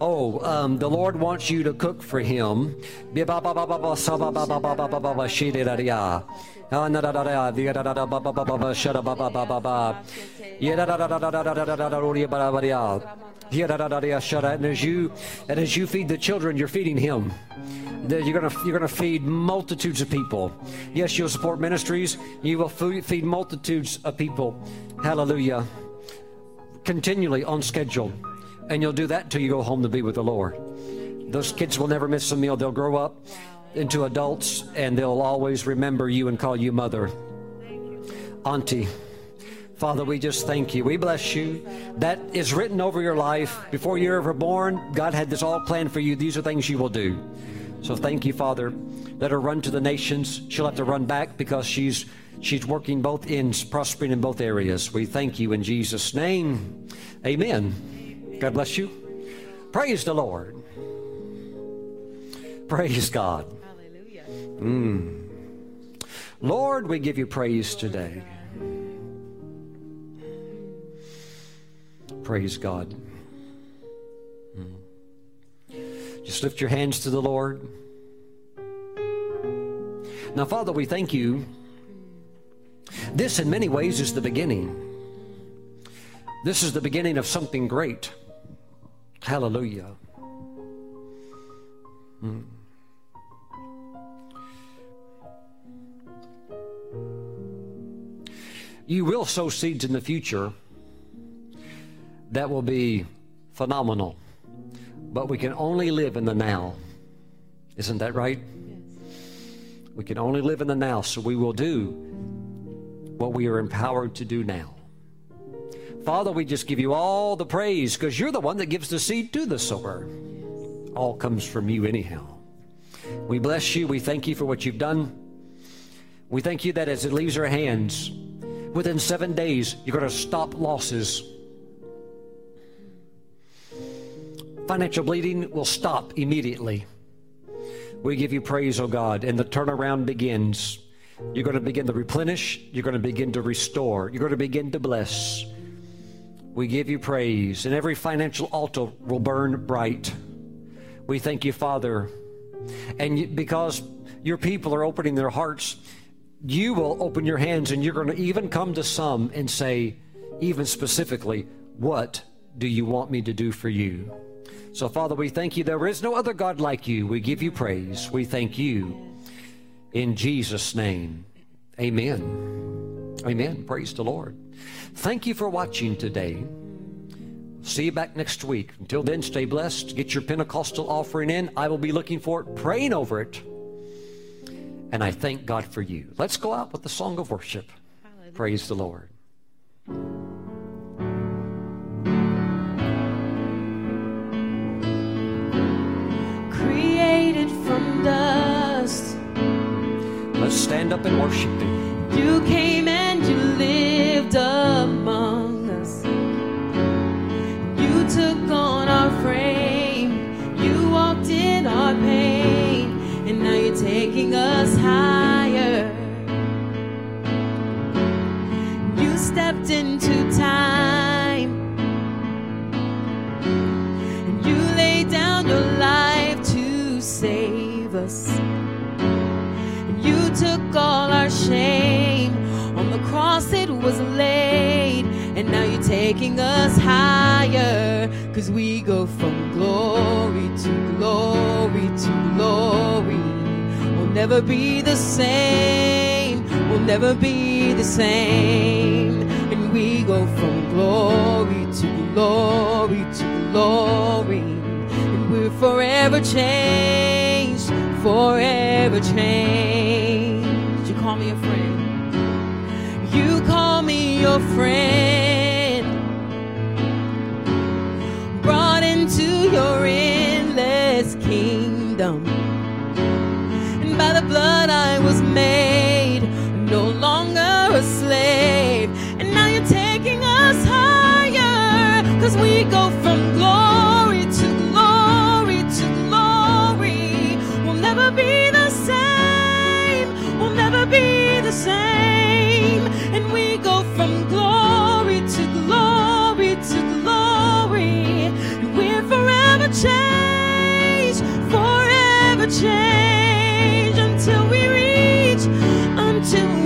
oh, um, the Lord wants you to cook for him. And as you and as you feed the children, you're feeding him. You're gonna you're gonna feed multitudes of people. Yes, you'll support ministries. You will feed multitudes of people. Hallelujah. Continually on schedule, and you'll do that till you go home to be with the Lord. Those kids will never miss a meal. They'll grow up into adults, and they'll always remember you and call you mother, auntie. Father, we just thank you. We bless you. That is written over your life. Before you were ever born, God had this all planned for you. These are things you will do. So thank you, Father. Let her run to the nations. She'll have to run back because she's she's working both ends, prospering in both areas. We thank you in Jesus' name. Amen. God bless you. Praise the Lord. Praise God. Hallelujah. Mm. Lord, we give you praise today. Praise God. Mm. Just lift your hands to the Lord. Now, Father, we thank you. This, in many ways, is the beginning. This is the beginning of something great. Hallelujah. Mm. You will sow seeds in the future that will be phenomenal, but we can only live in the now. Isn't that right? Yes. We can only live in the now, so we will do what we are empowered to do now. Father, we just give you all the praise because you're the one that gives the seed to the sower. All comes from you anyhow. We bless you. We thank you for what you've done. We thank you that as it leaves our hands, within seven days, you're going to stop losses. Financial bleeding will stop immediately. We give you praise, oh God, and the turnaround begins. You're going to begin to replenish. You're going to begin to restore. You're going to begin to bless. We give you praise, and every financial altar will burn bright. We thank you, Father, and because your people are opening their hearts, you will open your hands, and you're going to even come to some and say, even specifically, what do you want me to do for you? So, Father, we thank you. There is no other God like you. We give you praise. We thank you in Jesus' name. Amen. Amen. Praise the Lord. Thank you for watching today. See you back next week. Until then, stay blessed. Get your Pentecostal offering in. I will be looking for it, praying over it. And I thank God for you. Let's go out with the song of worship. Hallelujah. Praise the Lord. Created from dust. Let's stand up and worship you. You came and you lived among. Took on our frame, you walked in our pain, and now you're taking us higher. You stepped into time, and you laid down your life to save us. And you took all our shame, on the cross it was laid. And now you're taking us higher, 'cause we go from glory to glory to glory. We'll never be the same, we'll never be the same. And we go from glory to glory to glory. And we're forever changed, forever changed. You call me a friend. You call me your friend, brought into your endless kingdom. And by the blood I was made, no longer a slave. And now you're taking us higher, 'cause we go from glory to glory to glory. We'll never be the same, we'll never be the same. And we go from glory to glory to glory. And we're forever changed, forever changed, until we reach, until we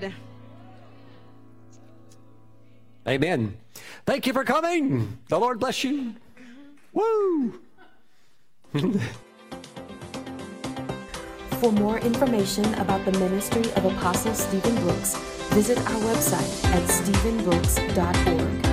Lord. Amen. Thank you for coming. The Lord bless you. Woo! For more information about the ministry of Apostle Stephen Brooks, visit our website at stephen brooks dot org.